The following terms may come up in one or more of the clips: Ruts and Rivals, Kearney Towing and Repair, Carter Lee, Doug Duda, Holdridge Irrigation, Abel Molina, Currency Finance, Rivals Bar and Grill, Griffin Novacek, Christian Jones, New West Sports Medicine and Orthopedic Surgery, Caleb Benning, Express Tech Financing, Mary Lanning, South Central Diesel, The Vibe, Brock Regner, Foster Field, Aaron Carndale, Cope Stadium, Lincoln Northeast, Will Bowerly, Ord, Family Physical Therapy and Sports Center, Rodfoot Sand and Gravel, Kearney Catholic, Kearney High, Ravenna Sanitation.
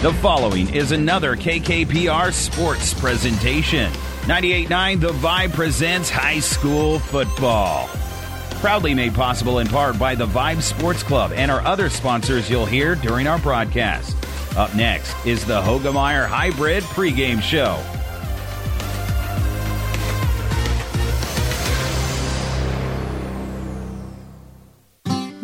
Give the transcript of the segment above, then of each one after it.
The following is another KKPR sports presentation. 98.9 The Vibe presents high school football. Proudly made possible in part by The Vibe Sports Club and our other sponsors you'll hear during our broadcast. Up next is the Hogemeyer Hybrid pregame show.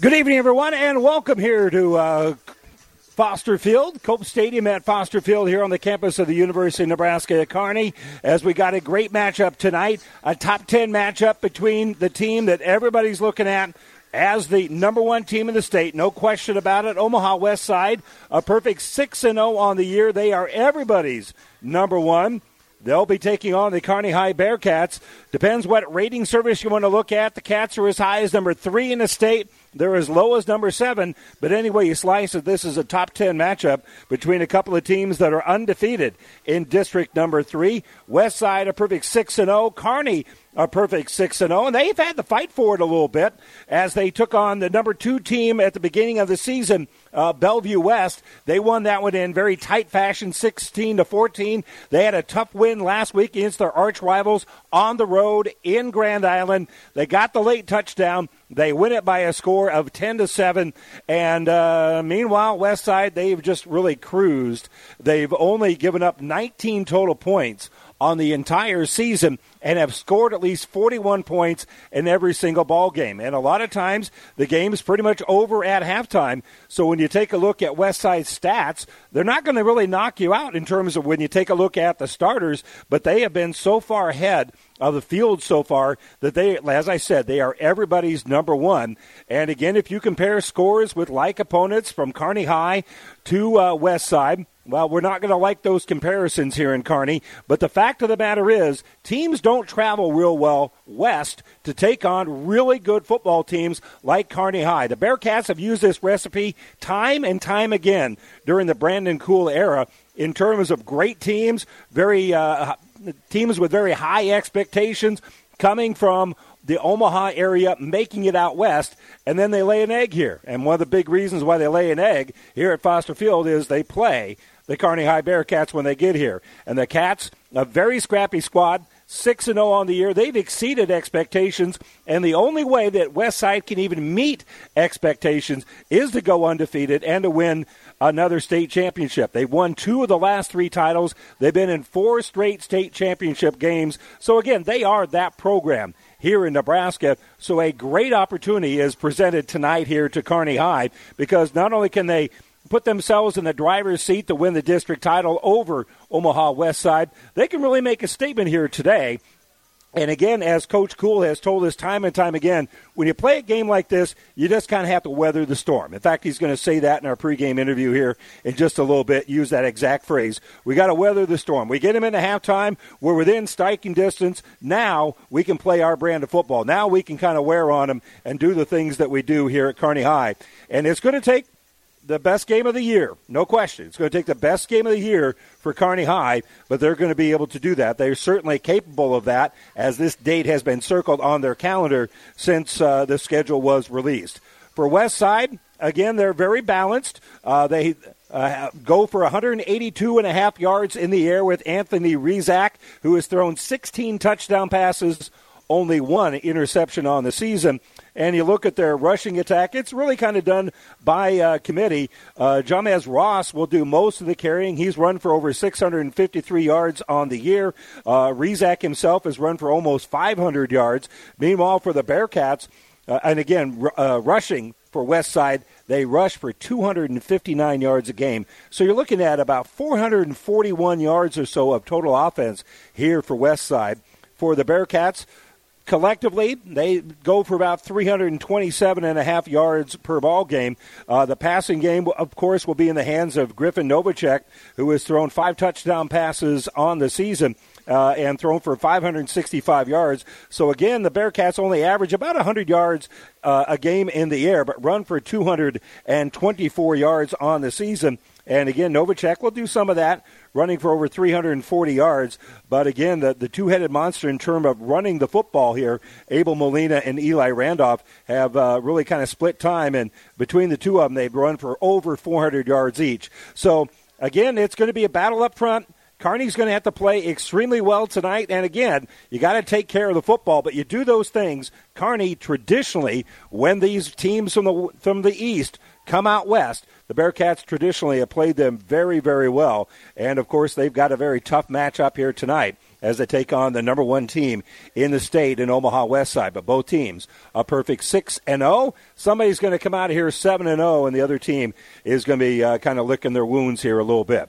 Good evening, everyone, and welcome here to Foster Field, Cope Stadium at Foster Field here on the campus of the University of Nebraska at Kearney, as we got a great matchup tonight, a top 10 matchup between the team that everybody's looking at as the number one team in the state, no question about it, Omaha Westside, a perfect 6-0 on the year. They are everybody's number one. They'll be taking on the Kearney High Bearcats. Depends what rating service you want to look at. The Cats are as high as number 3 in the state. They're as low as number 7. But anyway you slice it, this is a top 10 matchup between a couple of teams that are undefeated in District Number 3. Westside, a perfect 6-0. Kearney, a perfect 6-0. And they've had to fight for it a little bit as they took on the number 2 team at the beginning of the season, Bellevue West. They won that one in very tight fashion, 16-14. They had a tough win last week against their arch rivals on the road in Grand Island. They got the late touchdown. They win it by a score of 10-7. And meanwhile, Westside, they've just really cruised. They've only given up 19 total points on the entire season and have scored at least 41 points in every single ball game. And a lot of times, the game's pretty much over at halftime. So when you take a look at Westside's stats, they're not going to really knock you out in terms of when you take a look at the starters, but they have been so far ahead of the field so far that they, as I said, they are everybody's number one. And again, if you compare scores with like opponents from Kearney High to Westside, well, we're not going to like those comparisons here in Kearney, but the fact of the matter is teams don't travel real well west to take on really good football teams like Kearney High. The Bearcats have used this recipe time and time again during the Brandon Kuhl era in terms of great teams, teams with very high expectations coming from the Omaha area, making it out west, and then they lay an egg here. And one of the big reasons why they lay an egg here at Foster Field is they play the Kearney High Bearcats when they get here. And the Cats, a very scrappy squad, 6-0 on the year. They've exceeded expectations, and the only way that Westside can even meet expectations is to go undefeated and to win another state championship. They've won 2 of the last 3 titles. They've been in 4 straight state championship games. So, again, they are that program here in Nebraska. So a great opportunity is presented tonight here to Kearney High, because not only can they put themselves in the driver's seat to win the district title over Omaha Westside, they can really make a statement here today. And again, as Coach Kuhl has told us time and time again, when you play a game like this, you just kind of have to weather the storm. In fact, he's going to say that in our pregame interview here in just a little bit, use that exact phrase. We got to weather the storm. We get him into halftime. We're within striking distance. Now we can play our brand of football. Now we can kind of wear on him and do the things that we do here at Kearney High. And it's going to take the best game of the year, no question. It's going to take the best game of the year for Kearney High, but they're going to be able to do that. They're certainly capable of that, as this date has been circled on their calendar since the schedule was released. For Westside, again, they're very balanced. They go for 182.5 yards in the air with Anthony Rezac, who has thrown 16 touchdown passes, only 1 interception on the season. And you look at their rushing attack, it's really kind of done by committee. Jamez Ross will do most of the carrying. He's run for over 653 yards on the year. Rezac himself has run for almost 500 yards. Meanwhile, for the Bearcats, and again, rushing for Westside, they rush for 259 yards a game. So you're looking at about 441 yards or so of total offense here for Westside. For the Bearcats, collectively, they go for about 327.5 yards per ball game. The passing game, of course, will be in the hands of Griffin Novacek, who has thrown 5 touchdown passes on the season. And thrown for 565 yards. So, again, the Bearcats only average about 100 yards a game in the air, but run for 224 yards on the season. And, again, Novacek will do some of that, running for over 340 yards. But, again, the two-headed monster in terms of running the football here, Abel Molina and Eli Randolph, have really kind of split time. And between the two of them, they've run for over 400 yards each. So, again, it's going to be a battle up front. Kearney's going to have to play extremely well tonight. And, again, you got to take care of the football, but you do those things. Kearney, traditionally, when these teams from the East come out West, the Bearcats traditionally have played them very, very well. And, of course, they've got a very tough matchup here tonight as they take on the number 1 team in the state in Omaha Westside. But both teams, a perfect 6-0. Somebody's going to come out of here 7-0, and the other team is going to be kind of licking their wounds here a little bit.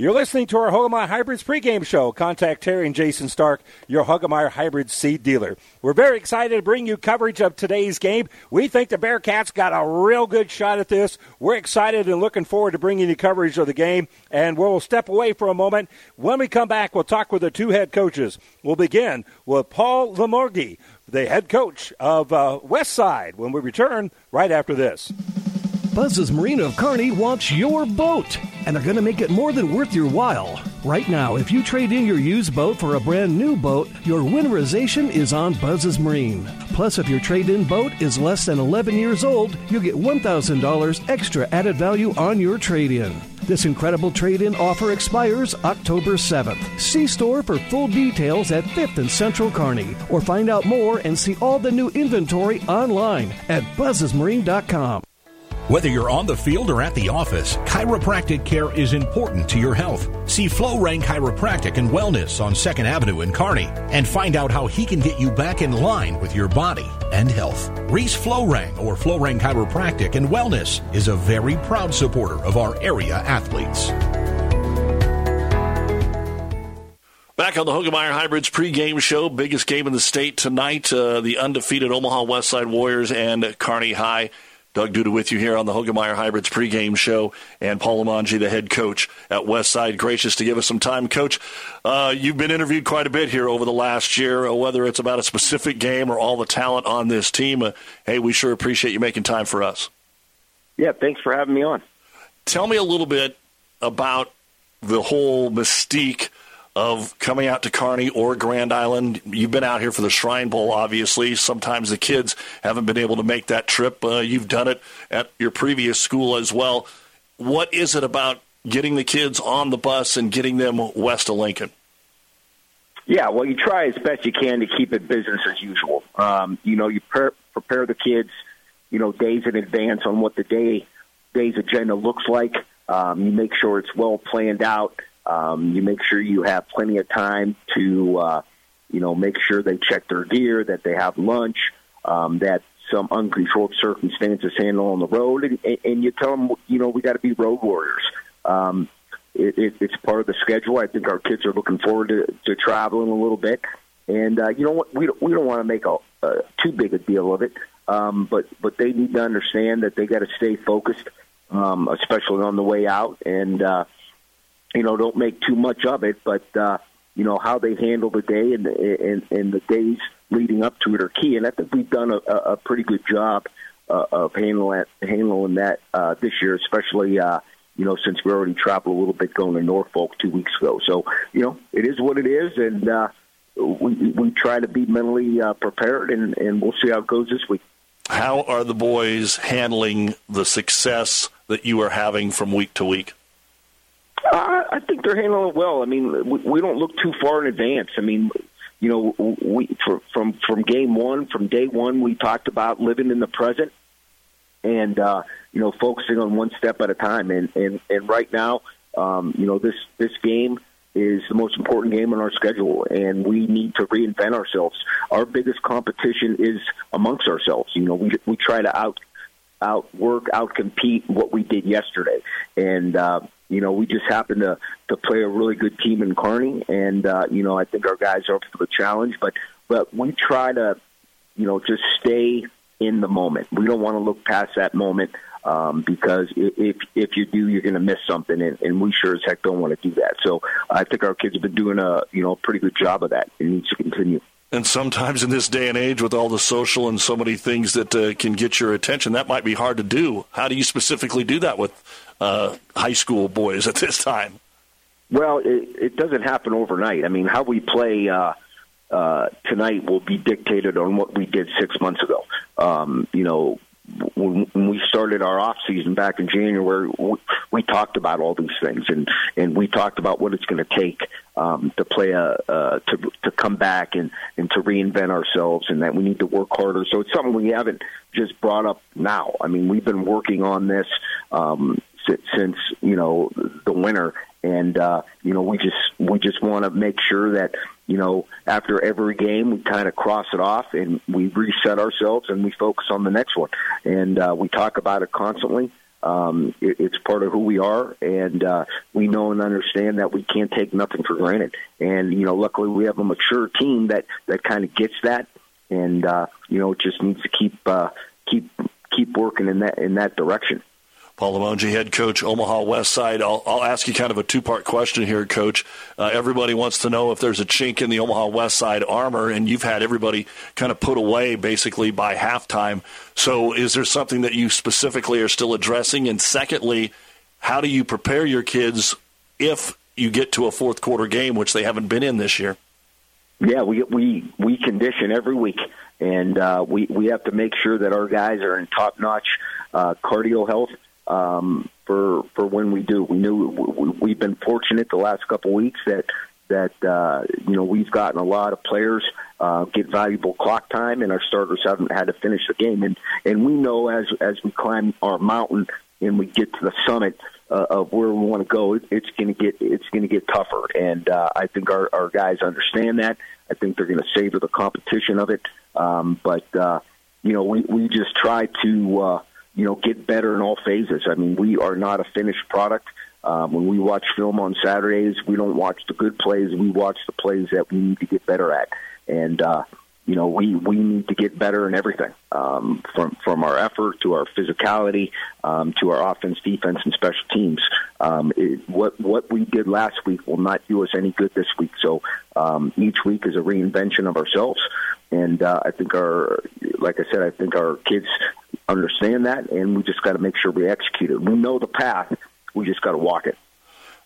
You're listening to our Hogemeyer Hybrids pregame show. Contact Terry and Jason Stark, your Hogemeyer Hybrids seed dealer. We're very excited to bring you coverage of today's game. We think the Bearcats got a real good shot at this. We're excited and looking forward to bringing you coverage of the game. And we'll step away for a moment. When we come back, we'll talk with the two head coaches. We'll begin with Paul Limongi, the head coach of Westside, when we return right after this. Buzz's Marine of Kearney wants your boat, and they're going to make it more than worth your while. Right now, if you trade in your used boat for a brand new boat, your winterization is on Buzz's Marine. Plus, if your trade-in boat is less than 11 years old, you'll get $1,000 extra added value on your trade-in. This incredible trade-in offer expires October 7th. See store for full details at 5th and Central Kearney, or find out more and see all the new inventory online at buzzesmarine.com. Whether you're on the field or at the office, chiropractic care is important to your health. See Flo-Rang Chiropractic and Wellness on 2nd Avenue in Kearney and find out how he can get you back in line with your body and health. Reese Flo-Rang or Flo-Rang Chiropractic and Wellness is a very proud supporter of our area athletes. Back on the Hogemeyer Hybrids pregame show, biggest game in the state tonight, the undefeated Omaha Westside Warriors and Kearney High. Doug Duda with you here on the Hogemeyer Hybrids pregame show, and Paul Limongi, the head coach at Westside, gracious to give us some time. Coach, you've been interviewed quite a bit here over the last year, whether it's about a specific game or all the talent on this team. Hey, we sure appreciate you making time for us. Yeah, thanks for having me on. Tell me a little bit about the whole mystique of coming out to Kearney or Grand Island. You've been out here for the Shrine Bowl, obviously. Sometimes the kids haven't been able to make that trip. You've done it at your previous school as well. What is it about getting the kids on the bus and getting them west of Lincoln? Yeah, well, you try as best you can to keep it business as usual. You prepare the kids, days in advance on what the day's agenda looks like. You make sure it's well planned out. You make sure you have plenty of time to, make sure they check their gear, that they have lunch, that some uncontrolled circumstances handle on the road. And you tell them, we got to be road warriors. It's part of the schedule. I think our kids are looking forward to traveling a little bit. And you know what? We don't want to make a too big a deal of it, but they need to understand that they got to stay focused, especially on the way out. And, don't make too much of it, but, how they handle the day and the days leading up to it are key. And I think we've done a pretty good job of handling that this year, especially, since we already traveled a little bit going to Norfolk 2 weeks ago. So, it is what it is, and we try to be mentally prepared, and we'll see how it goes this week. How are the boys handling the success that you are having from week to week? I think they're handling it well. I mean, we don't look too far in advance. I mean, we from game one, from day one, we talked about living in the present and, focusing on one step at a time. And right now, this game is the most important game on our schedule, and we need to reinvent ourselves. Our biggest competition is amongst ourselves. We try to outwork, outcompete what we did yesterday. And, we just happened to play a really good team in Kearney, and I think our guys are up for the challenge. But we try to you know, just stay in the moment. We don't want to look past that moment because if you do, you're going to miss something, and we sure as heck don't want to do that. So I think our kids have been doing a pretty good job of that. It needs to continue. And sometimes in this day and age with all the social and so many things that can get your attention, that might be hard to do. How do you specifically do that with high school boys at this time? Well, it doesn't happen overnight. I mean, how we play tonight will be dictated on what we did 6 months ago. When we started our off season back in January, we talked about all these things, and we talked about what it's going to take to play to come back and to reinvent ourselves, and that we need to work harder. So it's something we haven't just brought up now. I mean, we've been working on this since the winter, and we just want to make sure that after every game, we kind of cross it off and we reset ourselves and we focus on the next one. And we talk about it constantly. It's part of who we are, and we know and understand that we can't take nothing for granted. And, luckily we have a mature team that kind of gets that, and, it just needs to keep working in that direction. Paul Limongi, head coach, Omaha Westside. I'll ask you kind of a two-part question here, Coach. Everybody wants to know if there's a chink in the Omaha Westside armor, and you've had everybody kind of put away basically by halftime. So is there something that you specifically are still addressing? And secondly, how do you prepare your kids if you get to a fourth-quarter game, which they haven't been in this year? Yeah, we condition every week, and we have to make sure that our guys are in top-notch cardio health. For when we do, we've been fortunate the last couple weeks that we've gotten a lot of players get valuable clock time, and our starters haven't had to finish the game. And we know as we climb our mountain and we get to the summit of where we want to go, it's going to get tougher. And I think our guys understand that. I think they're going to savor the competition of it. But we just try to. Get better in all phases. I mean, we are not a finished product. When we watch film on Saturdays, we don't watch the good plays. We watch the plays that we need to get better at. And, we need to get better in everything, from our effort to our physicality to our offense, defense, and special teams. What we did last week will not do us any good this week. So each week is a reinvention of ourselves. And I think our kids understand that, and we just got to make sure we execute it. We know the path. We just got to walk it.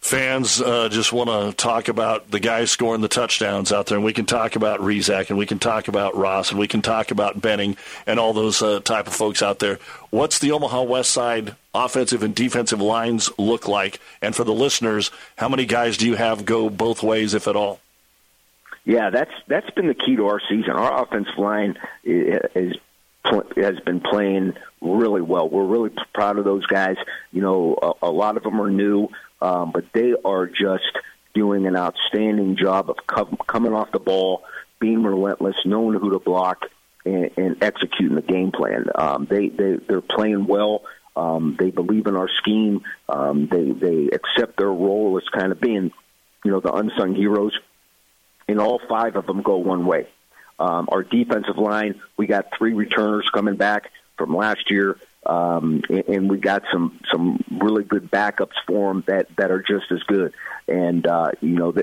Fans just want to talk about the guys scoring the touchdowns out there, and we can talk about Rezac, and we can talk about Ross, and we can talk about Benning and all those type of folks out there. What's the Omaha Westside offensive and defensive lines look like? And for the listeners, how many guys do you have go both ways, if at all? Yeah, that's been the key to our season. Our offensive line has been playing really well. We're really proud of those guys. A lot of them are new, but they are just doing an outstanding job of coming off the ball, being relentless, knowing who to block, and executing the game plan. They're playing well. They believe in our scheme. They accept their role as kind of being, the unsung heroes. And all five of them go one way. Our defensive line, we got three returners coming back from last year, and we got some really good backups for them that are just as good. And,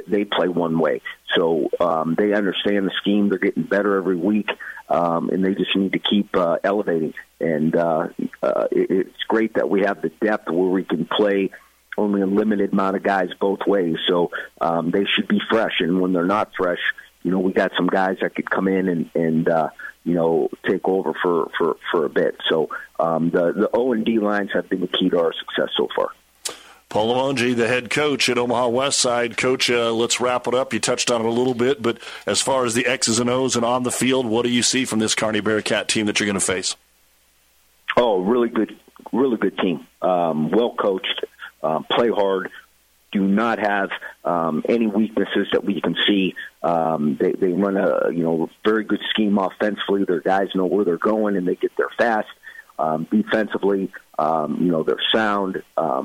they play one way. So they understand the scheme. They're getting better every week, and they just need to keep elevating. And it's great that we have the depth where we can play only a limited amount of guys both ways, so they should be fresh. And when they're not fresh, we got some guys that could come in and take over for a bit. So the O and D lines have been the key to our success so far. Paul Limongi, the head coach at Omaha Westside. Coach, let's wrap it up. You touched on it a little bit, but as far as the X's and O's and on the field, what do you see from this Kearney Bearcat team that you're going to face? Oh, really good team. Well coached. Play hard, do not have any weaknesses that we can see. They run a very good scheme offensively. Their guys know where they're going, and they get there fast. Defensively, they're sound.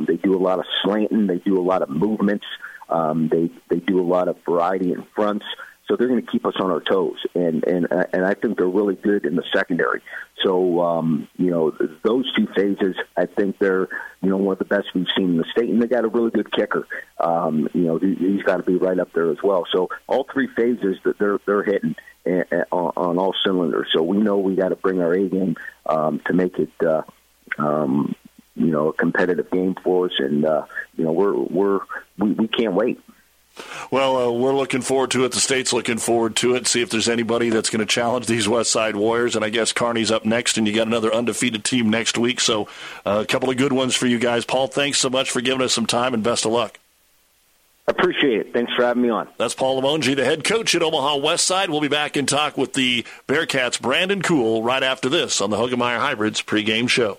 They do a lot of slanting. They do a lot of movements. They do a lot of variety in fronts. So they're going to keep us on our toes, and I think they're really good in the secondary. So those two phases, I think they're one of the best we've seen in the state, and they got a really good kicker. He's got to be right up there as well. So all three phases that they're hitting on all cylinders. So we know we got to bring our A game to make it a competitive game for us, and we can't wait. Well, we're looking forward to it. The state's looking forward to it. See if there's anybody that's going to challenge these Westside Warriors. And I guess Kearney's up next, and you got another undefeated team next week. So a couple of good ones for you guys. Paul, thanks so much for giving us some time, and best of luck. Appreciate it. Thanks for having me on. That's Paul Limongi, the head coach at Omaha Westside. We'll be back and talk with the Bearcats' Brandon Kuhl right after this on the Hogemeyer Hybrids pregame show.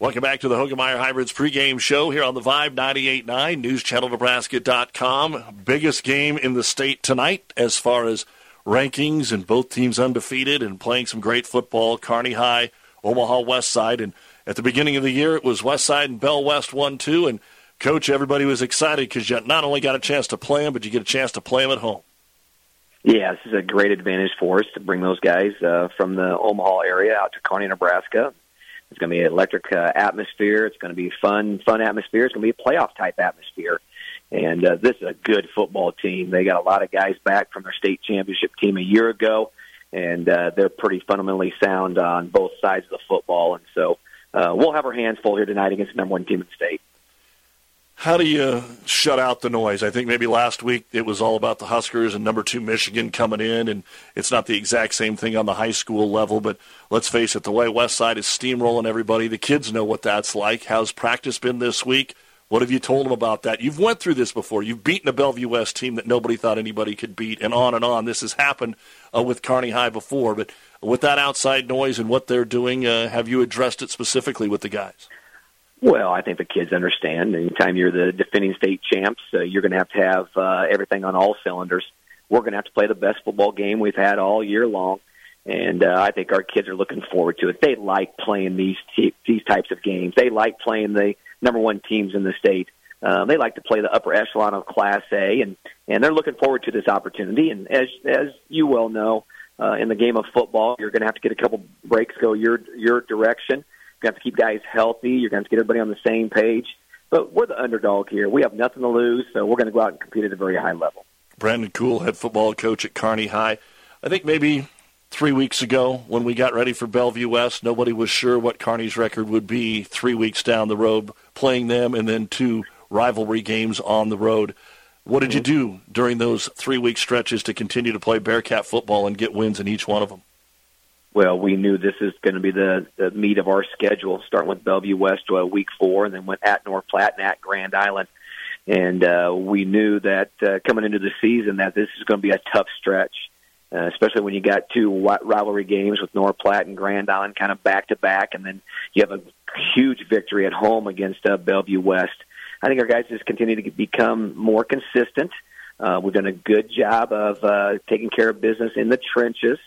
Welcome back to the Hogemeyer Hybrids pregame show here on the Vibe 98.9, newschannelnebraska.com. Biggest game in the state tonight as far as rankings, and both teams undefeated and playing some great football. Kearney High, Omaha Westside. And at the beginning of the year, it was Westside and Bell West 1-2. And, Coach, everybody was excited because you not only got a chance to play them, but you get a chance to play them at home. Yeah, this is a great advantage for us to bring those guys from the Omaha area out to Kearney, Nebraska. It's going to be an electric atmosphere. It's going to be fun atmosphere. It's going to be a playoff-type atmosphere. And this is a good football team. They got a lot of guys back from their state championship team a year ago, and they're pretty fundamentally sound on both sides of the football. And so we'll have our hands full here tonight against the number one team in the state. How do you shut out the noise? I think maybe last week it was all about the Huskers and number 2 Michigan coming in, and it's not the exact same thing on the high school level, but let's face it, the way Westside is steamrolling everybody, the kids know what that's like. How's practice been this week? What have you told them about that? You've went through this before. You've beaten a Bellevue West team that nobody thought anybody could beat, and on. This has happened with Kearney High before, but with that outside noise and what they're doing, have you addressed it specifically with the guys? Well, I think the kids understand. Anytime you're the defending state champs, you're going to have everything on all cylinders. We're going to have to play the best football game we've had all year long, and I think our kids are looking forward to it. They like playing these types of games. They like playing the number one teams in the state. They like to play the upper echelon of Class A, and they're looking forward to this opportunity. And as you well know, in the game of football, you're going to have to get a couple breaks go your direction. You have to keep guys healthy. You're going to have to get everybody on the same page. But we're the underdog here. We have nothing to lose, so we're going to go out and compete at a very high level. Brandon Kuhl, head football coach at Kearney High. I think maybe 3 weeks ago when we got ready for Bellevue West, nobody was sure what Kearney's record would be 3 weeks down the road, playing them and then 2 rivalry games on the road. What did you do during those 3 week stretches to continue to play Bearcat football and get wins in each one of them? Well, we knew this is going to be the meat of our schedule, starting with Bellevue West week 4, and then went at North Platte and at Grand Island. And we knew that coming into the season that this is going to be a tough stretch, especially when you got 2 rivalry games with North Platte and Grand Island kind of back-to-back, and then you have a huge victory at home against Bellevue West. I think our guys just continue to become more consistent. We've done a good job of taking care of business in the trenches.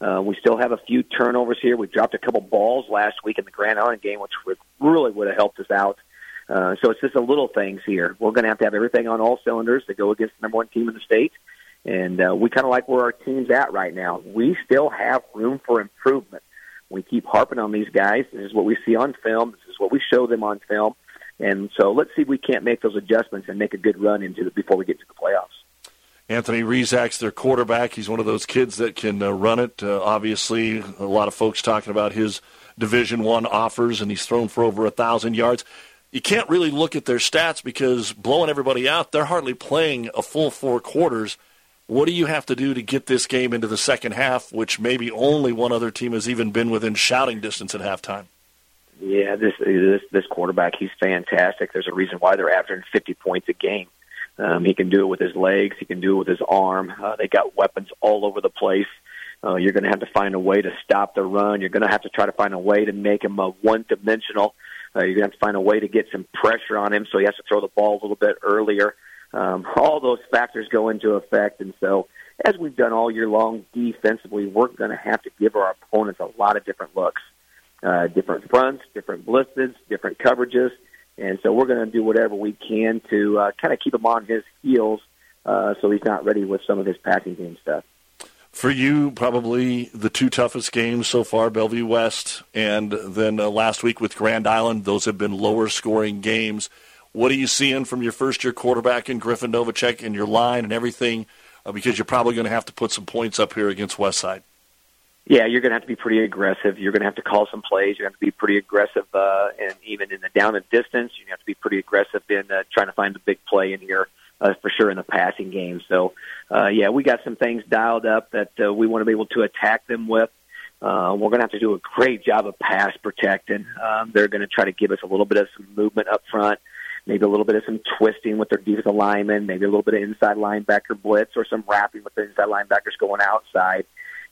We still have a few turnovers here. We dropped a couple balls last week in the Grand Island game, which really would have helped us out. So it's just the little things here. We're going to have everything on all cylinders to go against the number one team in the state. And we kind of like where our team's at right now. We still have room for improvement. We keep harping on these guys. This is what we see on film. This is what we show them on film. And so let's see if we can't make those adjustments and make a good run before we get to the playoffs. Anthony Rezac's their quarterback. He's one of those kids that can run it. Obviously, a lot of folks talking about his Division I offers, and he's thrown for over 1,000 yards. You can't really look at their stats because blowing everybody out, they're hardly playing a full four quarters. What do you have to do to get this game into the second half, which maybe only one other team has even been within shouting distance at halftime? Yeah, this quarterback, he's fantastic. There's a reason why they're averaging 50 points a game. He can do it with his legs. He can do it with his arm. They got weapons all over the place. You're going to have to find a way to stop the run. You're going to have to try to find a way to make him one-dimensional. You're going to have to find a way to get some pressure on him, so he has to throw the ball a little bit earlier. All those factors go into effect, and so as we've done all year long defensively, we're going to have to give our opponents a lot of different looks, different fronts, different blitzes, different coverages, and so we're going to do whatever we can to kind of keep him on his heels so he's not ready with some of his passing game stuff. For you, probably the two toughest games so far, Bellevue West, and then last week with Grand Island. Those have been lower-scoring games. What are you seeing from your first-year quarterback in Griffin Novacek and your line and everything? Because you're probably going to have to put some points up here against Westside. Yeah, you're going to have to be pretty aggressive. You're going to have to call some plays. You're going to have to be pretty aggressive, and even in the down and distance, you're going to have to be pretty aggressive in trying to find the big play in here. For sure in the passing game. So, yeah, we got some things dialed up that we want to be able to attack them with. We're going to have to do a great job of pass protecting. They're going to try to give us a little bit of some movement up front, maybe a little bit of some twisting with their defensive linemen, maybe a little bit of inside linebacker blitz or some wrapping with the inside linebackers going outside.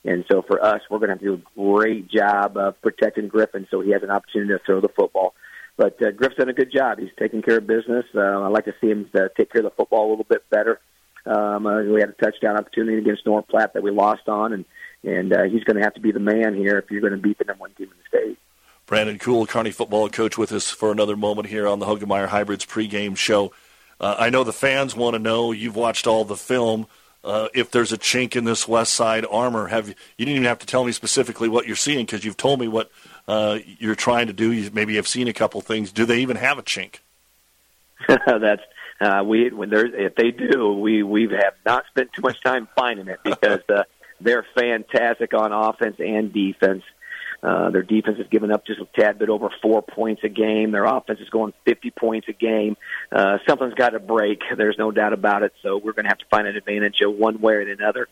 And so for us, we're going to have to do a great job of protecting Griffin so he has an opportunity to throw the football. But Griff's done a good job. He's taking care of business. I like to see him take care of the football a little bit better. We had a touchdown opportunity against North Platte that we lost on, and he's going to have to be the man here if you're going to beat the number one team in the state. Brandon Kuhl, Kearney football coach, with us for another moment here on the Hogemeyer Hybrids pregame show. I know the fans want to know, you've watched all the film, if there's a chink in this West Side armor. You didn't even have to tell me specifically what you're seeing because you've told me what you're trying to do. You maybe have seen a couple things. Do they even have a chink? That's if they do, we have not spent too much time finding it because they're fantastic on offense and defense. Their defense is giving up just a tad bit over 4 points a game. Their offense is going 50 points a game. Something's got to break. There's no doubt about it. So we're going to have to find an advantage one way or another.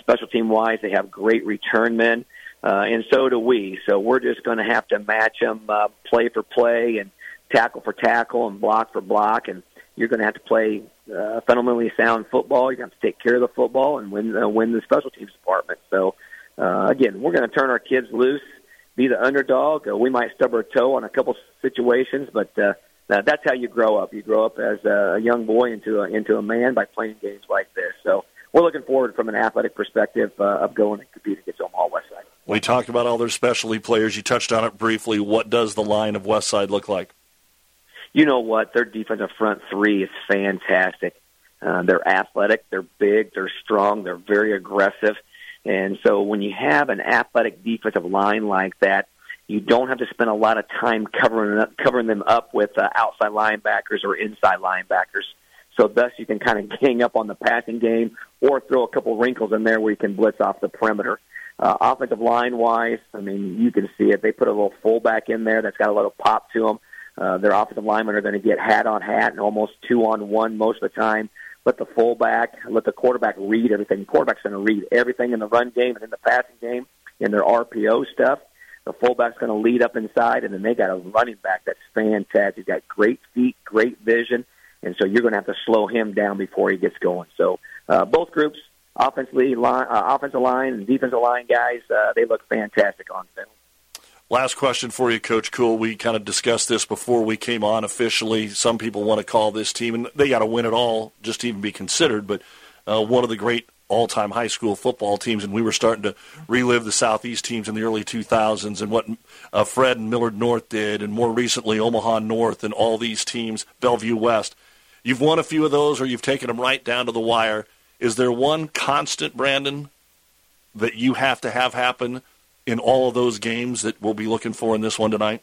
Special team-wise, they have great return men. And so do we. So we're just going to have to match them play for play and tackle for tackle and block for block. And you're going to have to play fundamentally sound football. You're going to have to take care of the football and win the special teams department. So, again, we're going to turn our kids loose, be the underdog. We might stub our toe on a couple situations, but that's how you grow up. You grow up as a young boy into a man by playing games like this. So we're looking forward from an athletic perspective of going and competing against Omaha Westside. We talked about all their specialty players. You touched on it briefly. What does the line of Westside look like? You know what? Their defensive front three is fantastic. They're athletic. They're big. They're strong. They're very aggressive. And so when you have an athletic defensive line like that, you don't have to spend a lot of time covering them up with outside linebackers or inside linebackers. So thus you can kind of gang up on the passing game or throw a couple wrinkles in there where you can blitz off the perimeter. Offensive line-wise, I mean, you can see it. They put a little fullback in there that's got a little pop to them. Their offensive linemen are going to get hat on hat and almost two on one most of the time. Let the quarterback read everything. Quarterback's going to read everything in the run game and in the passing game and their RPO stuff. The fullback's going to lead up inside, and then they got a running back that's fantastic. He's got great feet, great vision, and so you're going to have to slow him down before he gets going. So both groups, offensive line and defensive line guys, they look fantastic on film. Last question for you, Coach Kuhl. We kind of discussed this before we came on officially. Some people want to call this team, and they got to win it all just to even be considered, but one of the great all-time high school football teams, and we were starting to relive the Southeast teams in the early 2000s and what Fred and Millard North did, and more recently Omaha North and all these teams, Bellevue West. You've won a few of those or you've taken them right down to the wire. Is there one constant, Brandon, that you have to have happen in all of those games that we'll be looking for in this one tonight?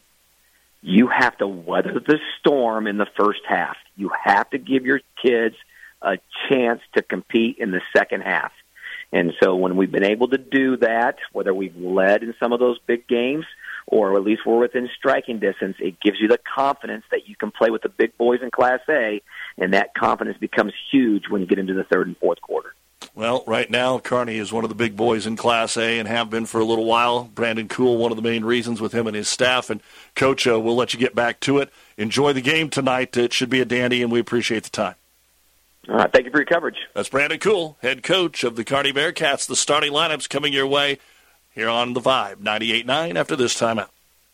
You have to weather the storm in the first half. You have to give your kids a chance to compete in the second half. And so when we've been able to do that, whether we've led in some of those big games or at least we're within striking distance, it gives you the confidence that you can play with the big boys in Class A, and that confidence becomes huge when you get into the third and fourth quarter. Well, right now, Kearney is one of the big boys in Class A and have been for a little while. Brandon Kuhl, one of the main reasons with him and his staff. And, Coach, we'll let you get back to it. Enjoy the game tonight. It should be a dandy, and we appreciate the time. All right, thank you for your coverage. That's Brandon Kuhl, head coach of the Kearney Bearcats. The starting lineups coming your way here on The Vibe, 98.9 after this timeout.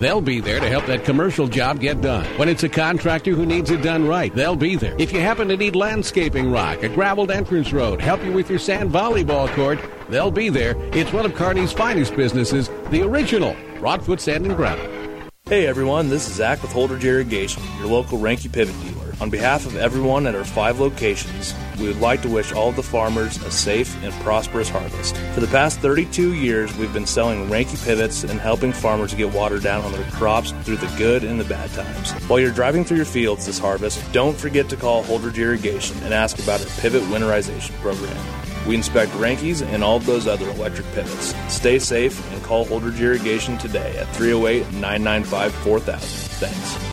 They'll be there to help that commercial job get done. When it's a contractor who needs it done right, they'll be there. If you happen to need landscaping rock, a graveled entrance road, help you with your sand volleyball court, they'll be there. It's one of Kearney's finest businesses, the original Rodfoot Sand and Gravel. Hey everyone, this is Zach with Holdridge Irrigation, your local Reinke pivot dealer. On behalf of everyone at our 5 locations, we would like to wish all the farmers a safe and prosperous harvest. For the past 32 years, we've been selling Reinke pivots and helping farmers get water down on their crops through the good and the bad times. While you're driving through your fields this harvest, don't forget to call Holdridge Irrigation and ask about our pivot winterization program. We inspect Reinkes and all of those other electric pivots. Stay safe and call Holdridge Irrigation today at 308-995-4000. Thanks.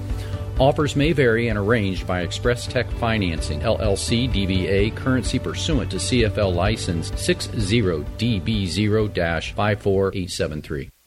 Offers may vary and arranged by Express Tech Financing, LLC DBA, currency pursuant to CFL license 60DB0-54873.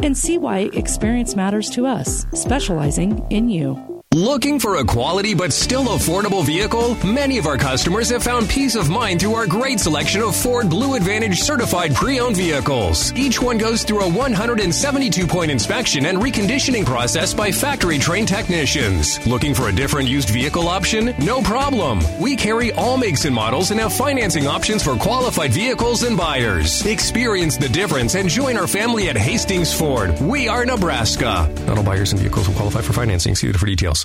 and see why experience matters to us, specializing in you. Looking for a quality but still affordable vehicle? Many of our customers have found peace of mind through our great selection of Ford Blue Advantage certified pre-owned vehicles. Each one goes through a 172-point inspection and reconditioning process by factory-trained technicians. Looking for a different used vehicle option? No problem. We carry all makes and models and have financing options for qualified vehicles and buyers. Experience the difference and join our family at Hastings Ford. We are Nebraska. Not all buyers and vehicles will qualify for financing. See the for details.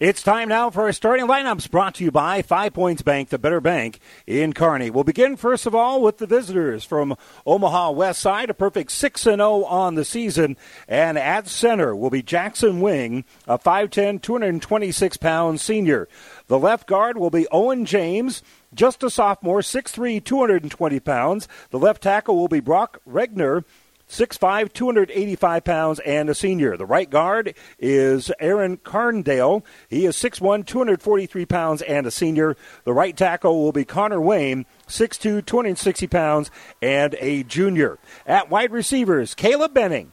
It's time now for our starting lineups brought to you by 5 Points Bank, the better bank in Kearney. We'll begin, first of all, with the visitors from Omaha Westside, a perfect 6-0 on the season. And at center will be Jackson Wing, a 5'10", 226-pound senior. The left guard will be Owen James, just a sophomore, 6'3", 220 pounds. The left tackle will be Brock Regner, 6'5", 285 pounds, and a senior. The right guard is Aaron Carndale. He is 6'1", 243 pounds, and a senior. The right tackle will be Connor Wayne, 6'2", 260 pounds, and a junior. At wide receivers, Caleb Benning,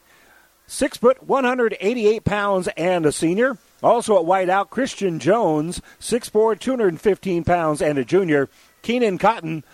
6', 188 pounds, and a senior. Also at wide out, Christian Jones, 6'4", 215 pounds, and a junior. Keenan Cotton,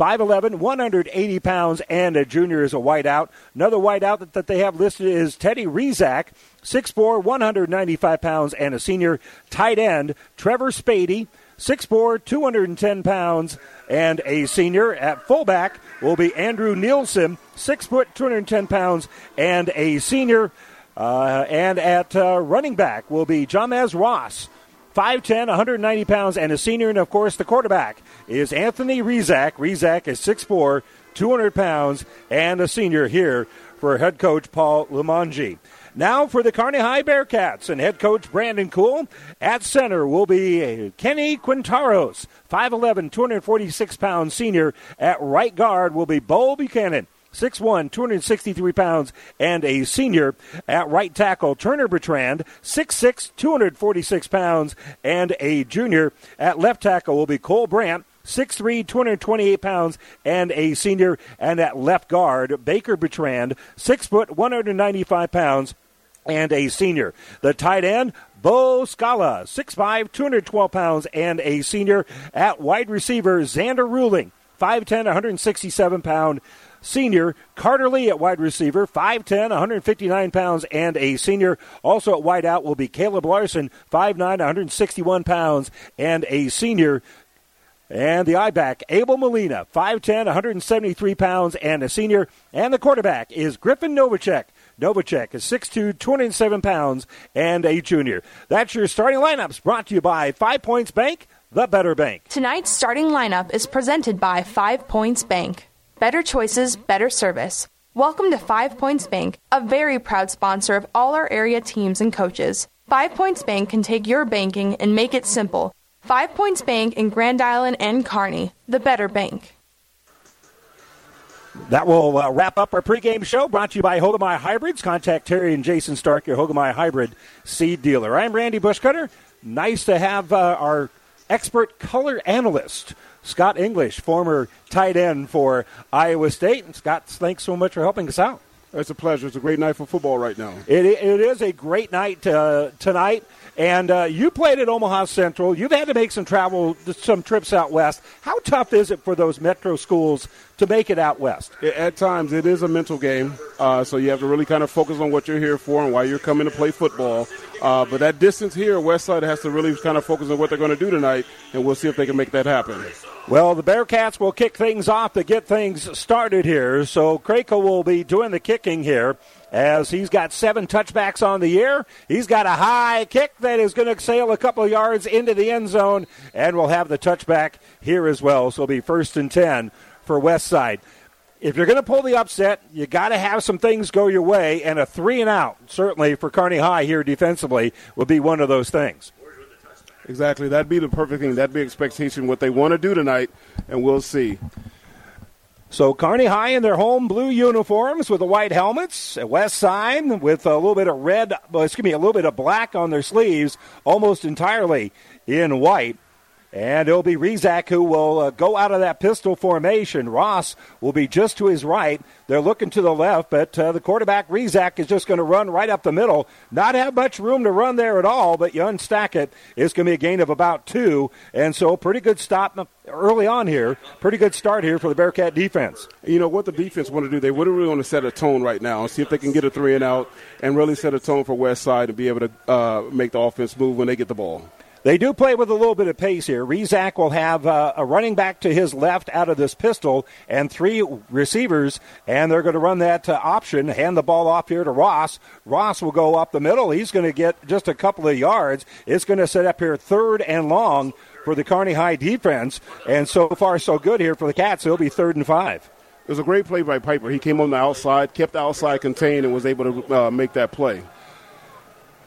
5'11", 180 pounds, and a junior is a wideout. Another wideout that they have listed is Teddy Rezac, 6'4", 195 pounds, and a senior. Tight end, Trevor Spady, 6'4", 210 pounds, and a senior. At fullback will be Andrew Nielsen, 6', 210 pounds, and a senior. And at running back will be Jamez Ross, 5'10", 190 pounds, and a senior. And, of course, the quarterback is Anthony Rezac. Rezac is 6'4", 200 pounds, and a senior here for head coach Paul Limongi. Now for the Kearney High Bearcats and head coach Brandon Kuhl. At center will be Kenny Quintaros, 5'11", 246-pound senior. At right guard will be Bo Buchanan, 6'1", 263 pounds, and a senior. At right tackle, Turner Bertrand, 6'6", 246 pounds, and a junior. At left tackle will be Cole Brandt, 6'3", 228 pounds, and a senior. And at left guard, Baker Bertrand, 6', 195 pounds, and a senior. The tight end, Bo Scala, 6'5", 212 pounds, and a senior. At wide receiver, Xander Ruling, 5'10", 167 pound senior. Carter Lee at wide receiver, 5'10", 159 pounds, and a senior. Also at wide out will be Caleb Larson, 5'9", 161 pounds, and a senior. And the I-back, Abel Molina, 5'10", 173 pounds, and a senior. And the quarterback is Griffin Novacek. Novacek is 6'2", 207 pounds, and a junior. That's your starting lineups, brought to you by 5 Points Bank, the better bank. Tonight's starting lineup is presented by 5 Points Bank. Better choices, better service. Welcome to 5 Points Bank, a very proud sponsor of all our area teams and coaches. 5 Points Bank can take your banking and make it simple. 5 Points Bank in Grand Island and Kearney, the better bank. That will wrap up our pregame show, brought to you by Hogemeyer Hybrids. Contact Terry and Jason Stark, your Hogemeyer Hybrid seed dealer. I'm Randy Bushcutter. Nice to have our expert color analyst, Scott English, former tight end for Iowa State. And Scott, thanks so much for helping us out. It's a pleasure. It's a great night for football right now. It is a great night tonight. And you played at Omaha Central. You've had to make some trips out west. How tough is it for those metro schools to make it out west? At times, it is a mental game. So you have to really kind of focus on what you're here for and why you're coming to play football. But that distance here, Westside has to really kind of focus on what they're going to do tonight, and we'll see if they can make that happen. Well, the Bearcats will kick things off to get things started here. So Krako will be doing the kicking here, as he's got 7 touchbacks on the year. He's got a high kick that is going to sail a couple of yards into the end zone, and we'll have the touchback here as well. So it'll be 1st and 10 for Westside. If you're going to pull the upset, you got to have some things go your way, and a 3-and-out, certainly for Kearney High here defensively, would be one of those things. Exactly. That'd be the perfect thing. That'd be expectation, what they want to do tonight, and we'll see. So Kearney High in their home blue uniforms with the white helmets, Westside with a little bit of a little bit of black on their sleeves, almost entirely in white. And it'll be Rezac who will go out of that pistol formation. Ross will be just to his right. They're looking to the left, but the quarterback, Rezac, is just going to run right up the middle. Not have much room to run there at all, but you unstack it. It's going to be a gain of about 2. And so pretty good stop early on here. Pretty good start here for the Bearcat defense. You know what the defense want to do, they really want to set a tone right now and see if they can get a 3-and-out and really set a tone for Westside and be able to make the offense move when they get the ball. They do play with a little bit of pace here. Rezac will have a running back to his left out of this pistol and 3 receivers, and they're going to run that option, hand the ball off here to Ross. Ross will go up the middle. He's going to get just a couple of yards. It's going to set up here 3rd and long for the Kearney High defense, and so far so good here for the Cats. It'll be 3rd and 5. It was a great play by Piper. He came on the outside, kept the outside contained, and was able to make that play.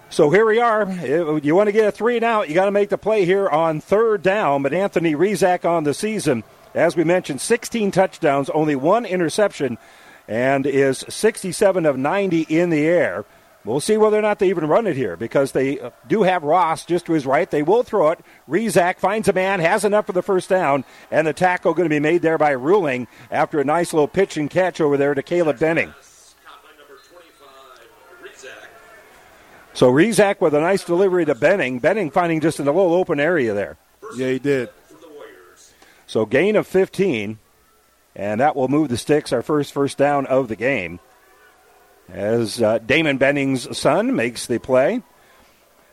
So here we are. You want to get a 3-and-out, you got to make the play here on 3rd down. But Anthony Rezac on the season, as we mentioned, 16 touchdowns, only 1 interception, and is 67 of 90 in the air. We'll see whether or not they even run it here, because they do have Ross just to his right. They will throw it. Rezac finds a man, has enough for the 1st down, and the tackle going to be made there by Ruling after a nice little pitch and catch over there to Caleb Benning. So Rezac with a nice delivery to Benning. Benning finding just in a little open area there. Yeah, he did. So gain of 15. And that will move the Sticks, our first down of the game. As Damon Benning's son makes the play.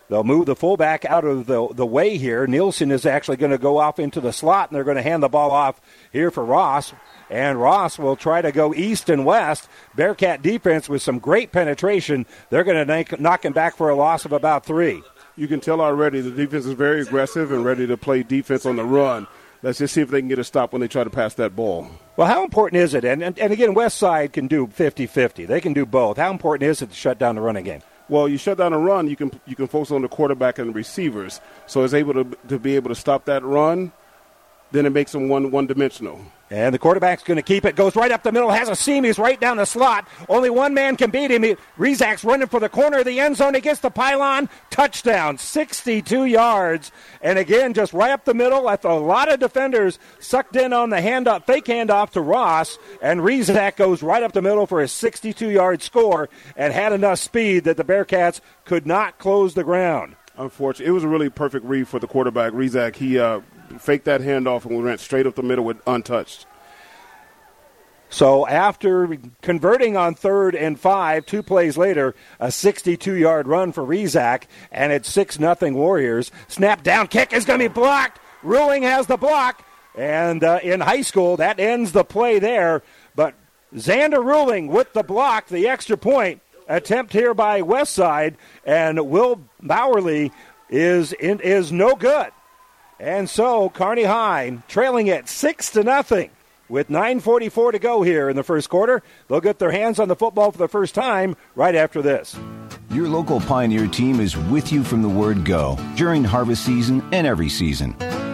They'll move the fullback out of the way here. Nielsen is actually going to go off into the slot, and they're going to hand the ball off here for Ross. And Ross will try to go east and west. Bearcat defense with some great penetration. They're going to knock him back for a loss of about 3. You can tell already the defense is very aggressive and ready to play defense on the run. Let's just see if they can get a stop when they try to pass that ball. Well, how important is it? And again, Westside can do 50-50. They can do both. How important is it to shut down the running game? Well, you shut down a run, you can focus on the quarterback and the receivers. So it's able to be able to stop that run, then it makes them one-dimensional. And the quarterback's going to keep it. Goes right up the middle. Has a seam. He's right down the slot. Only one man can beat him. Rezak's running for the corner of the end zone. He gets the pylon. Touchdown. 62 yards. And again, just right up the middle. A lot of defenders sucked in on the handoff, fake handoff to Ross. And Rezac goes right up the middle for a 62-yard score and had enough speed that the Bearcats could not close the ground. Unfortunately, it was a really perfect read for the quarterback, Rezac. He faked that handoff and we went straight up the middle with untouched. So after converting on 3rd and 5, 2 plays later, a 62-yard run for Rezac, and it's 6-0 Warriors. Snap down kick is going to be blocked. Ruling has the block, and in high school, that ends the play there. But Xander Ruling with the block, the extra point attempt here by Westside, and Will Bowerly is no good. And so Kearney High trailing at 6-0 with 9:44 to go here in the first quarter. They'll get their hands on the football for the first time right after this. Your local Pioneer team is with you from the word go during harvest season and every season.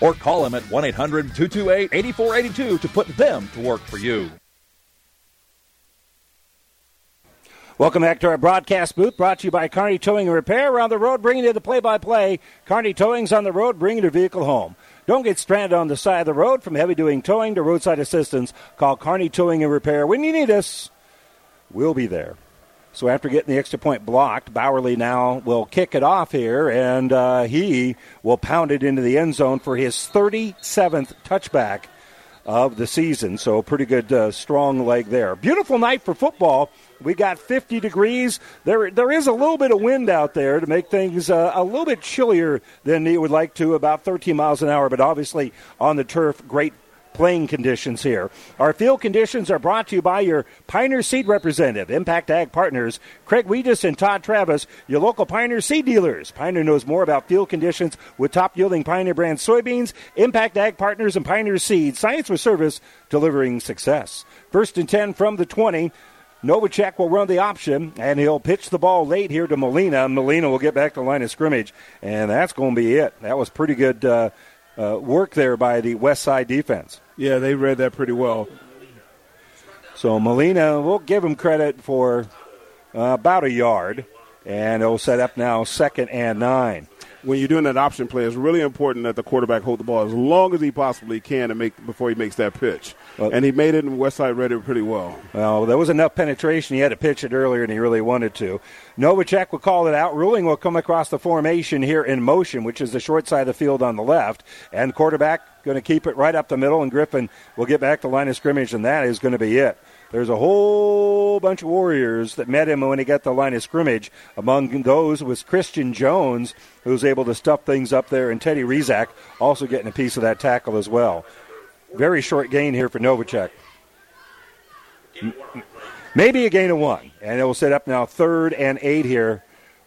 Or call them at 1-800-228-8482 to put them to work for you. Welcome back to our broadcast booth, brought to you by Kearney Towing and Repair. Around the road, bringing you the play-by-play. Kearney Towing's on the road, bringing your vehicle home. Don't get stranded on the side of the road. From heavy-duty towing to roadside assistance, call Kearney Towing and Repair. When you need us, we'll be there. So after getting the extra point blocked, Bowerly now will kick it off here, and he will pound it into the end zone for his 37th touchback of the season. So pretty good, strong leg there. Beautiful night for football. We got 50 degrees. There is a little bit of wind out there to make things a little bit chillier than you would like to, about 13 miles an hour, but obviously on the turf, great playing conditions here. Our field conditions are brought to you by your Pioneer Seed representative, Impact Ag Partners, Craig Weedus and Todd Travis, your local Pioneer Seed dealers. Pioneer knows more about field conditions with top-yielding Pioneer brand soybeans, Impact Ag Partners, and Pioneer Seed. Science with service, delivering success. 1st and 10 from the 20. Novacek will run the option, and he'll pitch the ball late here to Molina. Molina will get back to the line of scrimmage, and that's going to be it. That was pretty good work there by the Westside defense. Yeah, they read that pretty well. So Molina, we'll give him credit for about a yard, and it'll set up now 2nd and 9. When you're doing that option play, it's really important that the quarterback hold the ball as long as he possibly can to make before he makes that pitch. And he made it, and Westside read it pretty well. Well, there was enough penetration. He had to pitch it earlier, and he really wanted to. Novacek will call it out. Ruling will come across the formation here in motion, which is the short side of the field on the left. And quarterback going to keep it right up the middle, and Griffin will get back to the line of scrimmage, and that is going to be it. There's a whole bunch of Warriors that met him when he got the line of scrimmage. Among those was Christian Jones, who's able to stuff things up there, and Teddy Rezac also getting a piece of that tackle as well. Very short gain here for Novacek. Maybe a gain of 1, and it will set up now 3rd and 8 here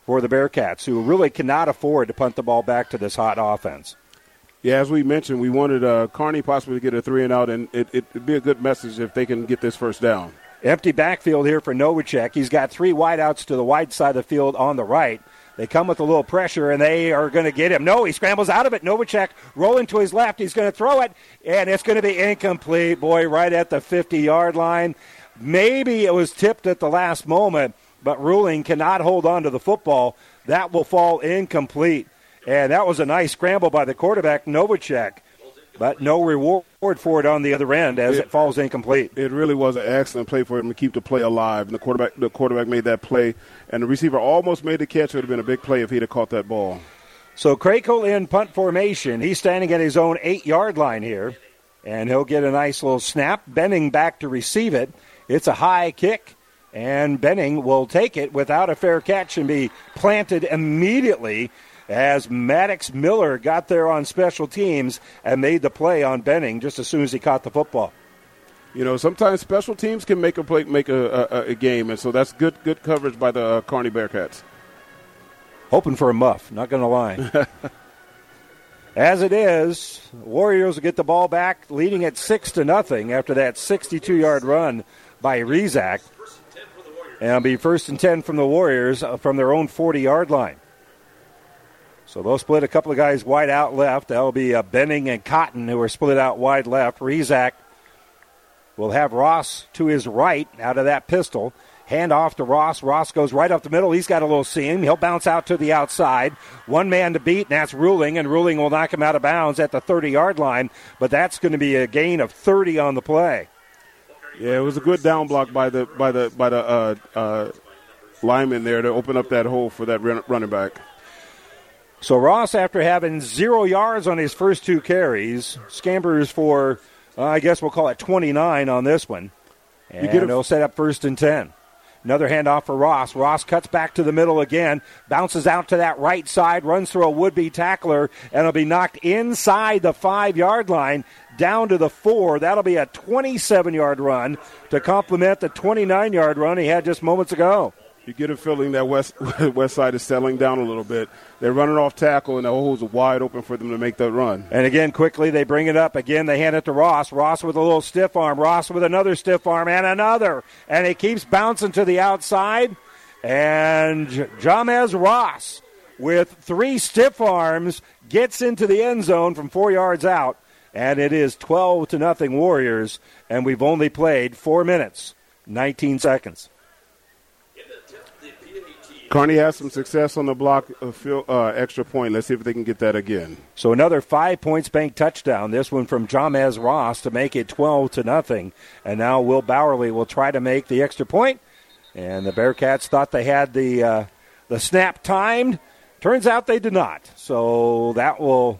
for the Bearcats, who really cannot afford to punt the ball back to this hot offense. Yeah, as we mentioned, we wanted Kearney possibly to get a 3-and-out, and it'd be a good message if they can get this first down. Empty backfield here for Novacek. He's got three wideouts to the wide side of the field on the right. They come with a little pressure, and they are going to get him. No, he scrambles out of it. Novacek rolling to his left. He's going to throw it, and it's going to be incomplete. Boy, right at the 50-yard line. Maybe it was tipped at the last moment, but Ruling cannot hold on to the football. That will fall incomplete. And that was a nice scramble by the quarterback, Novacek. But no reward for it on the other end as it falls incomplete. It really was an excellent play for him to keep the play alive. And the quarterback made that play, and the receiver almost made the catch. It would have been a big play if he'd have caught that ball. So Crakel in punt formation. He's standing at his own 8-yard line here, and he'll get a nice little snap. Benning back to receive it. It's a high kick, and Benning will take it without a fair catch and be planted immediately, as Maddox Miller got there on special teams and made the play on Benning just as soon as he caught the football. You know, sometimes special teams can make a play, make a game, and so that's good coverage by the Kearney Bearcats. Hoping for a muff, not going to lie. As it is, Warriors will get the ball back, leading at 6-0 after that 62-yard run by Rezac. And it'll be 1st and 10 from the Warriors from their own 40-yard line. So they'll split a couple of guys wide out left. That'll be Benning and Cotton, who are split out wide left. Rezac will have Ross to his right out of that pistol. Hand off to Ross. Ross goes right up the middle. He's got a little seam. He'll bounce out to the outside. One man to beat, and that's Ruling, and Ruling will knock him out of bounds at the 30-yard line, but that's going to be a gain of 30 on the play. Yeah, it was a good down block by the lineman there to open up that hole for that running back. So Ross, after having 0 yards on his first two carries, scampers for, I guess we'll call it 29 on this one. And he'll set up 1st and 10. Another handoff for Ross. Ross cuts back to the middle again, bounces out to that right side, runs through a would-be tackler, and it'll be knocked inside the 5-yard line down to the 4. That'll be a 27-yard run to complement the 29-yard run he had just moments ago. You get a feeling that West Side is settling down a little bit. They're running off tackle, and the hole's wide open for them to make that run. And again, quickly, they bring it up. Again, they hand it to Ross. Ross with a little stiff arm. Ross with another stiff arm and another. And he keeps bouncing to the outside. And Jamez Ross, with 3 stiff arms, gets into the end zone from 4 yards out. And it is 12-0 Warriors, and we've only played 4 minutes, 19 seconds. Kearney has some success on the block, extra point. Let's see if they can get that again. So another 5 points bank touchdown, this one from Jamez Ross to make it 12-0. And now Will Bowerly will try to make the extra point. And the Bearcats thought they had the snap timed. Turns out they did not. So that will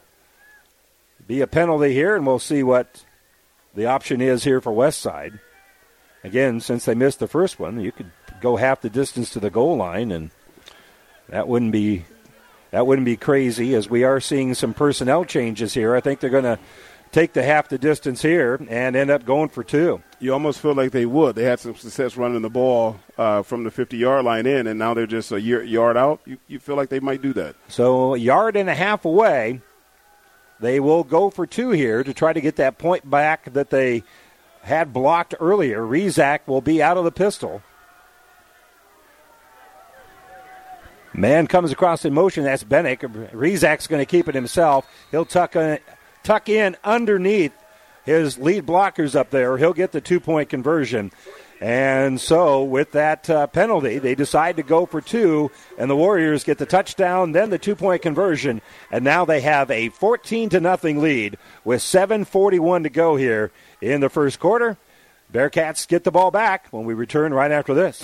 be a penalty here, and we'll see what the option is here for Westside. Again, since they missed the first one, you could go half the distance to the goal line, and that wouldn't be crazy, as we are seeing some personnel changes here. I think they're going to take the half the distance here and end up going for 2. You almost feel like they would. They had some success running the ball from the 50-yard line in, and now they're just a yard out. You feel like they might do that. So a yard and a half away, they will go for 2 here to try to get that point back that they had blocked earlier. Rezac will be out of the pistol. Man comes across in motion. That's Bennick. Rezak's going to keep it himself. He'll tuck in underneath his lead blockers up there. He'll get the 2-point conversion. And so with that penalty, they decide to go for 2, and the Warriors get the touchdown, then the 2-point conversion. And now they have a 14-0 lead with 7:41 to go here in the first quarter. Bearcats get the ball back when we return right after this.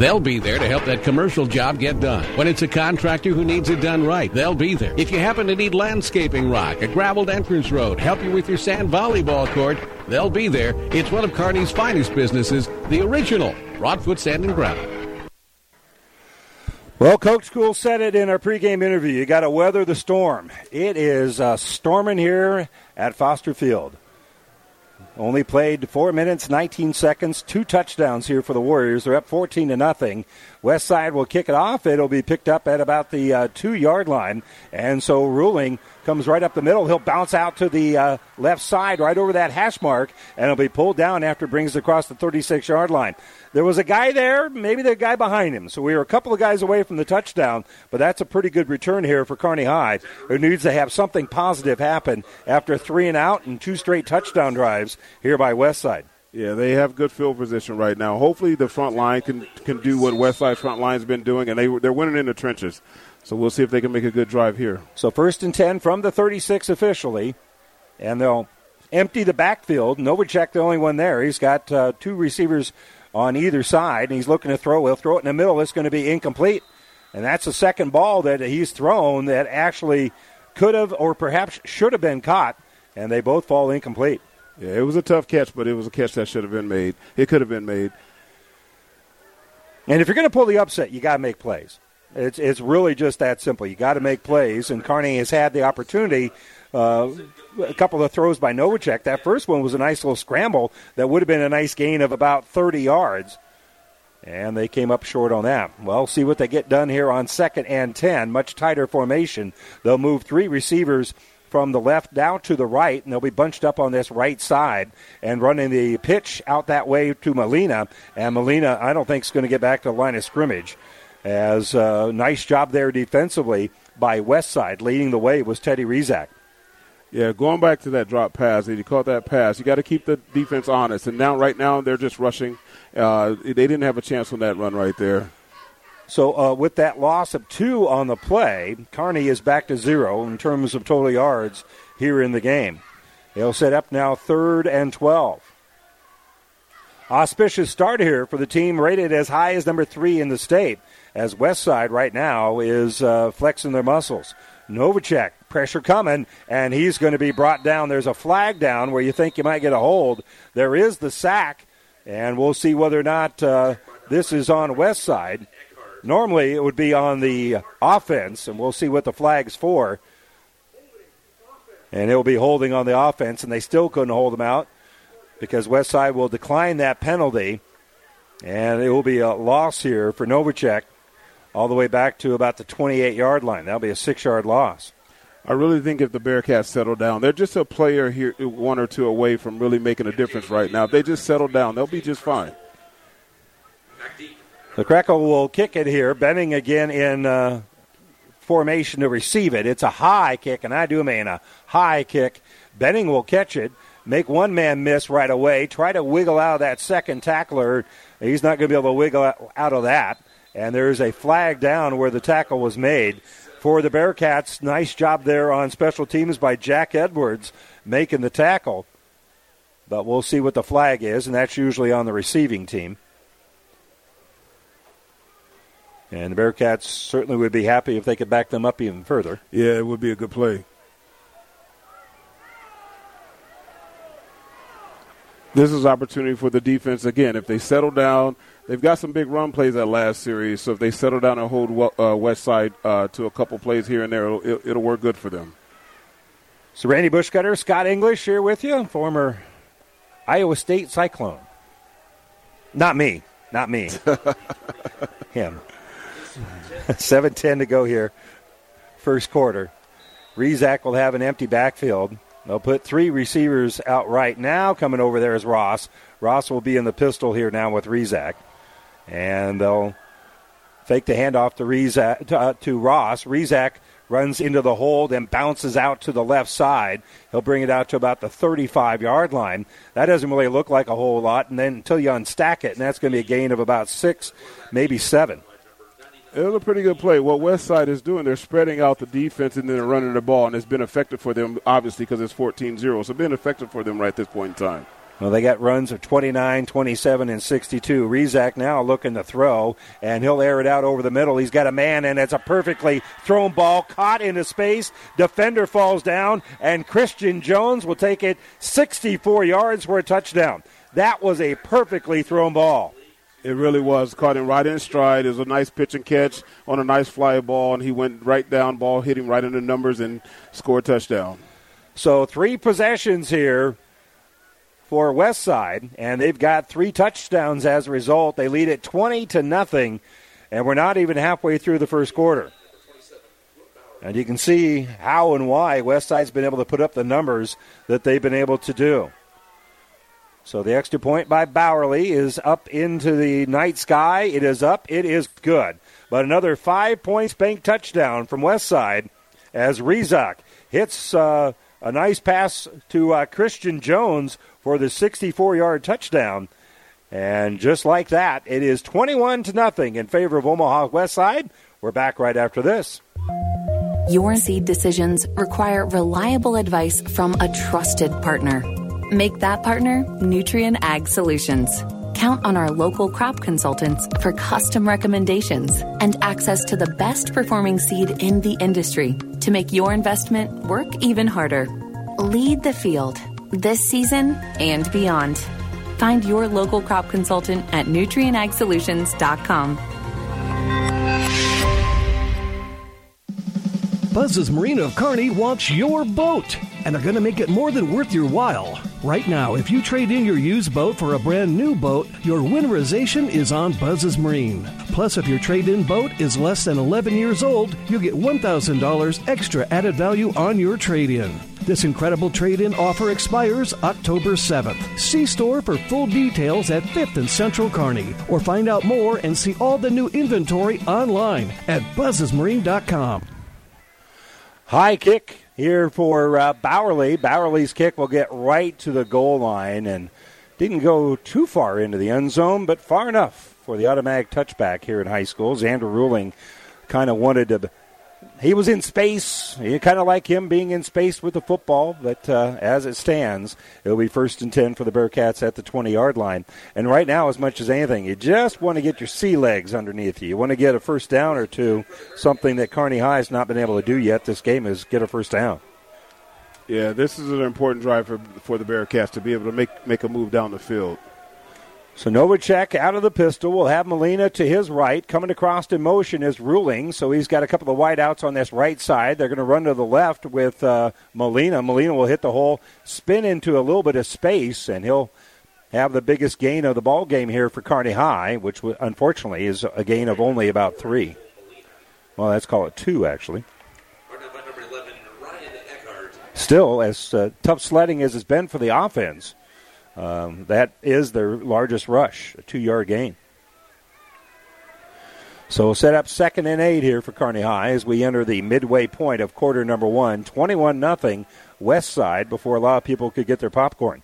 They'll be there to help that commercial job get done. When it's a contractor who needs it done right, they'll be there. If you happen to need landscaping rock, a graveled entrance road, help you with your sand volleyball court, they'll be there. It's one of Kearney's finest businesses, the original Rodfoot Sand and Gravel. Well, Coach Kuhl said it in our pregame interview. You got to weather the storm. It is storming here at Foster Field. Only played 4 minutes, 19 seconds, 2 touchdowns here for the Warriors. They're up 14-0. Westside will kick it off. It'll be picked up at about the 2-yard line. And so Ruling comes right up the middle. He'll bounce out to the left side, right over that hash mark, and it'll be pulled down after it brings it across the 36-yard line. There was a guy there, maybe the guy behind him. So we were a couple of guys away from the touchdown, but that's a pretty good return here for Kearney High, who needs to have something positive happen after 3 and out and 2 straight touchdown drives here by Westside. Yeah, they have good field position right now. Hopefully the front line can do what Westside's front line's been doing, and they're winning in the trenches. So we'll see if they can make a good drive here. So 1st and 10 from the 36 officially, and they'll empty the backfield. Novacek, the only one there. He's got 2 receivers on either side, and he's looking to throw. He'll throw it in the middle. It's going to be incomplete, and that's the second ball that he's thrown that actually could have or perhaps should have been caught, and they both fall incomplete. Yeah, it was a tough catch, but it was a catch that should have been made. It could have been made. And if you're going to pull the upset, you got to make plays. It's really just that simple. You got to make plays, and Kearney has had the opportunity. A couple of throws by Novacek. That first one was a nice little scramble that would have been a nice gain of about 30 yards. And they came up short on that. Well, see what they get done here on 2nd and 10. Much tighter formation. They'll move 3 receivers from the left down to the right, and they'll be bunched up on this right side and running the pitch out that way to Molina. And Molina, I don't think, is going to get back to the line of scrimmage. As a nice job there defensively by Westside. Leading the way was Teddy Rezac. Yeah, going back to that drop pass, and you caught that pass, you got to keep the defense honest. And now, right now, they're just rushing. They didn't have a chance on that run right there. So with that loss of 2 on the play, Kearney is back to 0 in terms of total yards here in the game. They'll set up now 3rd and 12. Auspicious start here for the team rated as high as number 3 in the state, as Westside right now is flexing their muscles. Novacek, pressure coming, and he's going to be brought down. There's a flag down where you think you might get a hold. There is the sack, and we'll see whether or not this is on Westside. Normally it would be on the offense, and we'll see what the flag's for. And it will be holding on the offense, and they still couldn't hold them out because Westside will decline that penalty, and it will be a loss here for Novacek, all the way back to about the 28-yard line. That'll be a 6-yard loss. I really think if the Bearcats settle down, they're just a player here, 1 or 2 away from really making a difference right now. If they just settle down, they'll be just fine. The Crackle will kick it here. Benning again in formation to receive it. It's a high kick, and I do mean a high kick. Benning will catch it, make one man miss right away, try to wiggle out of that second tackler. He's not going to be able to wiggle out of that. And there's a flag down where the tackle was made for the Bearcats. Nice job there on special teams by Jack Edwards making the tackle. But we'll see what the flag is, and that's usually on the receiving team. And the Bearcats certainly would be happy if they could back them up even further. Yeah, it would be a good play. This is opportunity for the defense again. If they settle down, they've got some big run plays that last series. So if they settle down and hold Westside to a couple plays here and there, it'll work good for them. So Randy Bushcutter, Scott English here with you, former Iowa State Cyclone. Not me. Him. 7:10 to go here, first quarter. Rezac will have an empty backfield. They'll put 3 receivers out right now. Coming over there is Ross. Ross will be in the pistol here now with Rezac. And they'll fake the handoff to Rezac, to Ross. Rezac runs into the hold and bounces out to the left side. He'll bring it out to about the 35-yard line. That doesn't really look like a whole lot, and then until you unstack it, and that's going to be a gain of about 6, maybe 7. It was a pretty good play. What Westside is doing, they're spreading out the defense and then they're running the ball, and it's been effective for them, obviously, because it's 14-0. So been effective for them right at this point in time. Well, they got runs of 29, 27, and 62. Rezac now looking to throw, and he'll air it out over the middle. He's got a man, and it's a perfectly thrown ball caught into space. Defender falls down, and Christian Jones will take it 64 yards for a touchdown. That was a perfectly thrown ball. It really was. Caught him right in stride. It was a nice pitch and catch on a nice fly ball, and he went right down, ball hit him right in the numbers, and scored a touchdown. So three possessions here for Westside, and they've got three touchdowns as a result. They lead it 20-0, and we're not even halfway through the first quarter. And you can see how and why Westside's been able to put up the numbers that they've been able to do. So the extra point by Bowerly is up into the night sky. It is up. It is good. But another 5 points bank touchdown from Westside as Rezac hits a nice pass to Christian Jones for the 64-yard touchdown. And just like that, it is 21-0 in favor of Omaha Westside. We're back right after this. Your seed decisions require reliable advice from a trusted partner. Make that partner Nutrien Ag Solutions. Count on our local crop consultants for custom recommendations and access to the best performing seed in the industry to make your investment work even harder. Lead the field this season and beyond. Find your local crop consultant at nutrientagsolutions.com. Buzz's Marine of Kearney wants your boat, and they're going to make it more than worth your while. Right now, if you trade in your used boat for a brand new boat, your winterization is on Buzz's Marine. Plus, if your trade-in boat is less than 11 years old, you'll get $1,000 extra added value on your trade-in. This incredible trade-in offer expires October 7th. See store for full details at 5th and Central Kearney, or find out more and see all the new inventory online at buzzesmarine.com. High kick here for Bowerly. Bowerly's kick will get right to the goal line and didn't go too far into the end zone, but far enough for the automatic touchback here in high school. Xander Ruling kind of wanted to – he was in space. You kind of like him being in space with the football, but as it stands, it'll be 1st and 10 for the Bearcats at the 20-yard line. And right now, as much as anything, you just want to get your sea legs underneath you. You want to get a first down or two, something that Kearney High has not been able to do yet. This game is get a first down. Yeah, this is an important drive for the Bearcats to be able to make a move down the field. So Novacek out of the pistol. We'll have Molina to his right. Coming across in motion is Ruling, so he's got a couple of wideouts on this right side. They're going to run to the left with Molina. Molina will hit the hole, spin into a little bit of space, and he'll have the biggest gain of the ball game here for Kearney High, which unfortunately is a gain of only about 3. Well, let's call it 2, actually. Still, as tough sledding as it's been for the offense, that is their largest rush, a 2-yard gain. So we'll set up 2nd and 8 here for Kearney High as we enter the midway point of quarter number 1, 21-0 Westside, before a lot of people could get their popcorn.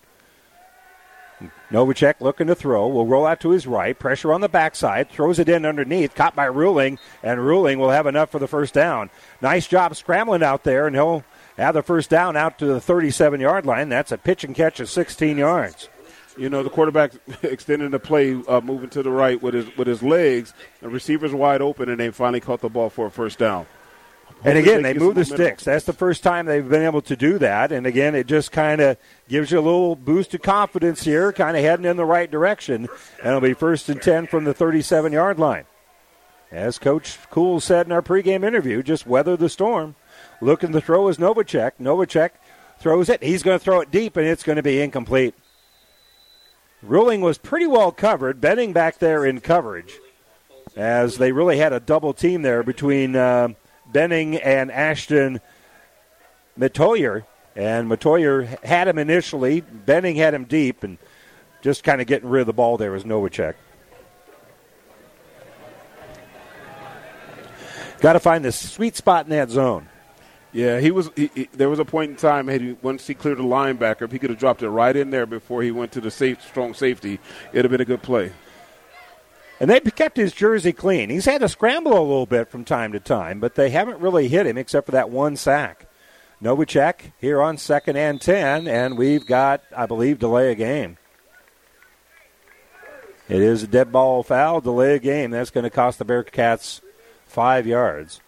Novacek looking to throw, will roll out to his right, pressure on the backside, throws it in underneath, caught by Ruling, and Ruling will have enough for the first down. Nice job scrambling out there, and he'll have the first down out to the 37-yard line. That's a pitch and catch of 16 yards. You know, the quarterback extending the play, moving to the right with his legs. The receiver's wide open, and they finally caught the ball for a first down. And again, they move the sticks. That's the first time they've been able to do that. And again, it just kind of gives you a little boost of confidence here, kind of heading in the right direction. And it'll be 1st and 10 from the 37-yard line. As Coach Kuhl said in our pregame interview, just weather the storm. Looking to throw is Novacek. Novacek throws it. He's going to throw it deep, and it's going to be incomplete. Ruling was pretty well covered. Benning back there in coverage, as they really had a double team there between Benning and Ashton Metoyer. And Metoyer had him initially. Benning had him deep, and just kind of getting rid of the ball there was Novacek. Got to find the sweet spot in that zone. Yeah, he was. There was a point in time, once he cleared the linebacker, he could have dropped it right in there before he went to the strong safety. It would have been a good play. And they kept his jersey clean. He's had to scramble a little bit from time to time, but they haven't really hit him except for that one sack. Novacek here on 2nd and 10, and we've got, I believe, delay a game. It is a dead ball foul, delay of game. That's going to cost the Bearcats 5 yards.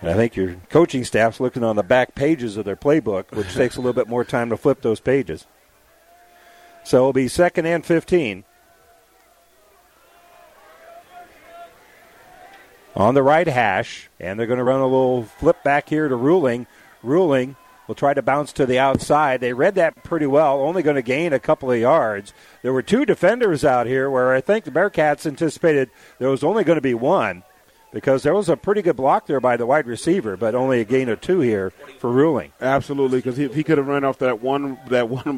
And I think your coaching staff's looking on the back pages of their playbook, which takes a little bit more time to flip those pages. So it'll be second and 15. On the right hash, and they're going to run a little flip back here to Ruling. Ruling will try to bounce to the outside. They read that pretty well, only going to gain a couple of yards. There were two defenders out here where I think the Bearcats anticipated there was only going to be one, because there was a pretty good block there by the wide receiver, but only a gain of two here for Ruling. Absolutely, because if he could have run off that one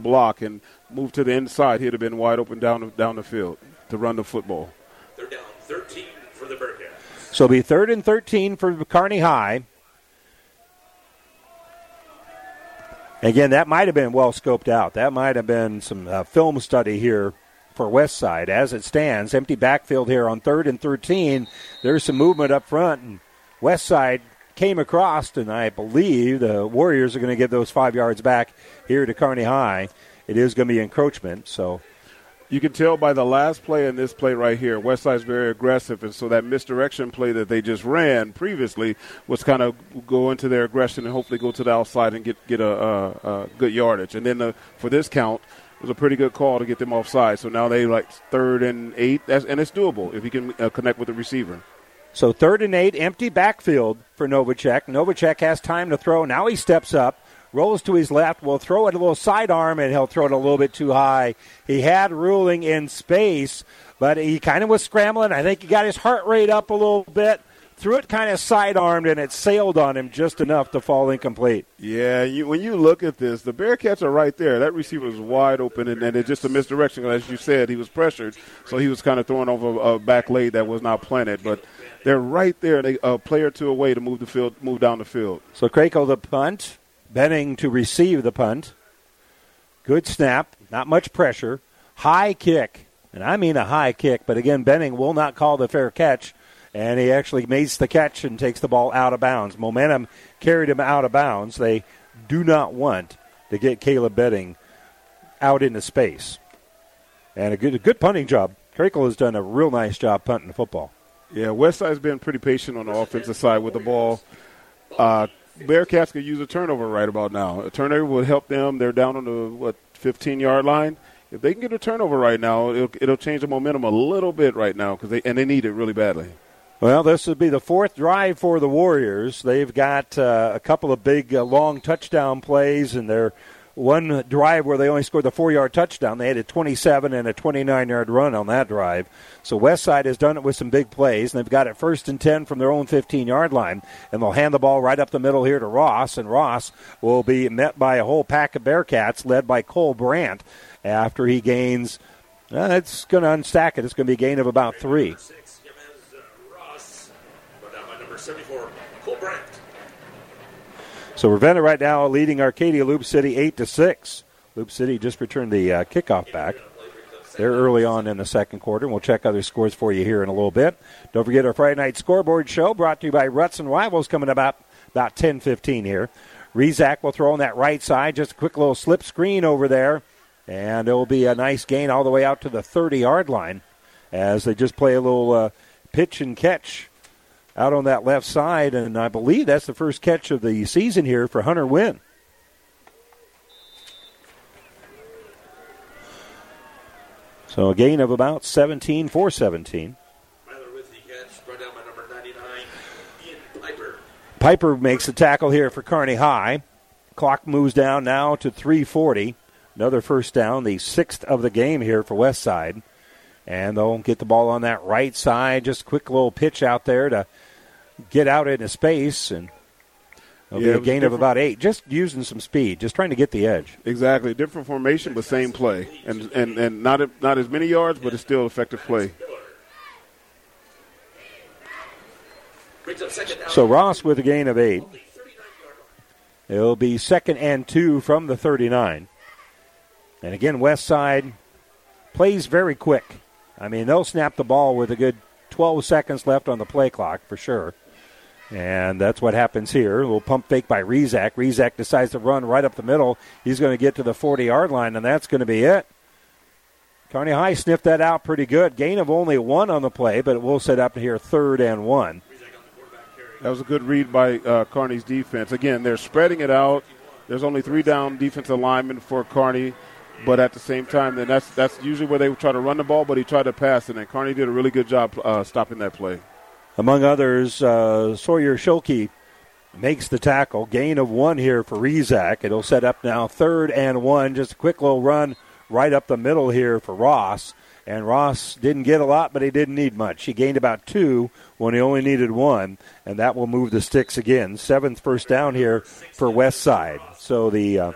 block and moved to the inside, he'd have been wide open down the field to run the football. They're down 13 for the Bearcats. So it'll be third and 13 for Kearney High. Again, that might have been well scoped out. That might have been some film study here for Westside. As it stands, empty backfield here on third and 13. There's some movement up front, and Westside came across, and I believe the Warriors are going to give those 5 yards back here to Kearney High. It is going to be encroachment. So you can tell by the last play and this play right here, Westside's very aggressive, and so that misdirection play that they just ran previously was kind of go into their aggression and hopefully go to the outside and get a good yardage. And then for this count, it was a pretty good call to get them offside. So now they like third and 8, and it's doable if you can connect with the receiver. So third and 8, empty backfield for Novacek. Novacek has time to throw. Now he steps up, rolls to his left, will throw it a little sidearm, and he'll throw it a little bit too high. He had Ruling in space, but he kind of was scrambling. I think he got his heart rate up a little bit. Threw it kind of side-armed, and it sailed on him just enough to fall incomplete. Yeah, when you look at this, the Bearcats are right there. That receiver was wide open, and it's just a misdirection. As you said, he was pressured, so he was kind of throwing over a back leg that was not planted. But they're right there, a player or two away to move down the field. So Krako the punt, Benning to receive the punt. Good snap, not much pressure. High kick, and I mean a high kick, but again, Benning will not call the fair catch. And he actually makes the catch and takes the ball out of bounds. Momentum carried him out of bounds. They do not want to get Caleb Benning out into space. And a good punting job. Krickle has done a real nice job punting football. Yeah, Westside's been pretty patient on the offensive side with the ball. Bearcats could use a turnover right about now. A turnover would help them. They're down on the 15-yard line. If they can get a turnover right now, it'll change the momentum a little bit right now, because they need it really badly. Well, this would be the fourth drive for the Warriors. They've got a couple of big, long touchdown plays, and their one drive where they only scored the 4-yard touchdown. They had a 27 and a 29-yard run on that drive. So Westside has done it with some big plays, and they've got it first and 10 from their own 15-yard line. And they'll hand the ball right up the middle here to Ross, and Ross will be met by a whole pack of Bearcats led by Cole Brandt after he gains. It's going to unstack it. It's going to be a gain of about 3. 74, Cole Brandt. So Ravenna right now leading Arcadia Loup City 8-6. Loup City just returned the kickoff back. They're early on in the second quarter, and we'll check other scores for you here in a little bit. Don't forget our Friday night scoreboard show brought to you by Ruts and Rivals coming about 10:15 here. Rezac will throw on that right side, just a quick little slip screen over there, and it will be a nice gain all the way out to the 30-yard line as they just play a little pitch and catch out on that left side, and I believe that's the first catch of the season here for Hunter Wynn. So a gain of about 17 for 17. With the catch, brought down by number 99, Ian Piper. Piper makes the tackle here for Kearney High. Clock moves down now to 3:40. Another first down, the 6th of the game here for Westside. And they'll get the ball on that right side. Just a quick little pitch out there to get out into space, and it'll be a gain of about 8. Just using some speed, just trying to get the edge. Exactly, different formation, but same play, and not as many yards, but it's still effective play. So Ross with a gain of 8. It'll be second and 2 from the 39. And again, Westside plays very quick. I mean, they'll snap the ball with a good 12 seconds left on the play clock for sure. And that's what happens here. A little pump fake by Rezac. Rezac decides to run right up the middle. He's going to get to the 40-yard line, and that's going to be it. Kearney High sniffed that out pretty good. Gain of only one on the play, but it will set up to here 3rd and 1. That was a good read by Kearney's defense. Again, they're spreading it out. There's only 3 down defensive linemen for Kearney, but at the same time, then that's usually where they try to run the ball, but he tried to pass it, and Kearney did a really good job stopping that play. Among others, Sawyer Schulke makes the tackle. Gain of 1 here for Rezac. It'll set up now 3rd and 1. Just a quick little run right up the middle here for Ross. And Ross didn't get a lot, but he didn't need much. He gained about 2 when he only needed 1, and that will move the sticks again. 7th first down here for Westside. So the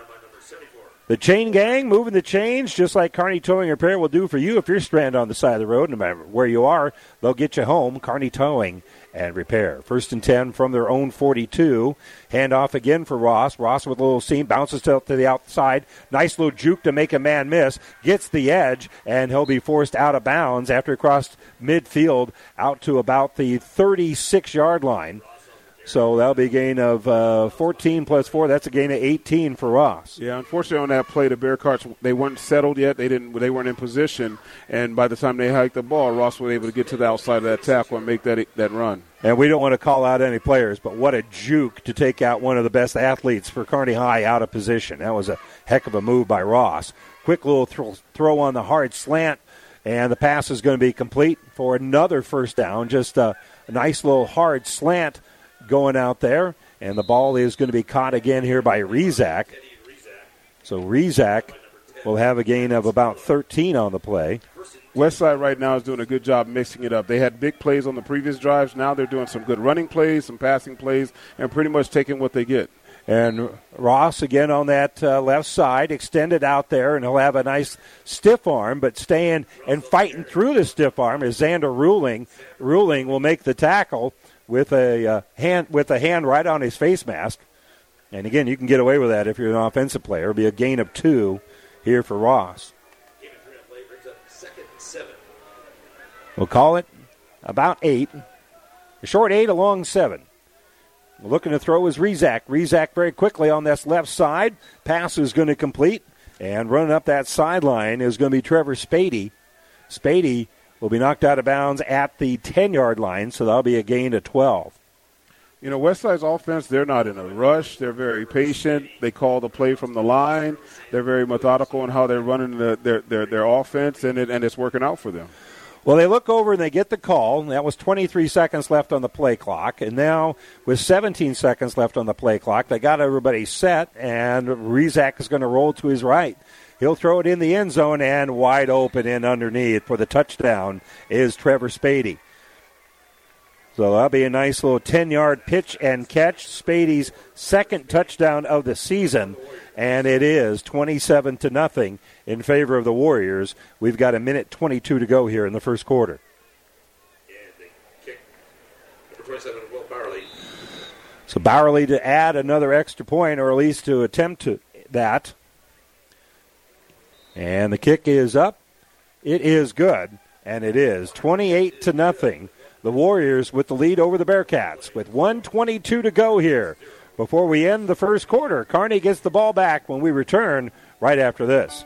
chain gang moving the chains, just like Kearney Towing Repair will do for you if you're stranded on the side of the road. No matter where you are, they'll get you home. Kearney Towing and Repair. 1st and 10 from their own 42. Handoff again for Ross. Ross with a little seam. Bounces up to the outside. Nice little juke to make a man miss. Gets the edge, and he'll be forced out of bounds after he crossed midfield out to about the 36-yard line. So that'll be a gain of 14 plus 4. That's a gain of 18 for Ross. Yeah, unfortunately on that play, the Bearcats, they weren't settled yet. They weren't in position. And by the time they hiked the ball, Ross was able to get to the outside of that tackle and make that run. And we don't want to call out any players, but what a juke to take out one of the best athletes for Kearney High out of position. That was a heck of a move by Ross. Quick little throw on the hard slant, and the pass is going to be complete for another first down. Just a nice little hard slant going out there, and the ball is going to be caught again here by Rezac. So Rezac will have a gain of about 13 on the play. Westside right now is doing a good job mixing it up. They had big plays on the previous drives. Now they're doing some good running plays, some passing plays, and pretty much taking what they get. And Ross again on that left side, extended out there, and he'll have a nice stiff arm, but staying and fighting through the stiff arm is Xander Ruling. Ruling will make the tackle with a hand right on his face mask. And again, you can get away with that if you're an offensive player. It'll be a gain of 2 here for Ross. We'll call it about 8. A short 8, a long 7. Looking to throw is Rezac. Rezac very quickly on this left side. Pass is going to complete. And running up that sideline is going to be Trevor Spady. Spady will be knocked out of bounds at the 10-yard line, so that'll be a gain of 12. You know, Westside's offense, they're not in a rush. They're very patient. They call the play from the line. They're very methodical in how they're running their offense, and it's working out for them. Well, they look over and they get the call. And that was 23 seconds left on the play clock. And now with 17 seconds left on the play clock, they got everybody set, and Rezac is going to roll to his right. He'll throw it in the end zone, and wide open and underneath for the touchdown is Trevor Spady. So that'll be a nice little 10-yard pitch and catch. Spady's 2nd touchdown of the season, and it is 27-0 in favor of the Warriors. We've got a minute 22 to go here in the first quarter. And they kick number 27, Will Bowerly. So Bowerly to add another extra point, or at least to attempt to that. And the kick is up. It is good, and it is 28-0. The Warriors with the lead over the Bearcats with 1:22 to go here. Before we end the first quarter, Kearney gets the ball back when we return right after this.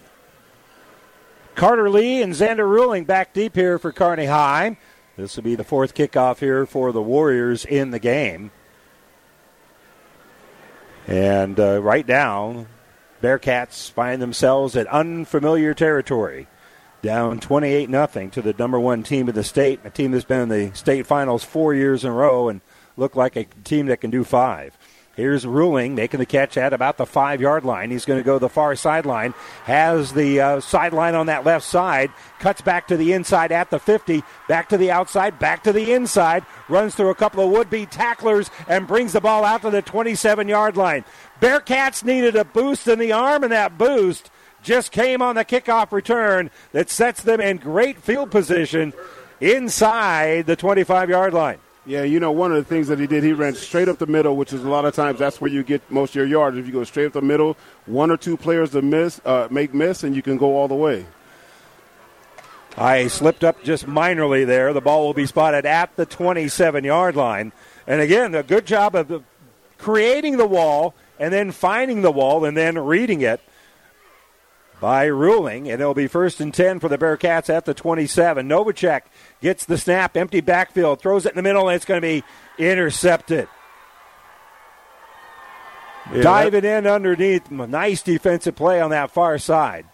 Carter Lee and Xander Ruling back deep here for Kearney High. This will be the 4th kickoff here for the Warriors in the game. And right now, Bearcats find themselves at unfamiliar territory. down 28-0 to the number one team in the state, a team that's been in the state finals 4 years in a row and looked like a team that can do five. Here's Ruling making the catch at about the 5-yard line. He's going to go the far sideline. Has the sideline on that left side. Cuts back to the inside at the 50. Back to the outside. Back to the inside. Runs through a couple of would-be tacklers and brings the ball out to the 27-yard line. Bearcats needed a boost in the arm, and that boost just came on the kickoff return that sets them in great field position inside the 25-yard line. Yeah, you know, one of the things that he did, he ran straight up the middle, which is a lot of times that's where you get most of your yards. If you go straight up the middle, one or two players to make miss, and you can go all the way. I slipped up just minorly there. The ball will be spotted at the 27-yard line. And, again, a good job of creating the wall and then finding the wall and then reading it by Ruling, and it'll be 1st and 10 for the Bearcats at the 27. Novacek gets the snap, empty backfield, throws it in the middle, and it's going to be intercepted. Yeah, diving in underneath, nice defensive play on that far side.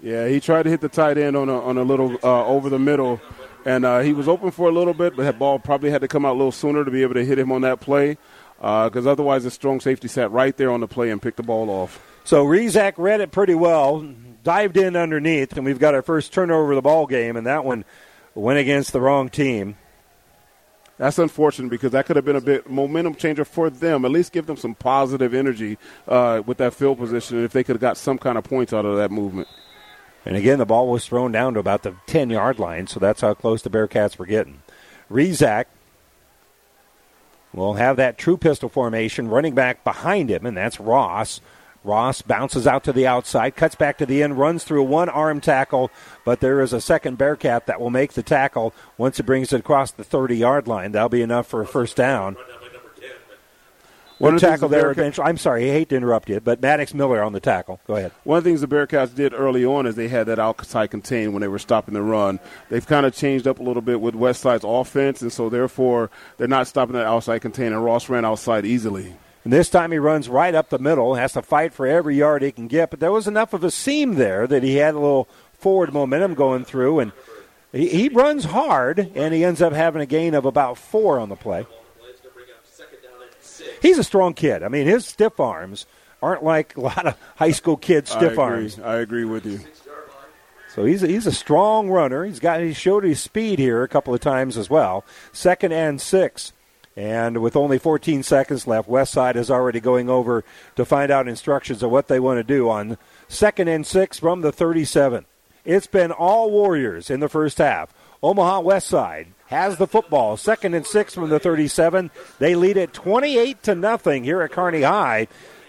Yeah, he tried to hit the tight end on a little over the middle, and he was open for a little bit, but that ball probably had to come out a little sooner to be able to hit him on that play, because otherwise the strong safety sat right there on the play and picked the ball off. So Rezac read it pretty well. Dived in underneath, and we've got our first turnover of the ball game, and that one went against the wrong team. That's unfortunate because that could have been a bit momentum changer for them, at least give them some positive energy with that field position if they could have got some kind of points out of that movement. And again, the ball was thrown down to about the 10-yard line, so that's how close the Bearcats were getting. Rezac will have that true pistol formation running back behind him, and that's Ross. Ross bounces out to the outside, cuts back to the end, runs through one arm tackle, but there is a second Bearcat that will make the tackle once it brings it across the 30-yard line. That'll be enough for a first down. One tackle there eventually. I'm sorry, I hate to interrupt you, but Maddox Miller on the tackle. Go ahead. One of the things the Bearcats did early on is they had that outside contain when they were stopping the run. They've kind of changed up a little bit with Westside's offense, and so therefore they're not stopping that outside contain, and Ross ran outside easily. And this time he runs right up the middle, has to fight for every yard he can get. But there was enough of a seam there that he had a little forward momentum going through. And he runs hard, and he ends up having a gain of about 4 on the play. He's a strong kid. I mean, his stiff arms aren't like a lot of high school kids' stiff arms. I agree with you. So he's a strong runner. He showed his speed here a couple of times as well. 2nd and 6. And with only 14 seconds left, Westside is already going over to find out instructions of what they want to do on 2nd and 6 from the 37. It's been all Warriors in the first half. Omaha Westside has the football, 2nd and 6 from the 37. They lead it 28-0 here at Kearney High.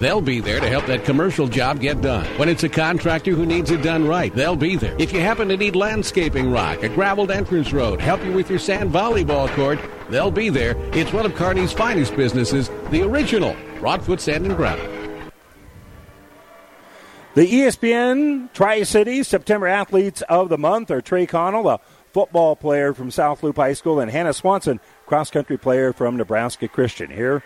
They'll be there to help that commercial job get done. When it's a contractor who needs it done right, they'll be there. If you happen to need landscaping rock, a graveled entrance road, help you with your sand volleyball court, they'll be there. It's one of Kearney's finest businesses, the original Rodfoot Sand and Gravel. The ESPN Tri-Cities September Athletes of the Month are Trey Connell, a football player from South Loop High School, and Hannah Swanson, cross-country player from Nebraska Christian. Here,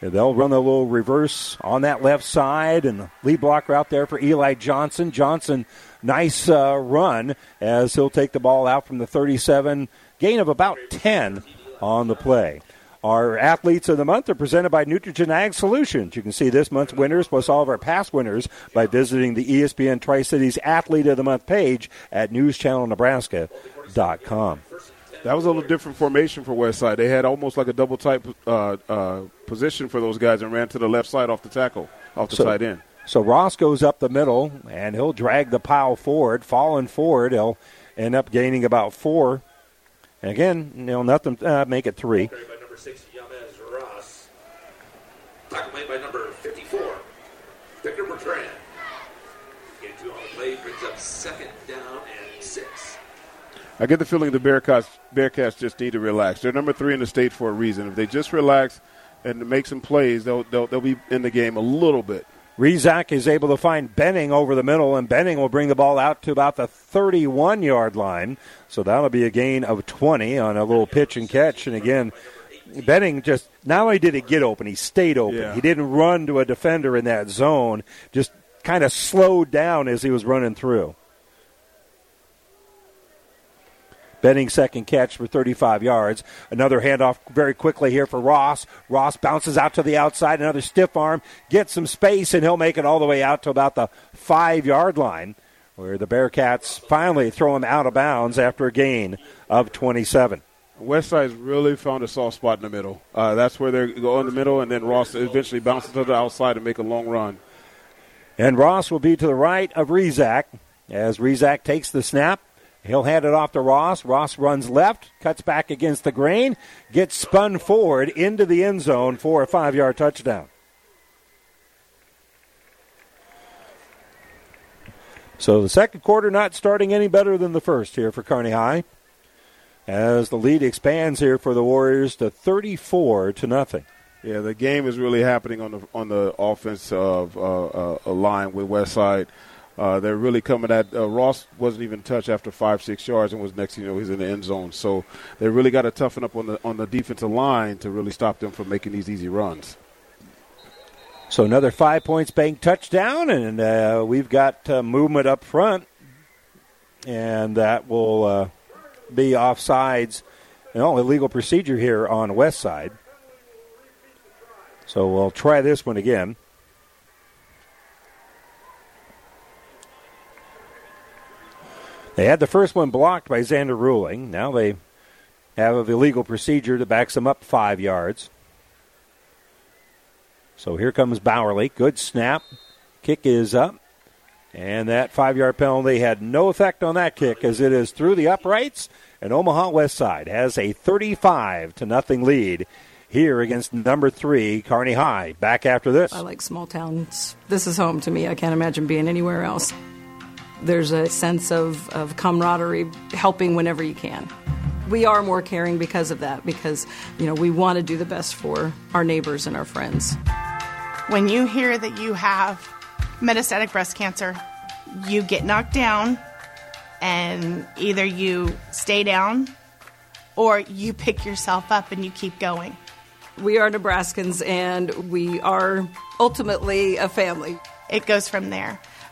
they'll run a little reverse on that left side, and lead blocker out there for Eli Johnson. Johnson, nice run as he'll take the ball out from the 37, gain of about 10 on the play. Our Athletes of the Month are presented by Nutrigen Ag Solutions. You can see this month's winners plus all of our past winners by visiting the ESPN Tri-Cities Athlete of the Month page at newschannelnebraska.com. That was a little different formation for Westside. They had almost like a double-type position for those guys and ran to the left side off the tackle, tight end. So Ross goes up the middle, and he'll drag the pile forward. Falling forward, he'll end up gaining about 4. And again, nothing make it 3. Tackle by number 6, Jamez Ross. Tackle made by number 54, Victor Bertrand. Get 2 on the play, brings up 2nd down and 6. I get the feeling the Bearcats just need to relax. They're number 3 in the state for a reason. If they just relax and make some plays, they'll be in the game a little bit. Rezac is able to find Benning over the middle, and Benning will bring the ball out to about the 31-yard line. So that'll be a gain of 20 on a little pitch and catch. And again, Benning just not only did he get open, he stayed open. Yeah. He didn't run to a defender in that zone, just kind of slowed down as he was running through. Benning's second catch for 35 yards. Another handoff very quickly here for Ross. Ross bounces out to the outside, another stiff arm, gets some space, and he'll make it all the way out to about the 5-yard line, where the Bearcats finally throw him out of bounds after a gain of 27. Westside's really found a soft spot in the middle. That's where they go in the middle, and then Ross eventually bounces to the outside and make a long run. And Ross will be to the right of Rezac. As Rezac takes the snap, he'll hand it off to Ross. Ross runs left, cuts back against the grain, gets spun forward into the end zone for a 5-yard touchdown. So the second quarter not starting any better than the first here for Kearney High, as the lead expands here for the Warriors to 34-0. Yeah, the game is really happening on the offensive line with Westside. They're really coming at Ross wasn't even touched after 5-6 yards, and was next thing you know he's in the end zone. So they really got to toughen up on the defensive line to really stop them from making these easy runs. So another 5 points bank touchdown, and we've got movement up front, and that will be offsides. No, illegal procedure here on Westside. So we'll try this one again. They had the first one blocked by Xander Ruling. Now they have an illegal procedure that backs them up 5 yards. So here comes Bowerly. Good snap. Kick is up. And that 5-yard penalty had no effect on that kick, as it is through the uprights. And Omaha Westside has a 35-0 lead here against number 3, Kearney High. Back after this. I like small towns. This is home to me. I can't imagine being anywhere else. There's a sense of camaraderie, helping whenever you can. We are more caring because of that, because, you know, we want to do the best for our neighbors and our friends. When you hear that you have metastatic breast cancer, you get knocked down, and either you stay down or you pick yourself up and you keep going. We are Nebraskans, and we are ultimately a family. It goes from there.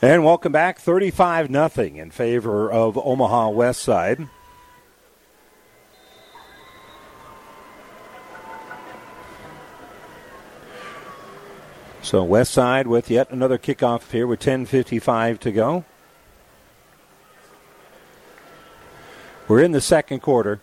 And welcome back, 35-0 in favor of Omaha Westside. So Westside with yet another kickoff here with 10:55 to go. We're in the second quarter.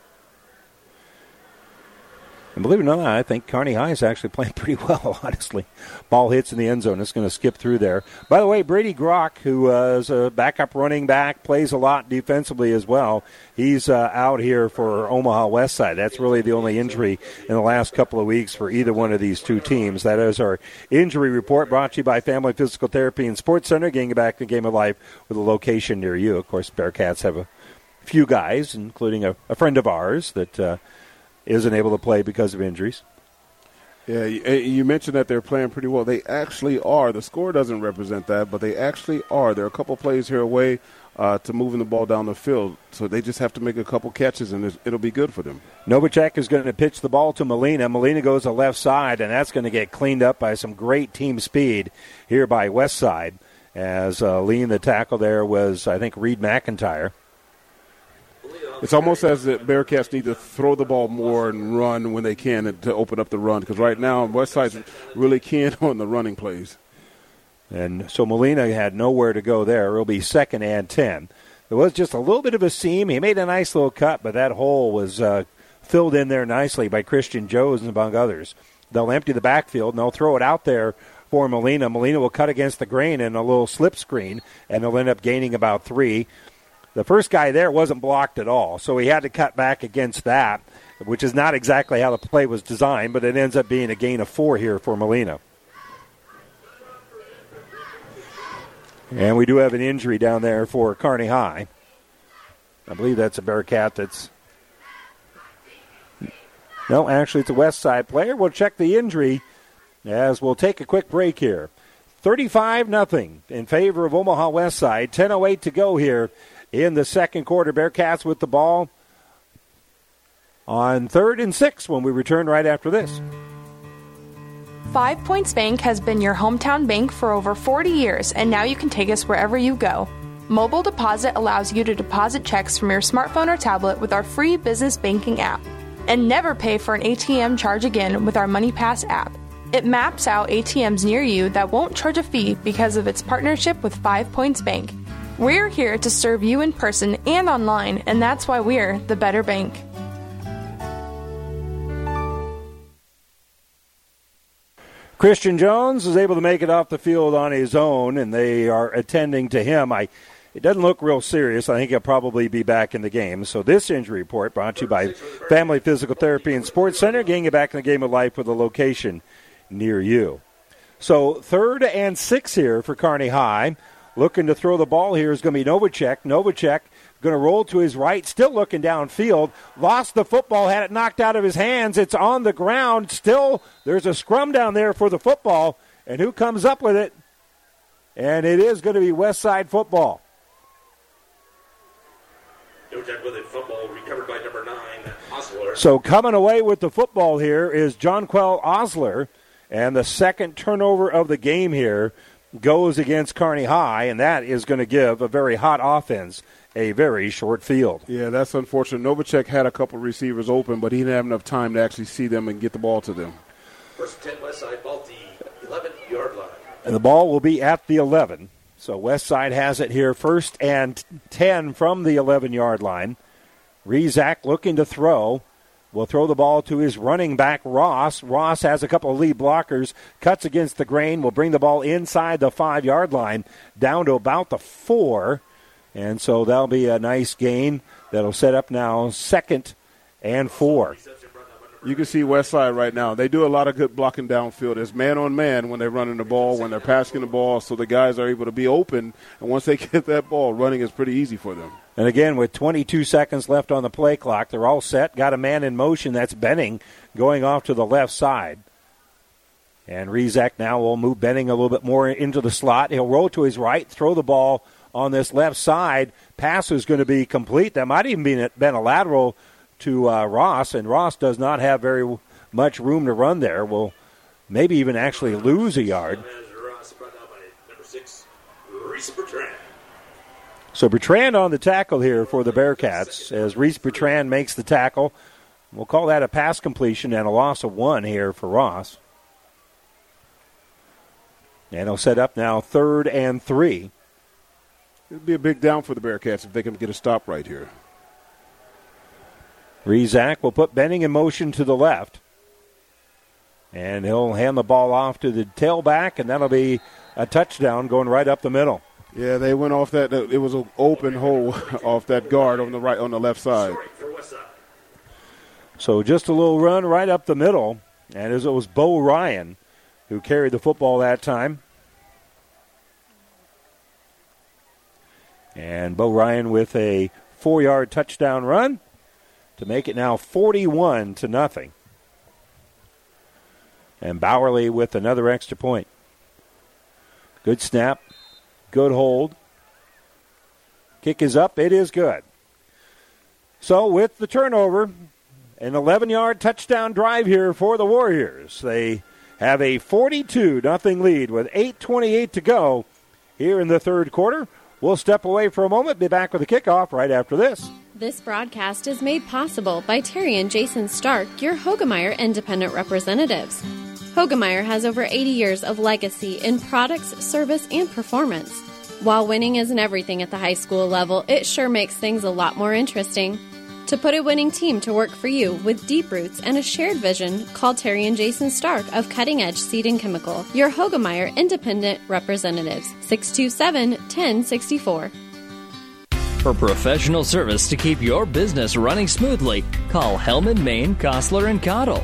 And believe it or not, I think Kearney High is actually playing pretty well, honestly. Ball hits in the end zone. It's going to skip through there. By the way, Brady Grock, who is a backup running back, plays a lot defensively as well. He's out here for Omaha Westside. That's really the only injury in the last couple of weeks for either one of these two teams. That is our injury report, brought to you by Family Physical Therapy and Sports Center, getting back to the game of life with a location near you. Of course, Bearcats have a few guys, including a friend of ours that isn't able to play because of injuries. Yeah, you mentioned that they're playing pretty well. They actually are. The score doesn't represent that, but they actually are. They're a couple plays here away to moving the ball down the field, so they just have to make a couple catches, and it'll be good for them. Novacek is going to pitch the ball to Molina. Molina goes to left side, and that's going to get cleaned up by some great team speed here by Westside, as leading the tackle there was, I think, Reed McIntyre. It's almost as the Bearcats need to throw the ball more and run when they can to open up the run, because right now Westside's really keen on the running plays. And so Molina had nowhere to go there. It'll be 2nd and 10. There was just a little bit of a seam. He made a nice little cut, but that hole was filled in there nicely by Christian Jones, among others. They'll empty the backfield, and they'll throw it out there for Molina. Molina will cut against the grain in a little slip screen, and they'll end up gaining about three. The first guy there wasn't blocked at all, so he had to cut back against that, which is not exactly how the play was designed, but it ends up being a gain of four here for Molina. And we do have an injury down there for Kearney High. I believe that's a Bearcat that's... No, actually it's a Westside player. We'll check the injury as we'll take a quick break here. 35-0 in favor of Omaha Westside. 10:08 to go here in the second quarter. Bearcats with the ball on 3rd and 6 when we return right after this. 5 Points Bank has been your hometown bank for over 40 years, and now you can take us wherever you go. Mobile Deposit allows you to deposit checks from your smartphone or tablet with our free business banking app. And never pay for an ATM charge again with our MoneyPass app. It maps out ATMs near you that won't charge a fee because of its partnership with 5 Points Bank. We're here to serve you in person and online, and that's why we're the better bank. Christian Jones is able to make it off the field on his own, and they are attending to him. It doesn't look real serious. I think he'll probably be back in the game. So this injury report brought to you by Family Physical Therapy and Sports Center, getting you back in the game of life with a location near you. So 3rd and 6 here for Kearney High. Looking to throw the ball here is going to be Novacek. Novacek going to roll to his right, still looking downfield. Lost the football, had it knocked out of his hands. It's on the ground. Still, there's a scrum down there for the football. And who comes up with it? And it is going to be Westside football. So coming away with the football here is Jonquel Osler. And the second turnover of the game here goes against Kearney High. And that is going to give a very hot offense a very short field. Yeah, that's unfortunate. Novacek had a couple receivers open, but he didn't have enough time to actually see them and get the ball to them. First 10 Westside, ball at the 11-yard line. And the ball will be at the 11. So Westside has it here, 1st and 10 from the 11-yard line. Rezac looking to throw. Will throw the ball to his running back, Ross. Ross has a couple of lead blockers. Cuts against the grain. Will bring the ball inside the 5-yard line, down to about the 4. And so that'll be a nice gain that'll set up now 2nd and 4. You can see Westside right now. They do a lot of good blocking downfield. It's man-on-man when they're running the ball, when they're passing the ball, so the guys are able to be open. And once they get that ball, running is pretty easy for them. And again, with 22 seconds left on the play clock, they're all set. Got a man in motion. That's Benning going off to the left side. And Rezac now will move Benning a little bit more into the slot. He'll roll to his right, throw the ball on this left side. Pass is going to be complete. That might even be been a lateral to Ross, and Ross does not have very much room to run there. Will maybe even actually lose a yard. So Bertrand on the tackle here for the Bearcats as Reese Bertrand makes the tackle. We'll call that a pass completion and a loss of 1 here for Ross. And he'll set up now 3rd and 3. It'll be a big down for the Bearcats if they can get a stop right here. Rezac will put Benning in motion to the left. And he'll hand the ball off to the tailback, and that'll be a touchdown going right up the middle. Yeah, they went off that. It was an open hole off that guard on the right, on the left side. So just a little run right up the middle. And as it was Bo Ryan who carried the football that time. And Bo Ryan with a 4-yard touchdown run to make it now 41-0. And Bowerly with another extra point. Good snap. Good hold. Kick is up. It is good. So with the turnover, an 11-yard touchdown drive here for the Warriors. They have a 42-0 lead with 8:28 to go here in the third quarter. We'll step away for a moment, be back with a kickoff right after this. This broadcast is made possible by Terry and Jason Stark, your Hogemeyer Independent Representatives. Hogemeyer has over 80 years of legacy in products, service, and performance. While winning isn't everything at the high school level, it sure makes things a lot more interesting. To put a winning team to work for you with deep roots and a shared vision, call Terry and Jason Stark of Cutting Edge Seed and Chemical, your Hogemeyer Independent Representatives, 627-1064. For professional service to keep your business running smoothly, call Hellman Maine Kostler and Cottle.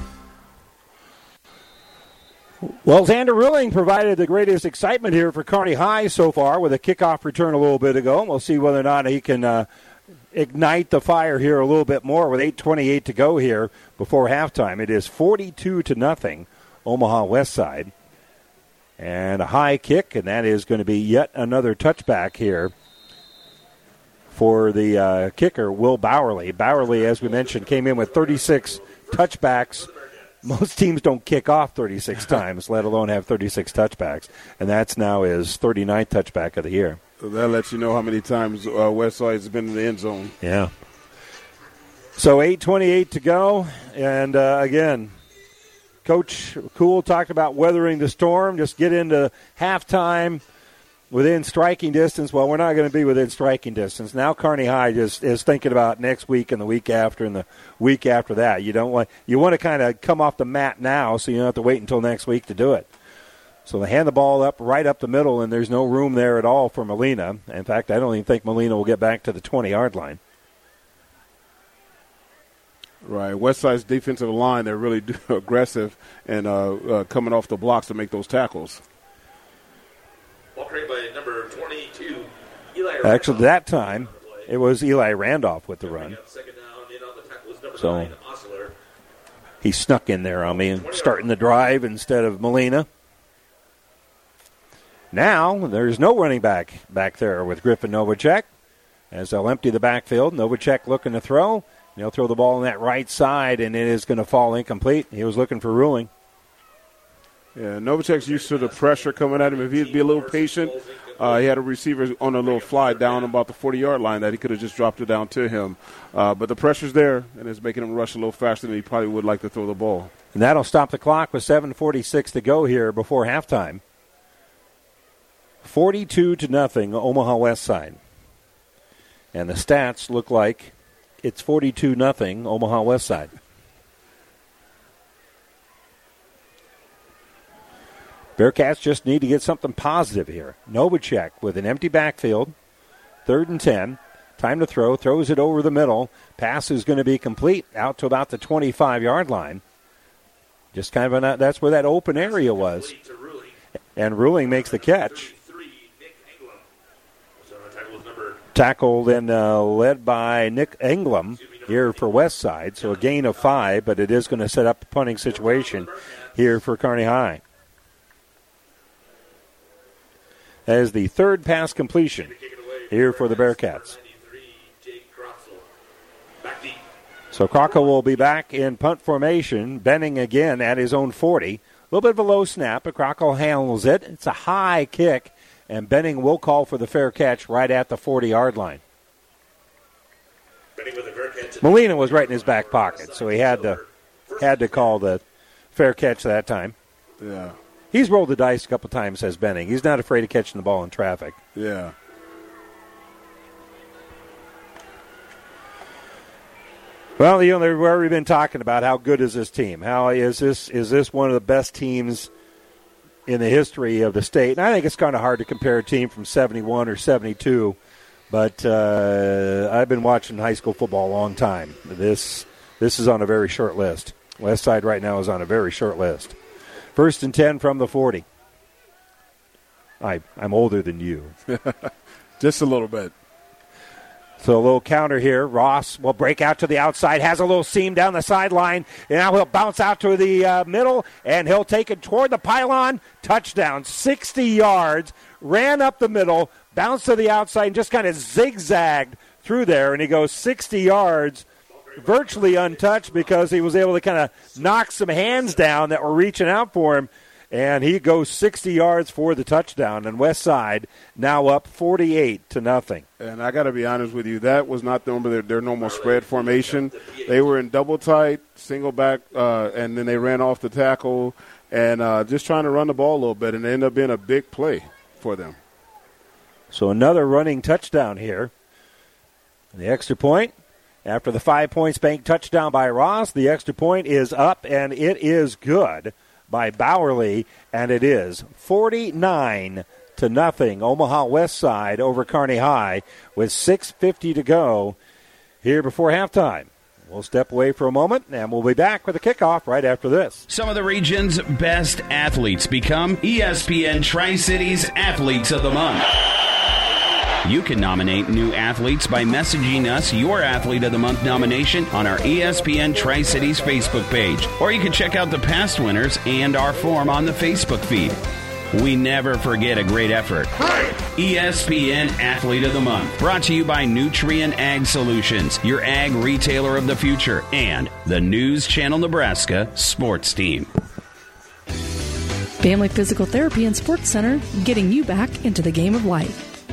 Well, Xander Ruling provided the greatest excitement here for Kearney High so far with a kickoff return a little bit ago. We'll see whether or not he can ignite the fire here a little bit more with 8:28 to go here before halftime. It is 42-0. Omaha Westside. And a high kick, and that is going to be yet another touchback here for the kicker, Will Bowerly. Bowerly, as we mentioned, came in with 36 touchbacks. Most teams don't kick off 36 times, let alone have 36 touchbacks. And that's now his 39th touchback of the year. So that lets you know how many times Westside's been in the end zone. Yeah. So 8:28 to go, and again, Coach Kuhl talked about weathering the storm, just get into halftime within striking distance. Well, we're not going to be within striking distance. Now Kearney High just is thinking about next week and the week after and the week after that. You want to kind of come off the mat now so you don't have to wait until next week to do it. So they hand the ball up right up the middle, and there's no room there at all for Molina. In fact, I don't even think Molina will get back to the 20-yard line. Right, Westside's defensive line, they're really aggressive and coming off the blocks to make those tackles. Ball carried by number 22, Eli Randolph. Actually, that time, it was Eli Randolph with the run. So he snuck in there on me and starting the drive instead of Molina. Now there's no running back there with Griffin Novacek, as they'll empty the backfield. Novacek looking to throw. They'll throw the ball on that right side, and it is going to fall incomplete. He was looking for Ruling. Yeah, Novacek's used to the pressure coming at him. If he'd be a little patient, he had a receiver on a little fly down about the 40-yard line that he could have just dropped it down to him. But the pressure's there, and it's making him rush a little faster than he probably would like to throw the ball. And that'll stop the clock with 7:46 to go here before halftime. 42-0, Omaha Westside. And the stats look like it's 42-0, Omaha Westside. Bearcats just need to get something positive here. Novacek with an empty backfield, 3rd and 10. Time to throw, throws it over the middle. Pass is going to be complete out to about the 25-yard line. Just kind of that's where that open area was. And Ruling makes the catch. Tackled and led by Nick Englum here for Westside. So a gain of 5, but it is going to set up a punting situation here for Kearney High. That is the 3rd pass completion here for the Bearcats. So Croco will be back in punt formation. Benning again at his own 40. A little bit of a low snap, but Croco handles it. It's a high kick. And Benning will call for the fair catch right at the 40-yard line. Molina was right in his back pocket, so he had to call the fair catch that time. Yeah, he's rolled the dice a couple times, says Benning. He's not afraid of catching the ball in traffic. Yeah. Well, they've already been talking about how good is this team. How is this one of the best teams in the history of the state. And I think it's kind of hard to compare a team from 71 or 72, but I've been watching high school football a long time. This is on a very short list. Westside right now is on a very short list. 1st and 10 from the 40. I'm older than you. Just a little bit. So a little counter here. Ross will break out to the outside, has a little seam down the sideline, and now he'll bounce out to the middle, and he'll take it toward the pylon. Touchdown, 60 yards, ran up the middle, bounced to the outside, and just kind of zigzagged through there, and he goes 60 yards, virtually untouched because he was able to kind of knock some hands down that were reaching out for him, and he goes 60 yards for the touchdown, and Westside now up 48-0. And I got to be honest with you, that was not their normal spread formation. They were in double tight, single back, and then they ran off the tackle and just trying to run the ball a little bit, and it ended up being a big play for them. So another running touchdown here. The extra point. After the 5 points bank touchdown by Ross, the extra point is up, and it is good by Bowerly, and it is 49-0. Omaha Westside over Kearney High with 6:50 to go here before halftime. We'll step away for a moment, and we'll be back with a kickoff right after this. Some of the region's best athletes become ESPN Tri-Cities Athletes of the Month. You can nominate new athletes by messaging us your Athlete of the Month nomination on our ESPN Tri-Cities Facebook page. Or you can check out the past winners and our form on the Facebook feed. We never forget a great effort. ESPN Athlete of the Month, brought to you by Nutrien Ag Solutions, your ag retailer of the future, and the News Channel Nebraska sports team. Family Physical Therapy and Sports Center, getting you back into the game of life,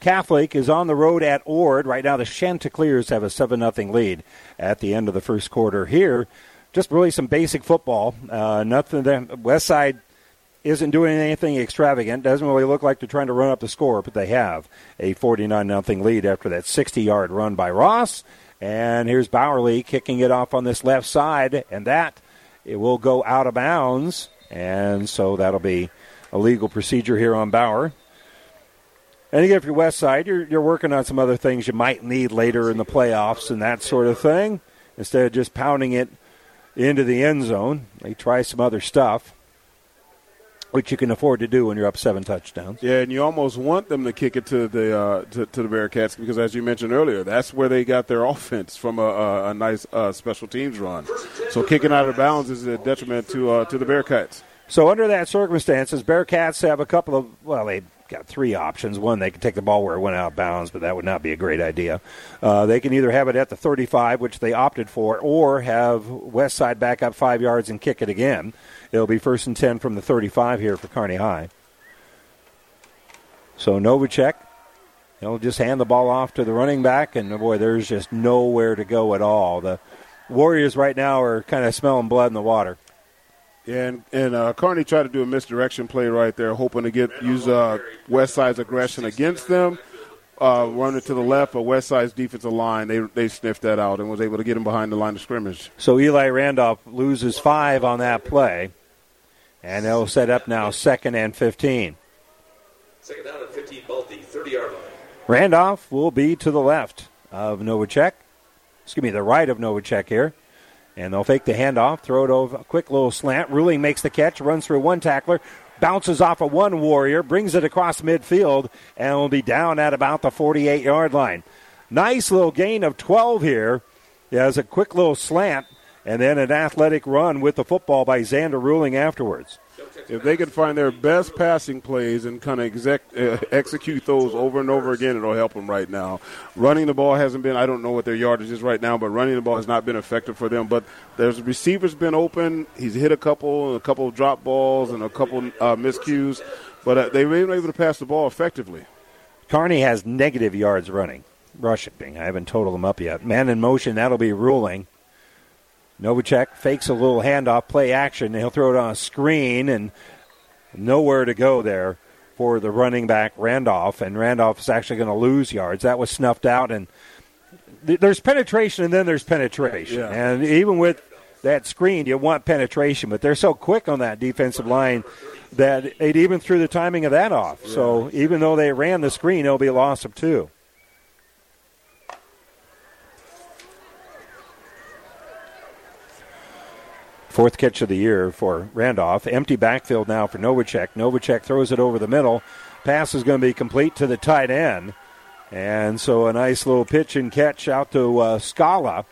Catholic is on the road at Ord. Right now the Chanticleers have a 7-0 lead at the end of the first quarter here. Just really some basic football. Nothing. Westside isn't doing anything extravagant. Doesn't really look like they're trying to run up the score, but they have a 49-0 lead after that 60-yard run by Ross. And here's Bowerly kicking it off on this left side, and that it will go out of bounds. And so that'll be a legal procedure here on Bauer. And again, if you're Westside, you're working on some other things you might need later in the playoffs and that sort of thing. Instead of just pounding it into the end zone, they try some other stuff, which you can afford to do when you're up 7 touchdowns. Yeah, and you almost want them to kick it to the Bearcats because, as you mentioned earlier, that's where they got their offense from a nice special teams run. So kicking out of bounds is a detriment to the Bearcats. So under that circumstances, Bearcats have a couple of – well, they – got 3 options. One, they can take the ball where it went out of bounds, but that would not be a great idea. They can either have it at the 35, which they opted for, or have Westside back up 5 yards and kick it again. It'll be 1st and 10 from the 35 here for Kearney High. So Novacek, he'll just hand the ball off to the running back, and boy, there's just nowhere to go at all. The Warriors right now are kind of smelling blood in the water. Yeah, and Kearney tried to do a misdirection play right there, hoping to use Westside's aggression against them. Running to the left of Westside's defensive line, they sniffed that out and was able to get him behind the line of scrimmage. So Eli Randolph loses 5 on that play, and they'll set up now 2nd and 15. 2nd down and 15, both the 30-yard line. Randolph will be to the left of Novacek. Excuse me, the right of Novacek here. And they'll fake the handoff, throw it over, a quick little slant. Ruling makes the catch, runs through one tackler, bounces off of one Warrior, brings it across midfield, and will be down at about the 48-yard line. Nice little gain of 12 here. Yeah, as a quick little slant, and then an athletic run with the football by Xander Ruling afterwards. If they can find their best passing plays and kind of execute those over and over again, it'll help them right now. Running the ball hasn't been – I don't know what their yardage is right now, but running the ball has not been effective for them. But their receiver's been open. He's hit a couple drop balls and a couple miscues. But they were able to pass the ball effectively. Kearney has negative yards rushing. I haven't totaled them up yet. Man in motion, that'll be Ruling. Novacek fakes a little handoff, play action. He'll throw it on a screen, and nowhere to go there for the running back, Randolph. And Randolph is actually going to lose yards. That was snuffed out. And there's penetration, and then there's penetration. Yeah. And even with that screen, you want penetration. But they're so quick on that defensive line that it even threw the timing of that off. Yeah. So even though they ran the screen, it'll be a loss of 2. Fourth catch of the year for Randolph. Empty backfield now for Novacek. Novacek throws it over the middle. Pass is going to be complete to the tight end. And so a nice little pitch and catch out to Scala.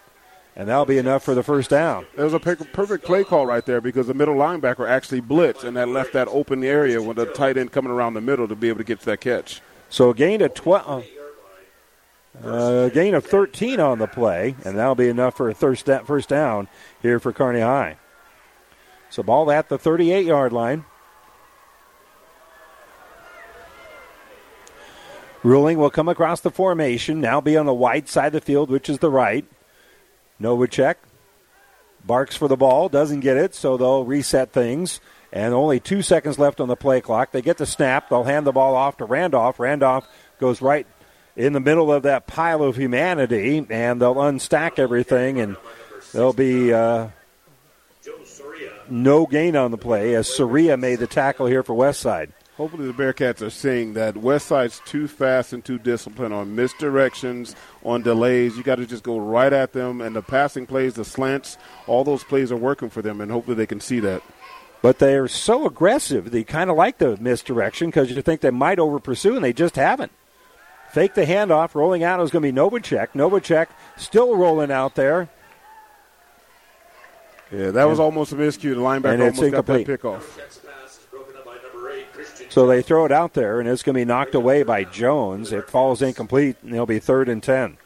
And that'll be enough for the first down. It was a perfect play call right there because the middle linebacker actually blitzed, and that left that open area with the tight end coming around the middle to be able to get to that catch. So a gain of 13 on the play, and that'll be enough for a first down here for Kearney High. So ball at the 38-yard line. Ruling will come across the formation, now be on the wide side of the field, which is the right. Novacek barks for the ball, doesn't get it, so they'll reset things. And only 2 seconds left on the play clock. They get the snap. They'll hand the ball off to Randolph. Randolph goes right in the middle of that pile of humanity, and they'll unstack everything, and there'll be no gain on the play as Soria made the tackle here for Westside. Hopefully the Bearcats are seeing that Westside's too fast and too disciplined on misdirections, on delays. You got to just go right at them, and the passing plays, the slants, all those plays are working for them, and hopefully they can see that. But they are so aggressive. They kind of like the misdirection because you think they might over-pursue, and they just haven't. Fake the handoff. Rolling out is going to be Novacek. Novacek still rolling out there. Yeah, that was almost a miscue. The linebacker almost incomplete. Got that pickoff. So they throw it out there, and it's going to be knocked away by Jones. It falls incomplete, and it'll be 3rd and 10.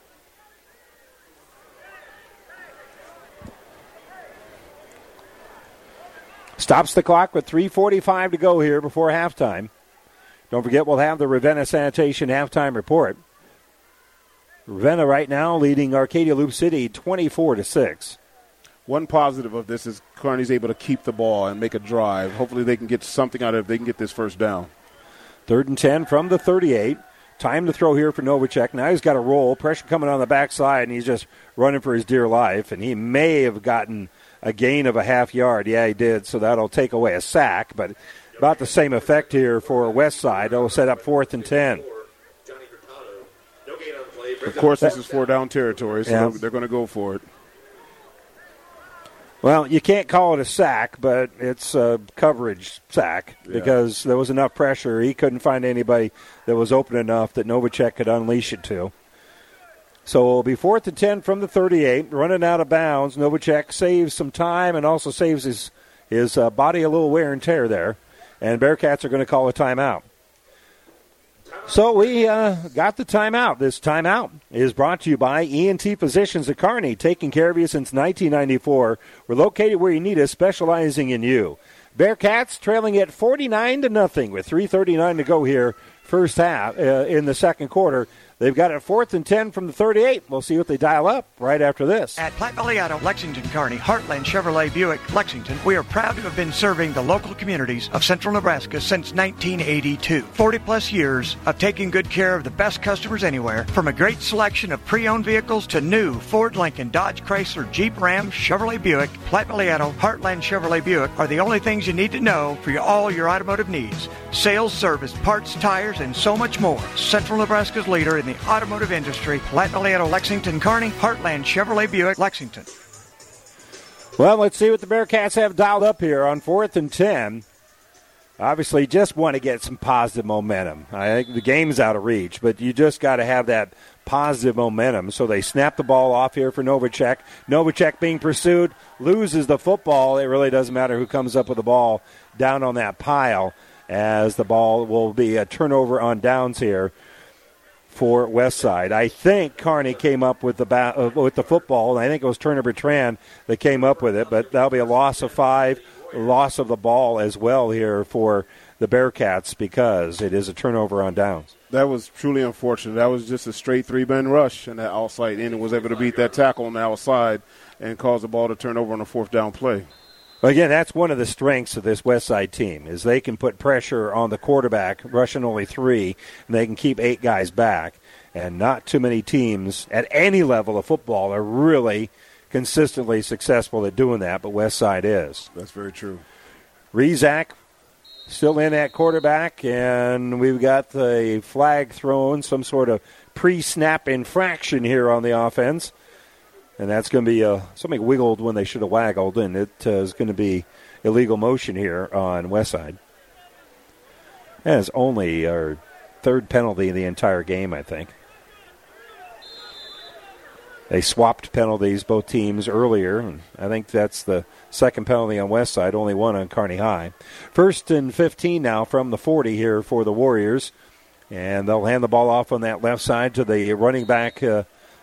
Stops the clock with 3:45 to go here before halftime. Don't forget, we'll have the Ravenna Sanitation halftime report. Ravenna right now leading Arcadia Loop City 24-6. One positive of this is Kearney's able to keep the ball and make a drive. Hopefully they can get something out of it if they can get this first down. 3rd and 10 from the 38. Time to throw here for Novacek. Now he's got a roll. Pressure coming on the backside, and he's just running for his dear life. And he may have gotten a gain of a half yard. Yeah, he did, so that'll take away a sack. But about the same effect here for Westside. It'll set up 4th and 10. Of course, this is four down territory, so they're going to go for it. Well, you can't call it a sack, but it's a coverage sack because there was enough pressure. He couldn't find anybody that was open enough that Novacek could unleash it to. So it'll be 4th and 10 from the 38, running out of bounds. Novacek saves some time and also saves his body a little wear and tear there. And Bearcats are going to call a timeout. So we got the timeout. This timeout is brought to you by E&T Physicians of Kearney, taking care of you since 1994. We're located where you need us, specializing in you. Bearcats trailing at 49-0 with 3:39 to go here, first half in the second quarter. They've got it 4th and 10 from the 38. We'll see what they dial up right after this. At Platte Valley Auto, Lexington, Kearney, Heartland Chevrolet, Buick, Lexington, we are proud to have been serving the local communities of central Nebraska since 1982. 40-plus years of taking good care of the best customers anywhere, from a great selection of pre-owned vehicles to new Ford, Lincoln, Dodge, Chrysler, Jeep, Ram, Chevrolet, Buick. Platte Valley Auto, Heartland Chevrolet, Buick are the only things you need to know for all your automotive needs. Sales, service, parts, tires, and so much more. Central Nebraska's leader in the automotive industry. Platte Valley Auto, Lexington, Kearney, Heartland Chevrolet, Buick, Lexington. Well, let's see what the Bearcats have dialed up here on 4th and 10. Obviously, just want to get some positive momentum. I think the game's out of reach, but you just got to have that positive momentum. So they snap the ball off here for Novacek. Novacek being pursued, loses the football. It really doesn't matter who comes up with the ball down on that pile, as the ball will be a turnover on downs here for Westside. I think Kearney came up with the football, and I think it was Turner Bertrand that came up with it, but that'll be a loss of 5, loss of the ball as well here for the Bearcats because it is a turnover on downs. That was truly unfortunate. That was just a straight three-man rush, and that outside end was able to beat that tackle on the outside and cause the ball to turn over on a fourth down play. Again, that's one of the strengths of this Westside team is they can put pressure on the quarterback, rushing only 3, and they can keep 8 guys back. And not too many teams at any level of football are really consistently successful at doing that, but Westside is. That's very true. Rezac still in at quarterback, and we've got the flag thrown, some sort of pre-snap infraction here on the offense. And that's going to be something wiggled when they should have waggled, and it is going to be illegal motion here on Westside. That is only our third penalty of the entire game, I think. They swapped penalties, both teams, earlier, and I think that's the second penalty on Westside, only one on Kearney High. First and 15 now from the 40 here for the Warriors, and they'll hand the ball off on that left side to the running back,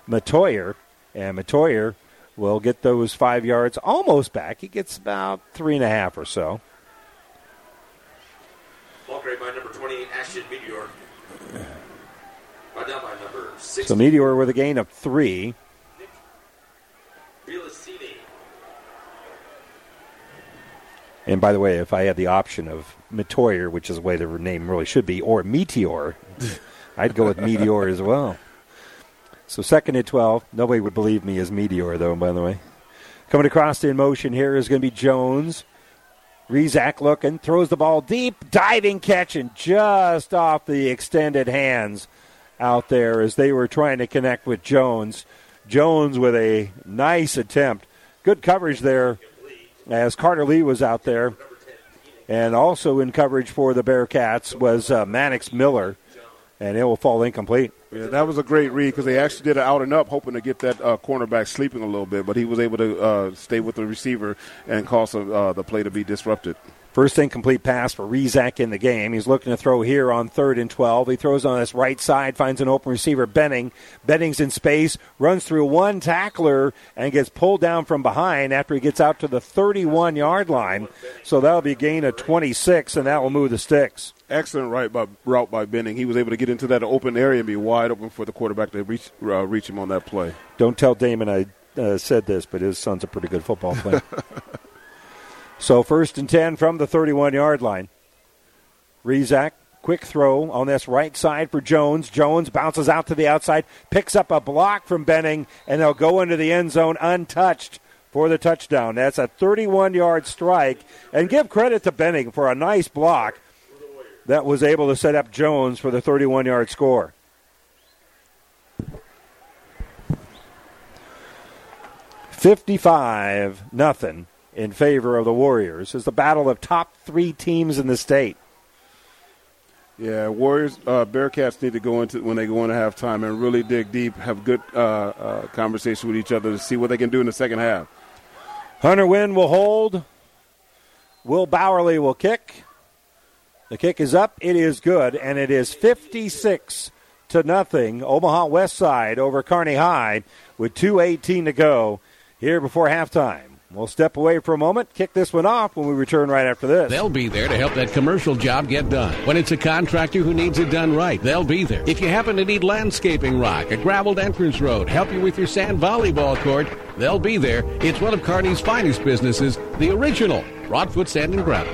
Matoyer. And Matoyer will get those 5 yards almost back. He gets about 3.5 or so. Ball carried by number 28, Ashton Meteor. Right down by number 6. So Meteor with a gain of 3. And by the way, if I had the option of Matoyer, which is the way the name really should be, or Meteor, I'd go with Meteor as well. So second and 12. Nobody would believe me as Meteor, though, by the way. Coming across in motion here is going to be Jones. Rezac looking, throws the ball deep, diving catch, and just off the extended hands out there as they were trying to connect with Jones. Jones with a nice attempt. Good coverage there as Carter Lee was out there. And also in coverage for the Bearcats was Mannix Miller, and it will fall incomplete. Yeah, that was a great read because they actually did an out and up, hoping to get that cornerback sleeping a little bit, but he was able to stay with the receiver and cause the play to be disrupted. First incomplete pass for Rezac in the game. He's looking to throw here on third and 12. He throws on his right side, finds an open receiver, Benning. Benning's in space, runs through one tackler, and gets pulled down from behind after he gets out to the 31-yard line. So that'll be a gain of 26, and that will move the sticks. Excellent route by Benning. He was able to get into that open area and be wide open for the quarterback to reach him on that play. Don't tell Damon I said this, but his son's a pretty good football player. So first and 10 from the 31-yard line. Rezac, quick throw on this right side for Jones. Jones bounces out to the outside, picks up a block from Benning, and they'll go into the end zone untouched for the touchdown. That's a 31-yard strike. And give credit to Benning for a nice block that was able to set up Jones for the 31-yard score. $55-0. In favor of the Warriors. It's the battle of top three teams in the state. Yeah, Warriors, Bearcats need to go into when they go into halftime and really dig deep, have good conversation with each other to see what they can do in the second half. Hunter Wynn will hold. Will Bowerly will kick. The kick is up. It is good, and it is 56-0. Omaha Westside over Kearney High with 2:18 to go here before halftime. We'll step away for a moment, kick this one off when we return right after this. They'll be there to help that commercial job get done. When it's a contractor who needs it done right, they'll be there. If you happen to need landscaping rock, a graveled entrance road, help you with your sand volleyball court, they'll be there. It's one of Kearney's finest businesses, the original Rodfoot Sand and Gravel.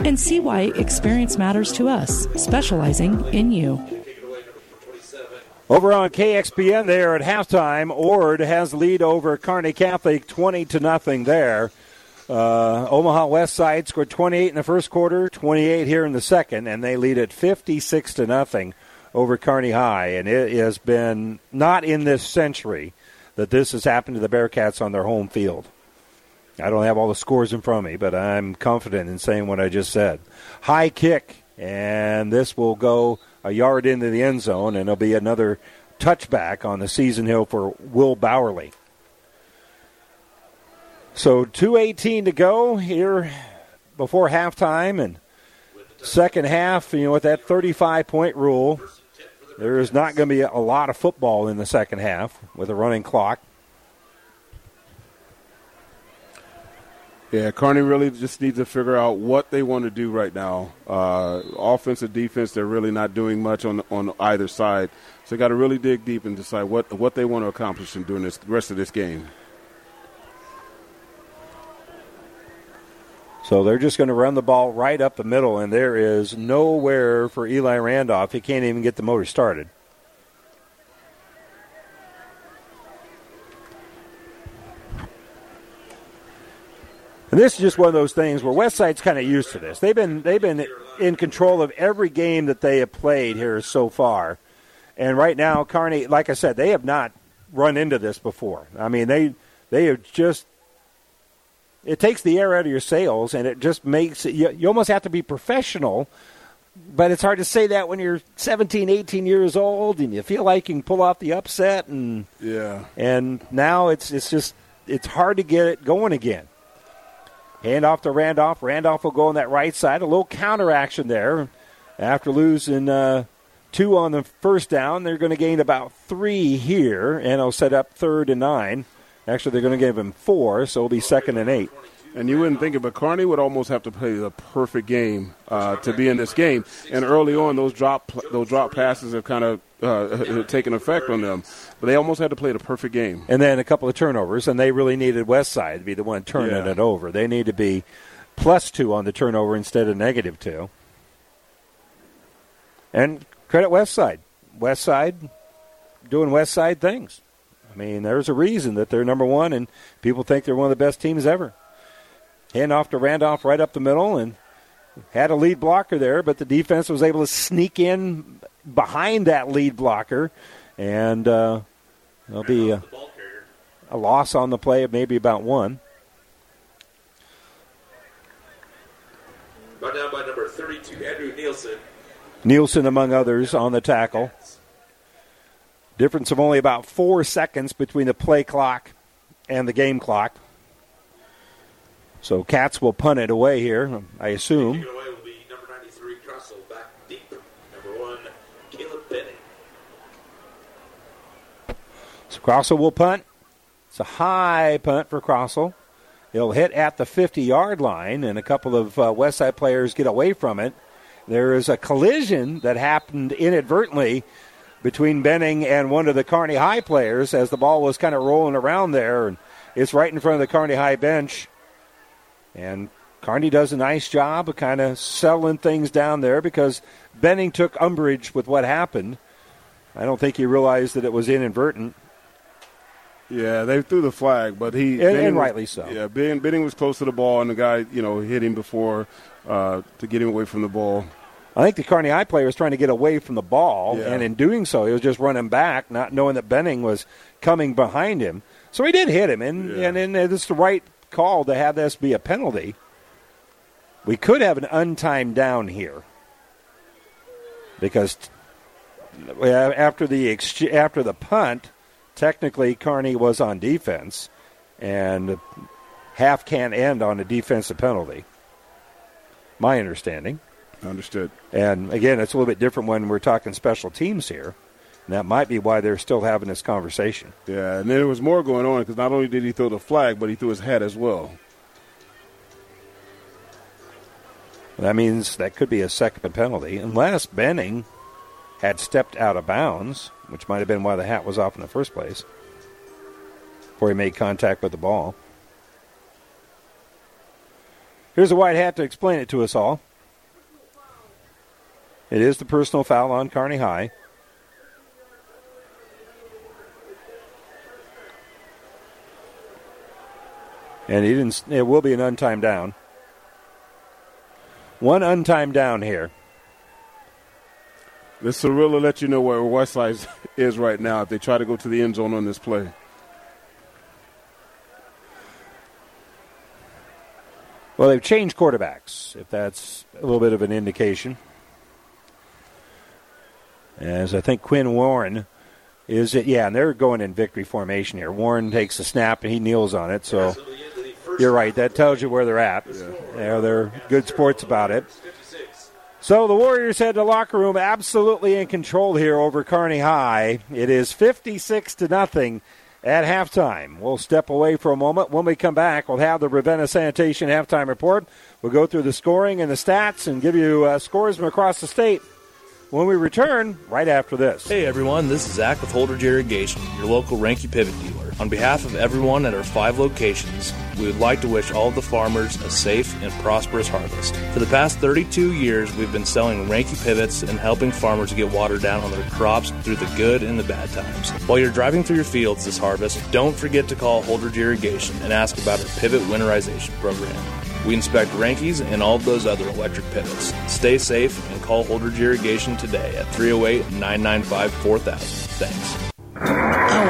and see why experience matters to us, specializing in you. Over on KXPN there at halftime, Ord has lead over Kearney Catholic 20-0 there. Omaha Westside scored 28 in the first quarter, 28 here in the second, and they lead at 56-0 over Kearney High. And it has been not in this century that this has happened to the Bearcats on their home field. I don't have all the scores in front of me, but I'm confident in saying what I just said. High kick, and this will go a yard into the end zone, and it'll be another touchback on the season hill for Will Bowerly. So 2:18 to go here before halftime, and second half, with that 35-point rule, there is not going to be a lot of football in the second half with a running clock. Yeah, Kearney really just needs to figure out what they want to do right now. Offensive, defense, they're really not doing much on either side. So they got to really dig deep and decide what they want to accomplish in doing this the rest of this game. So they're just going to run the ball right up the middle, and there is nowhere for Eli Randolph. He can't even get the motor started. And this is just one of those things where Westside's kind of used to this. They've been in control of every game that they have played here so far. And right now, Kearney, like I said, they have not run into this before. I mean, they have just – it takes the air out of your sails, and it just makes – you almost have to be professional, but it's hard to say that when you're 17, 18 years old and you feel like you can pull off the upset. And yeah. And now it's just – it's hard to get it going again. Hand off to Randolph. Randolph will go on that right side. A little counteraction there. After losing two on the first down, they're going to gain about three here, and it'll set up 3rd and 9. Actually, they're going to give him 4, so it'll be 2nd and 8. And you wouldn't think it, but Kearney would almost have to play the perfect game to be in this game. And early on, those drop passes have kind of taken effect on them. But they almost had to play the perfect game. And then a couple of turnovers, and they really needed Westside to be the one turning it over. They need to be +2 on the turnover instead of -2. And credit Westside. Westside doing Westside things. I mean, there's a reason that they're number one, and people think they're one of the best teams ever. Hand off to Randolph right up the middle, and had a lead blocker there, but the defense was able to sneak in behind that lead blocker, and there'll be a loss on the play of maybe about 1. Brought down by number 32, Andrew Nielsen. Nielsen, among others, on the tackle. Difference of only about 4 seconds between the play clock and the game clock. So Cats will punt it away here, I assume. Taking it away will be number 93, Crossell, back deep. Number 1, Caleb Benning. So Crossell will punt. It's a high punt for Crossell. It'll hit at the 50-yard line, and a couple of Westside players get away from it. There is a collision that happened inadvertently between Benning and one of the Kearney High players as the ball was kind of rolling around there. And it's right in front of the Kearney High bench. And Kearney does a nice job of kind of settling things down there because Benning took umbrage with what happened. I don't think he realized that it was inadvertent. Yeah, they threw the flag, but and rightly so. Yeah, Benning was close to the ball, and the guy, hit him before to get him away from the ball. I think the Kearney High player was trying to get away from the ball, and in doing so, he was just running back, not knowing that Benning was coming behind him. So he did hit him, and it's the right call to have this be a penalty. We could have an untimed down here because after the punt, technically Kearney was on defense, and half can't end on a defensive penalty. My understanding. Understood. And again, it's a little bit different when we're talking special teams here. And that might be why they're still having this conversation. Yeah, and there was more going on because not only did he throw the flag, but he threw his hat as well. That means that could be a second penalty, unless Benning had stepped out of bounds, which might have been why the hat was off in the first place, before he made contact with the ball. Here's a white hat to explain it to us all. It is the personal foul on Kearney High. And he didn't. It will be an untimed down. One untimed down here. This will really let you know where Westside is right now if they try to go to the end zone on this play. Well, they've changed quarterbacks, if that's a little bit of an indication. As I think Quinn Warren... and they're going in victory formation here. Warren takes a snap, and he kneels on it. So you're right. That tells you where they're at. Yeah. They're good sports about it. So the Warriors head to locker room absolutely in control here over Kearney High. It is 56-0 at halftime. We'll step away for a moment. When we come back, we'll have the Ravenna Sanitation halftime report. We'll go through the scoring and the stats and give you scores from across the state. When we return, right after this. Hey everyone, this is Zach with Holdridge Irrigation, your local Reinke pivot dealer. On behalf of everyone at our 5 locations, we would like to wish all of the farmers a safe and prosperous harvest. For the past 32 years, we've been selling Reinke pivots and helping farmers get water down on their crops through the good and the bad times. While you're driving through your fields this harvest, don't forget to call Holdridge Irrigation and ask about our pivot winterization program. We inspect Reinkes and all of those other electric pivots. Stay safe and call Holdridge Irrigation today at 308-995-4000. Thanks. Oh,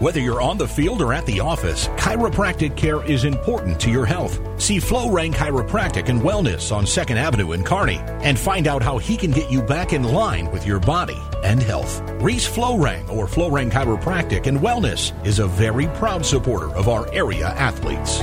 Whether you're on the field or at the office, chiropractic care is important to your health. See Flo-Rang Chiropractic and Wellness on 2nd Avenue in Kearney and find out how he can get you back in line with your body and health. Reese Flo-Rang or Flo-Rang Chiropractic and Wellness is a very proud supporter of our area athletes.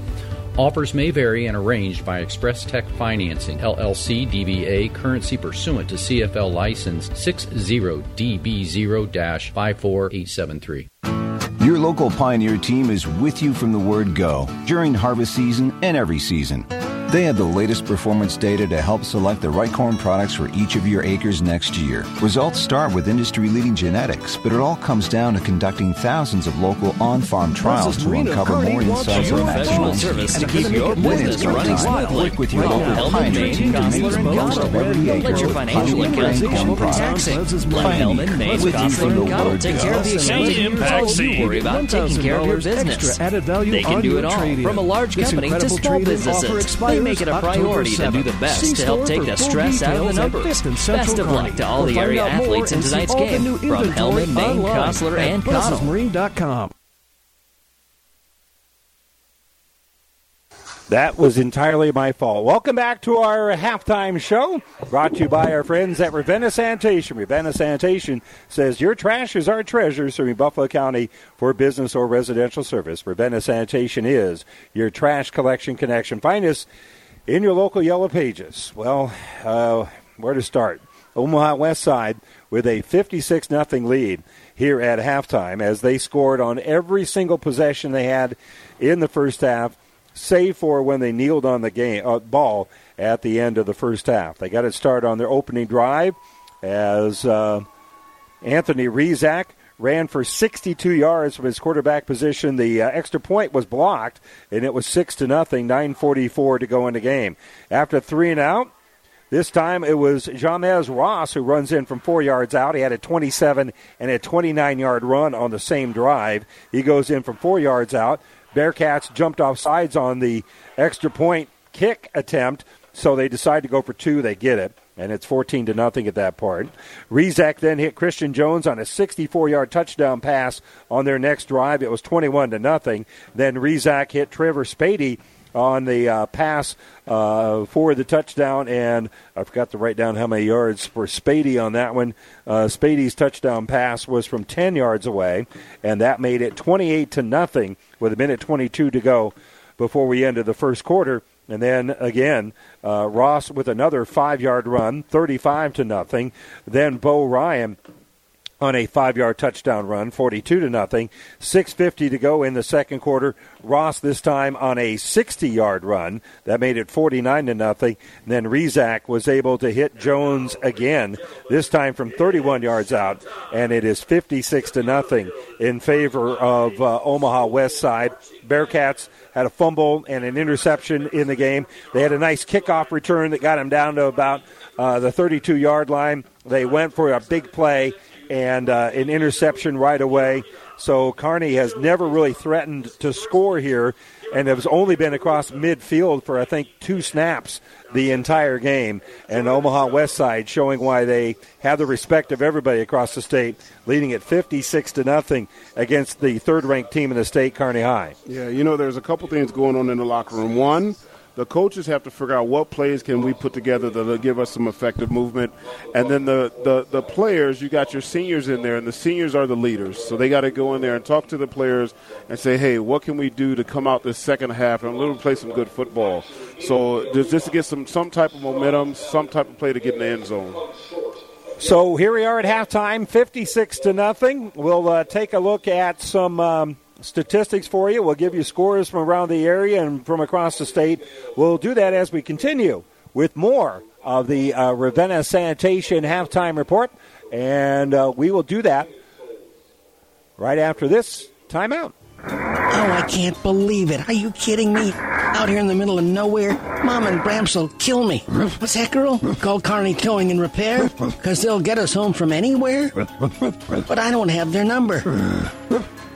Offers may vary and arranged by Express Tech Financing, LLC DBA, currency pursuant to CFL license 60DB0-54873. Your local Pioneer team is with you from the word go during harvest season and every season. They have the latest performance data to help select the right corn products for each of your acres next year. Results start with industry-leading genetics, but it all comes down to conducting thousands of local on-farm trials to uncover more insights on maximum service to keep your business running smoothly. Work with your local Pioneer team to make the most of every acre with Pioneer corn products. Hellman Maine Kostler and Cottle take care of the exchange impacts. All you worry about taking care of your business. They can do it all, from a large company to small businesses. Make it a priority to do the best to help take the stress out of the numbers. Best of luck to all the area athletes in tonight's game from Hellman, Maine, Kostler, and Cottle. Buzz'sMarine.com. That was entirely my fault. Welcome back to our halftime show, brought to you by our friends at Ravenna Sanitation. Ravenna Sanitation says your trash is our treasure, serving Buffalo County for business or residential service. Ravenna Sanitation is your trash collection connection. Find us in your local Yellow Pages. Well, where to start? Omaha Westside with a 56-0 lead here at halftime as they scored on every single possession they had in the first half, save for when they kneeled on the ball at the end of the first half. They got it started on their opening drive as Anthony Rezac ran for 62 yards from his quarterback position. The extra point was blocked, and it was 6-0, 9:44 to go in the game. After three and out, this time it was Jamez Ross who runs in from 4 yards out. He had a 27 and a 29-yard run on the same drive. He goes in from 4 yards out. Bearcats jumped off sides on the extra point kick attempt, so they decide to go for two. They get it, and it's 14-0 at that part. Rezac then hit Christian Jones on a 64-yard touchdown pass on their next drive. It was 21-0. Then Rezac hit Trevor Spady on the pass for the touchdown, and I forgot to write down how many yards for Spady on that one. Spady's touchdown pass was from 10 yards away, and that made it 28-0 with a minute 22 to go before we ended the first quarter. And then, again, Ross with another 5-yard run, 35-0. Then Bo Ryan on a 5-yard touchdown run, 42-0. 6:50 to go in the second quarter. Ross this time on a 60-yard run. That made it 49-0. And then Rezac was able to hit Jones again, this time from 31 yards out. And it is 56-0 in favor of Omaha Westside. Bearcats had a fumble and an interception in the game. They had a nice kickoff return that got them down to about the 32-yard line. They went for a big play and an interception right away. So Kearney has never really threatened to score here, and has only been across midfield for, I think, 2 snaps the entire game. And Omaha Westside showing why they have the respect of everybody across the state, leading at 56-0 against the third-ranked team in the state, Kearney High. Yeah, you know, there's a couple things going on in the locker room. One, the coaches have to figure out what plays can we put together that will give us some effective movement. And then the players, you got your seniors in there, and the seniors are the leaders. So they got to go in there and talk to the players and say, hey, what can we do to come out this second half and literally play some good football? So just to get some type of momentum, some type of play to get in the end zone. So here we are at halftime, 56-0. We'll take a look at some statistics for you. We'll give you scores from around the area and from across the state. We'll do that as we continue with more of the Ravenna Sanitation halftime report, and we will do that right after this timeout. Oh, I can't believe it. Are you kidding me? Out here in the middle of nowhere, Mom and Bramps will kill me. What's that, girl? Call Kearney Towing and Repair? Because they'll get us home from anywhere? But I don't have their number.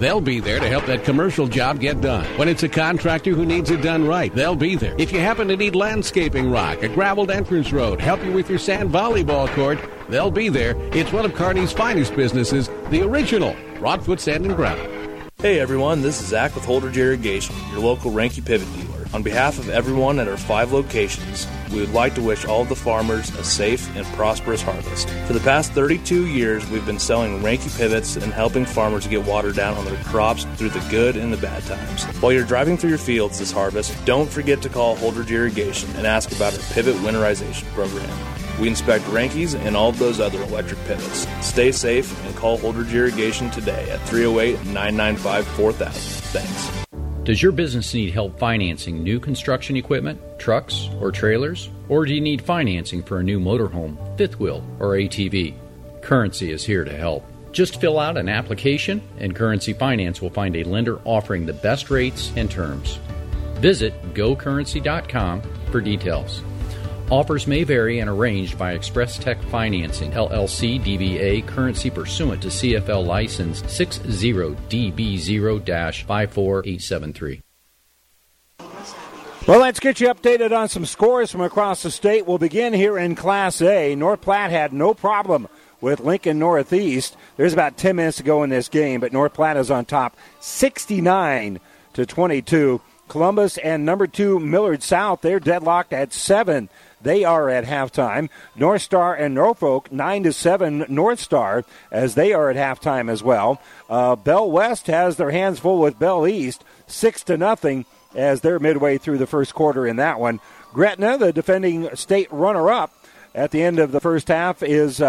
They'll be there to help that commercial job get done. When it's a contractor who needs it done right, they'll be there. If you happen to need landscaping rock, a graveled entrance road, help you with your sand volleyball court, they'll be there. It's one of Kearney's finest businesses, the original Rodfoot Sand and Gravel. Hey everyone, this is Zach with Holdridge Irrigation, your local Reinke pivot dealer. On behalf of everyone at our 5 locations, we would like to wish all the farmers a safe and prosperous harvest. For the past 32 years, we've been selling Reinke pivots and helping farmers get water down on their crops through the good and the bad times. While you're driving through your fields this harvest, don't forget to call Holdridge Irrigation and ask about our pivot winterization program. We inspect Reinkes and all of those other electric pivots. Stay safe and call Holdridge Irrigation today at 308-995-4000. Thanks. Does your business need help financing new construction equipment, trucks, or trailers? Or do you need financing for a new motorhome, fifth wheel, or ATV? Currency is here to help. Just fill out an application, and Currency Finance will find a lender offering the best rates and terms. Visit gocurrency.com for details. Offers may vary and arranged by Express Tech Financing, LLC DBA, currency pursuant to CFL license 60DB0-54873. Well, let's get you updated on some scores from across the state. We'll begin here in Class A. North Platte had no problem with Lincoln Northeast. There's about 10 minutes to go in this game, but North Platte is on top 69-22. Columbus and number 2 Millard South, they're deadlocked at 7. They are at halftime. North Star and Norfolk, 9-7 North Star, as they are at halftime as well. Bell West has their hands full with Bell East, 6-0, as they're midway through the first quarter in that one. Gretna, the defending state runner-up at the end of the first half, is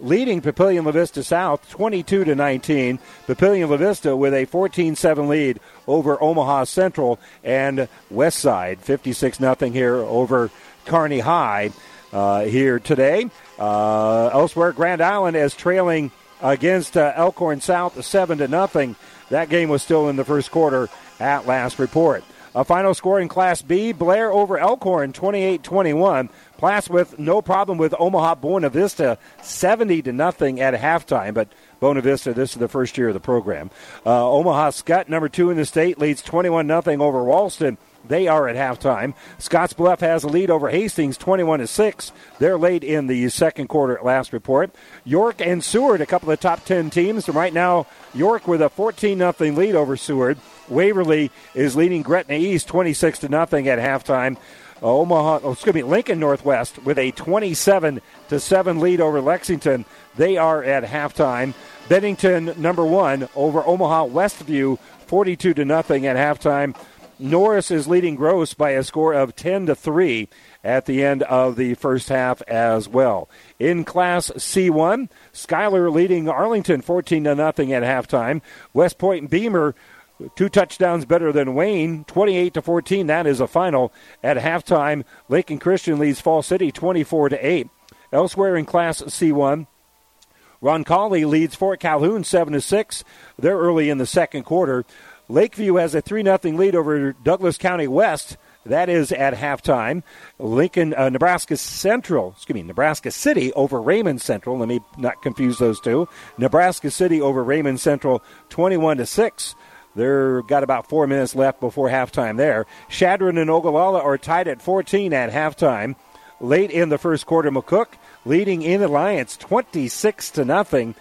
leading Papillion La Vista South 22-19. Papillion La Vista with a 14-7 lead over Omaha Central, and Westside 56-0 here over Kearney High here today. Elsewhere, Grand Island is trailing against Elkhorn South 7-0. That game was still in the first quarter at last report. A final score in Class B, Blair over Elkhorn 28-21. Plasswith, no problem with Omaha Buena Vista, 70-0 at halftime. But Buena Vista, this is the first year of the program. Omaha Scott, number 2 in the state, leads 21-0 over Walston. They are at halftime. Scottsbluff has a lead over Hastings, 21-6. They're late in the second quarter at last report. York and Seward, a couple of top 10 teams. And right now, York with a 14-0 lead over Seward. Waverly is leading Gretna East 26-0 at halftime. Lincoln Northwest with a 27-7 lead over Lexington. They are at halftime. Bennington, number one, over Omaha Westview, 42-0 at halftime. Norris is leading Gross by a score of 10-3 at the end of the first half as well. In Class C1, Schuyler leading Arlington 14-0 at halftime. West Point and Beamer, two touchdowns better than Wayne, 28-14. That is a final. At halftime, Lincoln Christian leads Fall City 24-8. Elsewhere in Class C1, Roncalli leads Fort Calhoun 7-6. They're early in the second quarter. Lakeview has a 3-0 lead over Douglas County West. That is at halftime. Nebraska City over Raymond Central. Let me not confuse those two. Nebraska City over Raymond Central, 21-6. They've got about 4 minutes left before halftime there. Shadron and Ogallala are tied at 14 at halftime. Late in the first quarter, McCook leading in Alliance 26-0.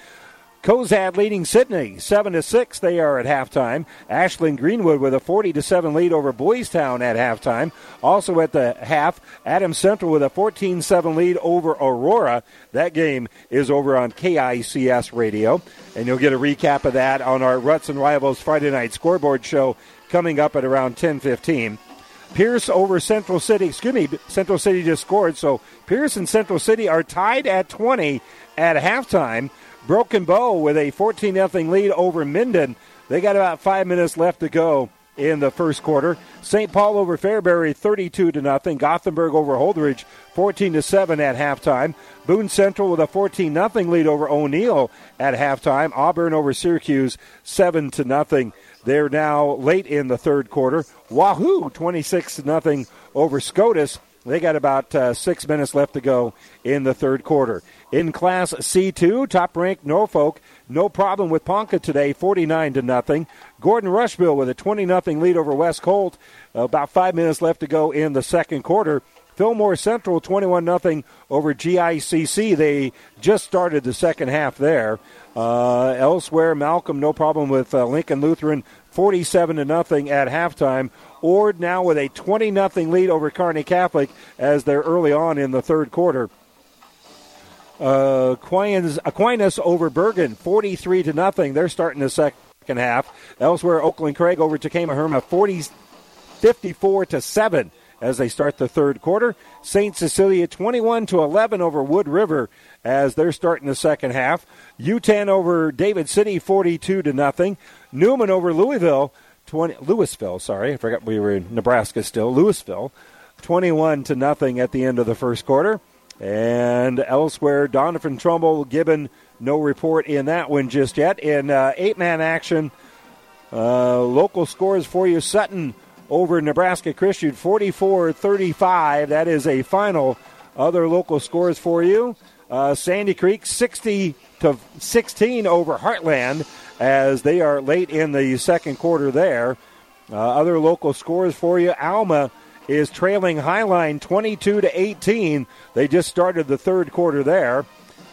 Cozad leading Sidney 7-6. They are at halftime. Ashland Greenwood with a 40-7 lead over Boys Town at halftime. Also at the half, Adams Central with a 14-7 lead over Aurora. That game is over on KICS Radio. And you'll get a recap of that on our Ruts and Rivals Friday night scoreboard show coming up at around 10:15. Pierce over Central City. Central City just scored, so Pierce and Central City are tied at 20 at halftime. Broken Bow with a 14-0 lead over Minden. They got about 5 minutes left to go in the first quarter. St. Paul over Fairbury, 32-0. Gothenburg over Holdridge, 14-7 at halftime. Boone Central with a 14-0 lead over O'Neill at halftime. Auburn over Syracuse, 7-0. They're now late in the third quarter. Wahoo, 26-0 over Scotus. They got about 6 minutes left to go in the third quarter. In Class C2, top-ranked Norfolk, no problem with Ponca today, 49-0. Gordon Rushville with a 20-0 lead over West Colt. About 5 minutes left to go in the second quarter. Fillmore Central, 21-0 over GICC. They just started the second half there. Elsewhere, Malcolm, no problem with Lincoln Lutheran, 47-0 at halftime. Ord now with a 20-0 lead over Kearney Catholic as they're early on in the third quarter. Aquinas over Bergen, 43-0. They're starting the second half. Elsewhere, Oakland Craig over Tecama Herma, 54-7 as they start the third quarter. St. Cecilia, 21-11 over Wood River as they're starting the second half. UTAN over David City, 42-0. Newman over Louisville, I forgot we were in Nebraska still. Louisville, 21-0 at the end of the first quarter. And elsewhere, Donovan Trumbull, Gibbon, no report in that one just yet. In eight-man action, local scores for you. Sutton over Nebraska Christian, 44-35. That is a final. Other local scores for you. Sandy Creek, 60-16 over Heartland as they are late in the second quarter there. Other local scores for you. Alma is trailing Highline 22-18. They just started the third quarter there.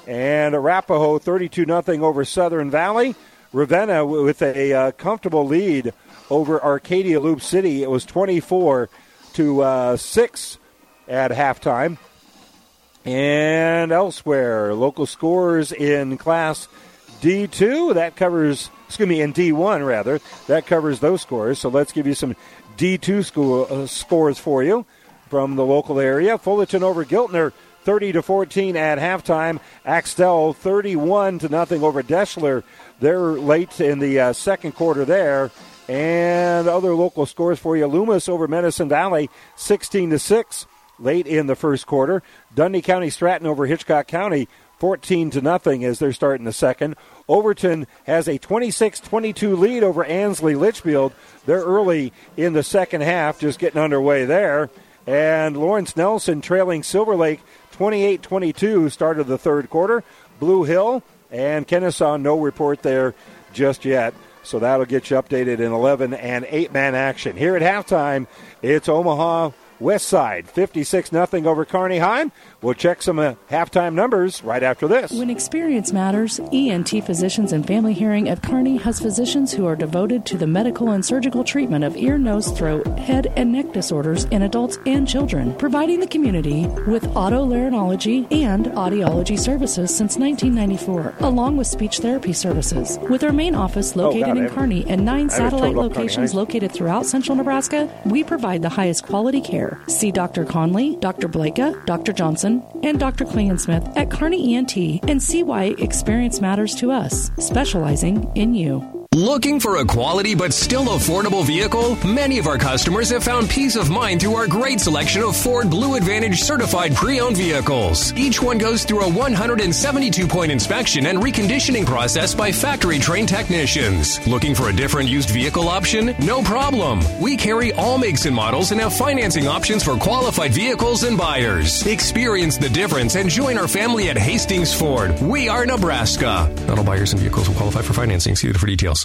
And Arapahoe 32-0 over Southern Valley. Ravenna with a comfortable lead over Arcadia Loop City. It was 24-6 at halftime. And elsewhere, local scores in Class D2. In D1 rather. That covers those scores. So let's give you some D2 scores for you from the local area. Fullerton over Giltner, 30-14 at halftime. Axtell, 31-0 over Deschler. They're late in the second quarter there. And other local scores for you. Loomis over Medicine Valley, 16-6 late in the first quarter. Dundee County Stratton over Hitchcock County, 14-0 as they're starting the second. Overton has a 26-22 lead over Ansley Litchfield. They're early in the second half, just getting underway there. And Lawrence Nelson trailing Silver Lake 28-22, start of the third quarter. Blue Hill and Kennesaw, no report there just yet. So that'll get you updated in 11 and 8-man action. Here at halftime, it's Omaha Westside 56-0 over Kearney High. We'll check some halftime numbers right after this. When experience matters, ENT Physicians and Family Hearing of Kearney has physicians who are devoted to the medical and surgical treatment of ear, nose, throat, head, and neck disorders in adults and children, providing the community with otolaryngology and audiology services since 1994, along with speech therapy services. With our main office located in Kearney and 9 satellite locations located throughout central Nebraska, we provide the highest quality care. See Dr. Conley, Dr. Blaka, Dr. Johnson, and Dr. Klingensmith at Kearney ENT and see why experience matters to us, specializing in you. Looking for a quality but still affordable vehicle? Many of our customers have found peace of mind through our great selection of Ford Blue Advantage certified pre-owned vehicles. Each one goes through a 172-point inspection and reconditioning process by factory-trained technicians. Looking for a different used vehicle option? No problem. We carry all makes and models and have financing options for qualified vehicles and buyers. Experience the difference and join our family at Hastings Ford. We are Nebraska. Not all buyers and vehicles will qualify for financing. See for details.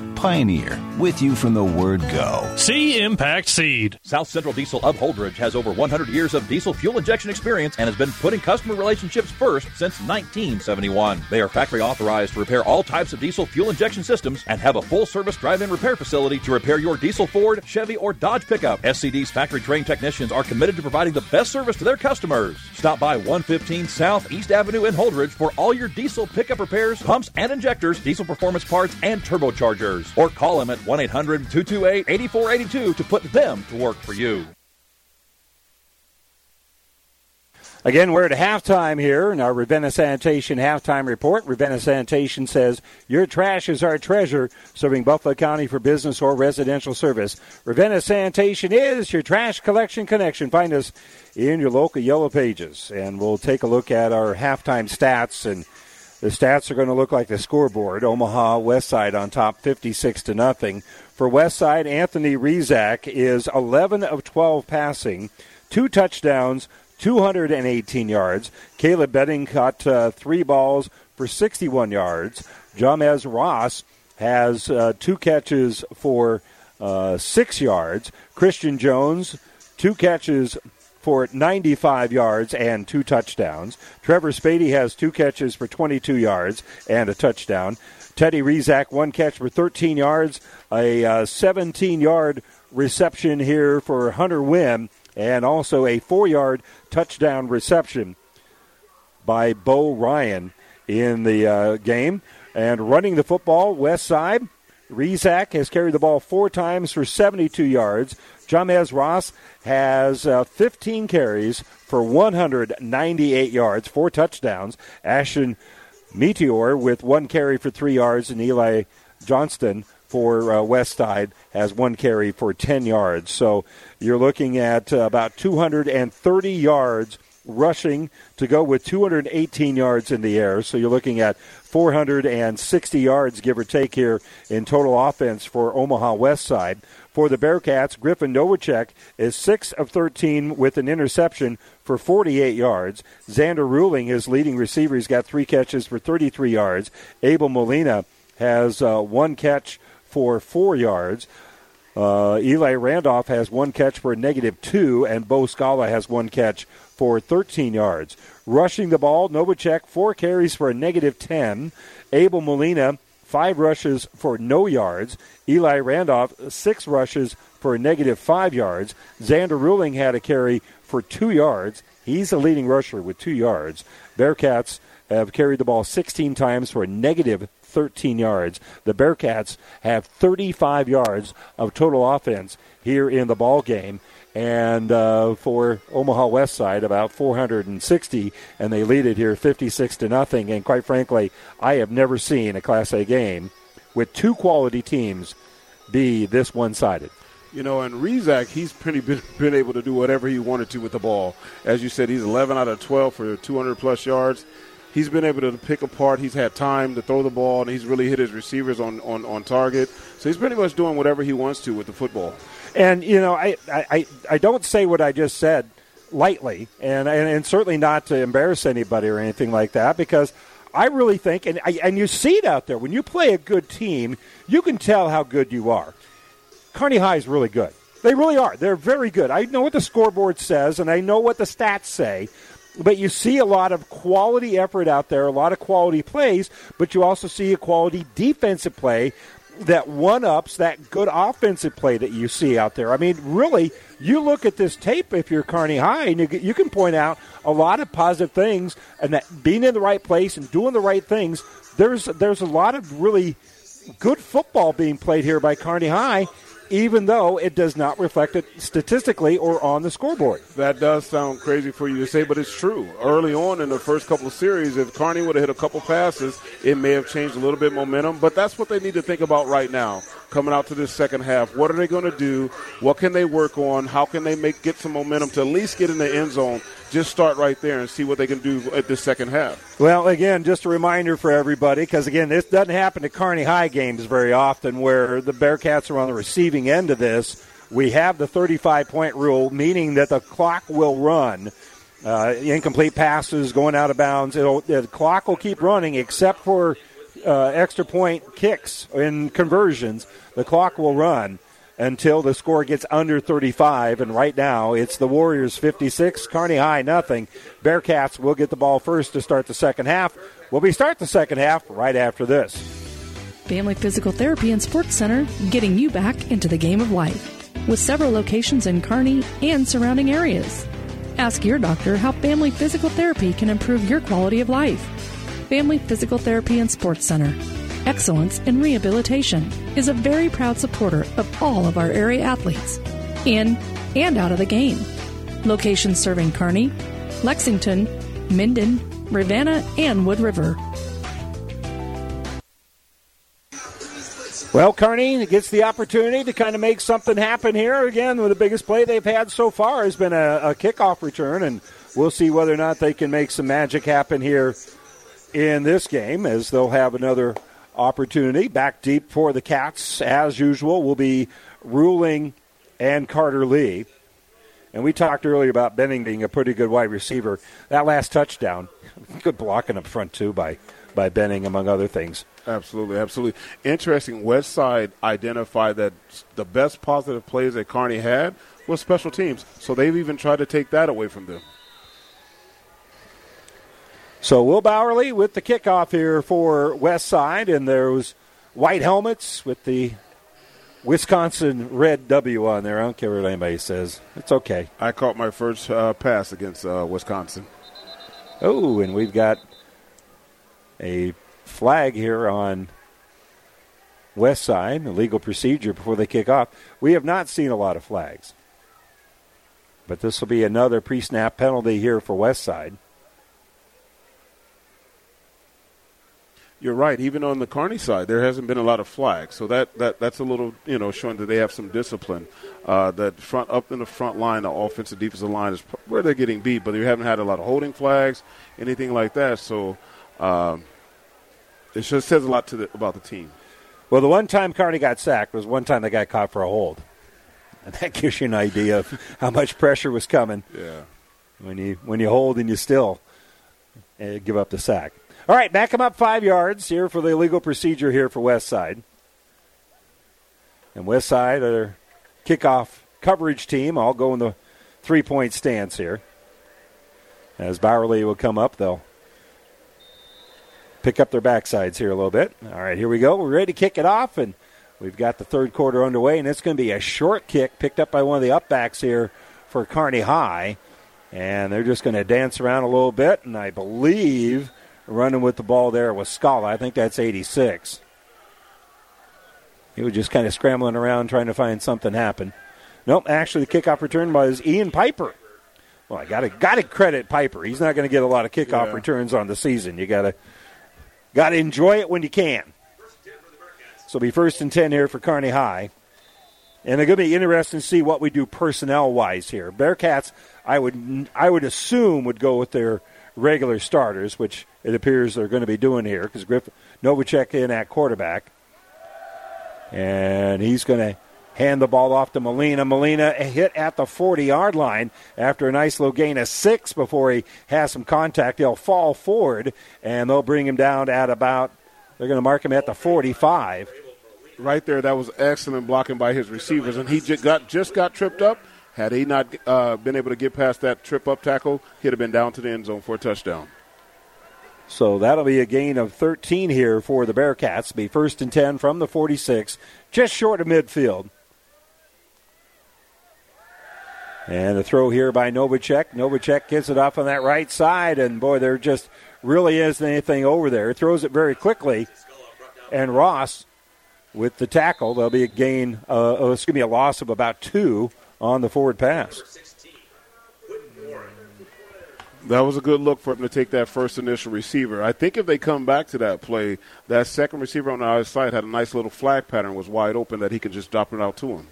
Pioneer, with you from the word go. See Impact Seed. South Central Diesel of Holdridge has over 100 years of diesel fuel injection experience and has been putting customer relationships first since 1971. They are factory authorized to repair all types of diesel fuel injection systems and have a full-service drive-in repair facility to repair your diesel Ford, Chevy, or Dodge pickup. SCD's factory-trained technicians are committed to providing the best service to their customers. Stop by 115 South East Avenue in Holdridge for all your diesel pickup repairs, pumps and injectors, diesel performance parts, and turbochargers. Or call them at 1-800-228-8482 to put them to work for you. Again, we're at halftime here in our Ravenna Sanitation halftime report. Ravenna Sanitation says, your trash is our treasure, serving Buffalo County for business or residential service. Ravenna Sanitation is your trash collection connection. Find us in your local Yellow Pages. And we'll take a look at our halftime stats, and the stats are going to look like the scoreboard. Omaha Westside on top 56-0. For Westside, Anthony Rezac is 11 of 12 passing, 2 touchdowns, 218 yards. Caleb Benning caught 3 balls for 61 yards. Jamez Ross has 2 catches for 6 yards. Christian Jones, 2 catches for 95 yards and 2 touchdowns. Trevor Spady has 2 catches for 22 yards and a touchdown. Teddy Rezac, 1 catch for 13 yards, a 17-yard reception here for Hunter Wynn, and also a 4-yard touchdown reception by Bo Ryan in the game. And running the football, Westside, Rezac has carried the ball 4 times for 72 yards. Jamez Ross has 15 carries for 198 yards, 4 touchdowns. Ashton Meteor with 1 carry for 3 yards, and Eli Johnston for Westside has 1 carry for 10 yards. So you're looking at about 230 yards rushing to go with 218 yards in the air. So you're looking at 460 yards, give or take, here in total offense for Omaha Westside. For the Bearcats, Griffin Novacek is 6 of 13 with an interception for 48 yards. Xander Ruling, his leading receiver, he's got 3 catches for 33 yards. Abel Molina has 1 catch for 4 yards. Eli Randolph has 1 catch for a -2, and Bo Scala has 1 catch for 13 yards. Rushing the ball, Novacek, 4 carries for a -10. Abel Molina, 5 rushes for no yards. Eli Randolph, 6 rushes for a -5 yards. Xander Ruling had a carry for 2 yards. He's the leading rusher with 2 yards. Bearcats have carried the ball 16 times for a -13 yards. The Bearcats have 35 yards of total offense here in the ball game. And for Omaha Westside, about 460, and they lead it here 56-0. And quite frankly, I have never seen a Class A game with 2 quality teams be this one-sided. You know, and Rezac, he's pretty been able to do whatever he wanted to with the ball. As you said, he's 11 out of 12 for 200-plus yards. He's been able to pick apart. He's had time to throw the ball, and he's really hit his receivers on target. So he's pretty much doing whatever he wants to with the football. And, you know, I don't say what I just said lightly, and certainly not to embarrass anybody or anything like that, because I really think, and you see it out there, when you play a good team, you can tell how good you are. Kearney High is really good. They really are. They're very good. I know what the scoreboard says, and I know what the stats say, but you see a lot of quality effort out there, a lot of quality plays, but you also see a quality defensive play that one-ups that good offensive play that you see out there. I mean, really, you look at this tape if you're Kearney High, and you can point out a lot of positive things, and that being in the right place and doing the right things, there's a lot of really good football being played here by Kearney High, even though it does not reflect it statistically or on the scoreboard. That does sound crazy for you to say, but it's true. Early on in the first couple of series, if Kearney would have hit a couple passes, it may have changed a little bit of momentum, but that's what they need to think about right now, coming out to this second half. What are they going to do? What can they work on? How can they get some momentum to at least get in the end zone? Just start right there and see what they can do at this second half. Well, again, just a reminder for everybody, because, again, this doesn't happen to Kearney High games very often where the Bearcats are on the receiving end of this. We have the 35-point rule, meaning that the clock will run. Incomplete passes, going out of bounds. The clock will keep running except for extra point kicks and conversions. The clock will run until the score gets under 35, and right now it's the Warriors 56, Kearney High nothing. Bearcats will get the ball first to start the second half. Well, we start the second half right after this. Family Physical Therapy and Sports Center, getting you back into the game of life with several locations in Kearney and surrounding areas. Ask your doctor how Family Physical Therapy can improve your quality of life. Family Physical Therapy and Sports Center. Excellence in Rehabilitation is a very proud supporter of all of our area athletes, in and out of the game. Locations serving Kearney, Lexington, Minden, Ravenna, and Wood River. Well, Kearney gets the opportunity to kind of make something happen here. Again, the biggest play they've had so far has been a kickoff return, and we'll see whether or not they can make some magic happen here in this game, as they'll have another opportunity. Back deep for the Cats, as usual, will be Ruling and Carter Lee. And we talked earlier about Benning being a pretty good wide receiver. That last touchdown, good blocking up front, too, by Benning, among other things. Absolutely, absolutely. Interesting, Westside identified that the best positive plays that Kearney had was special teams, so they've even tried to take that away from them. So Will Bowerly with the kickoff here for Westside, and those white helmets with the Wisconsin red W on there. I don't care what anybody says. It's okay. I caught my first pass against Wisconsin. Oh, and we've got a flag here on Westside, a legal procedure before they kick off. We have not seen a lot of flags, but this will be another pre-snap penalty here for Westside. You're right. Even on the Kearney side, there hasn't been a lot of flags. So that's a little, you know, showing that they have some discipline. That front up in the front line, the offensive, defensive line is where they're getting beat, but they haven't had a lot of holding flags, anything like that. So it just says a lot about the team. Well, the one time Kearney got sacked was one time they got caught for a hold, and that gives you an idea of how much pressure was coming. Yeah, when you hold and you still give up the sack. All right, back them up 5 yards here for the illegal procedure here for Westside. And Westside, their kickoff coverage team, all go in the three-point stance here. As Bowerly will come up, they'll pick up their backsides here a little bit. All right, here we go. We're ready to kick it off, and we've got the third quarter underway, and it's going to be a short kick picked up by one of the upbacks here for Kearney High. And they're just going to dance around a little bit, and I believe running with the ball there was Scala. I think that's 86. He was just kind of scrambling around trying to find something happen. Nope, actually the kickoff return was Ian Piper. Well, I gotta credit Piper. He's not going to get a lot of kickoff returns on the season. You gotta enjoy it when you can. So it'll be 1st and 10 here for Kearney High. And it's going to be interesting to see what we do personnel-wise here. Bearcats, I would assume, would go with their regular starters, which it appears they're going to be doing here because Griffin Novacek in at quarterback. And he's going to hand the ball off to Molina. Molina hit at the 40-yard line after a nice low gain of 6 before he has some contact. He'll fall forward, and they'll bring him down at about, they're going to mark him at the 45. Right there, that was excellent blocking by his receivers, and he just got tripped up. Had he not been able to get past that trip-up tackle, he'd have been down to the end zone for a touchdown. So that'll be a gain of 13 here for the Bearcats. Be 1st and 10 from the 46, just short of midfield. And a throw here by Novacek. Novacek gets it off on that right side, and, boy, there just really isn't anything over there. It throws it very quickly, and Ross with the tackle. There'll be a gain, it's going to be a loss of about 2 on the forward pass. That was a good look for him to take that first initial receiver. I think if they come back to that play, that second receiver on the other side had a nice little flag pattern, was wide open, that he could just drop it out to him.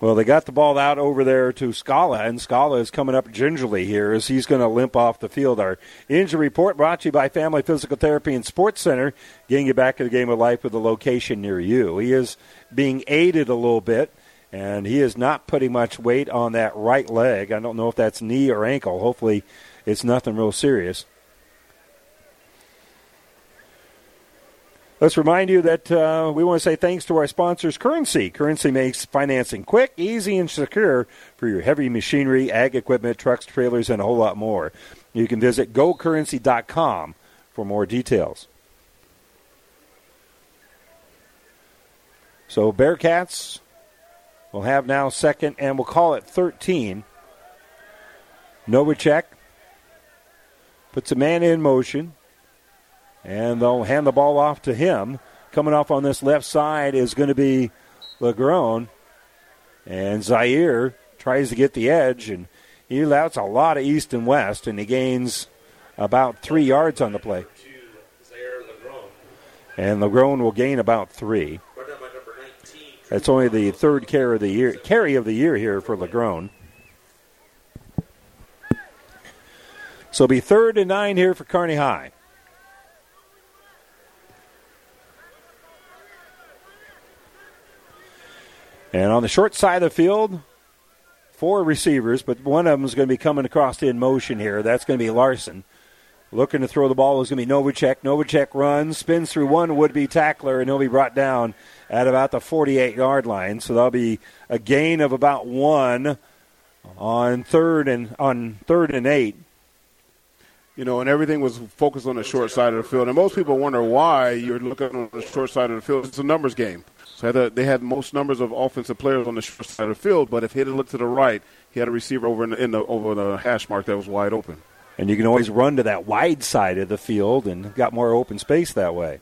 Well, they got the ball out over there to Scala, and Scala is coming up gingerly here as he's going to limp off the field. Our injury report brought to you by Family Physical Therapy and Sports Center, getting you back to the game of life with a location near you. He is being aided a little bit, and he is not putting much weight on that right leg. I don't know if that's knee or ankle. Hopefully it's nothing real serious. Let's remind you that we want to say thanks to our sponsors, Currency. Currency makes financing quick, easy, and secure for your heavy machinery, ag equipment, trucks, trailers, and a whole lot more. You can visit gocurrency.com for more details. So Bearcats will have now second, and we'll call it 13. Novacek puts a man in motion, and they'll hand the ball off to him. Coming off on this left side is going to be Legrone, and Zaire tries to get the edge, and he allows a lot of east and west, and he gains about 3 yards on the play. And Legrone will gain about 3. That's only the 3rd carry of the year here for Legrone. So it'll be 3rd and 9 here for Kearney High. And on the short side of the field, 4 receivers, but one of them is going to be coming across in motion here. That's going to be Larson. Looking to throw the ball is going to be Novacek. Novacek runs, spins through one would-be tackler, and he'll be brought down at about the 48-yard line. So that'll be a gain of about 1 on third and eight. You know, and everything was focused on the short side of the field. And most people wonder why you're looking on the short side of the field. It's a numbers game. So they had most numbers of offensive players on the short side of the field, but if he had looked to the right, he had a receiver over the hash mark that was wide open. And you can always run to that wide side of the field and got more open space that way.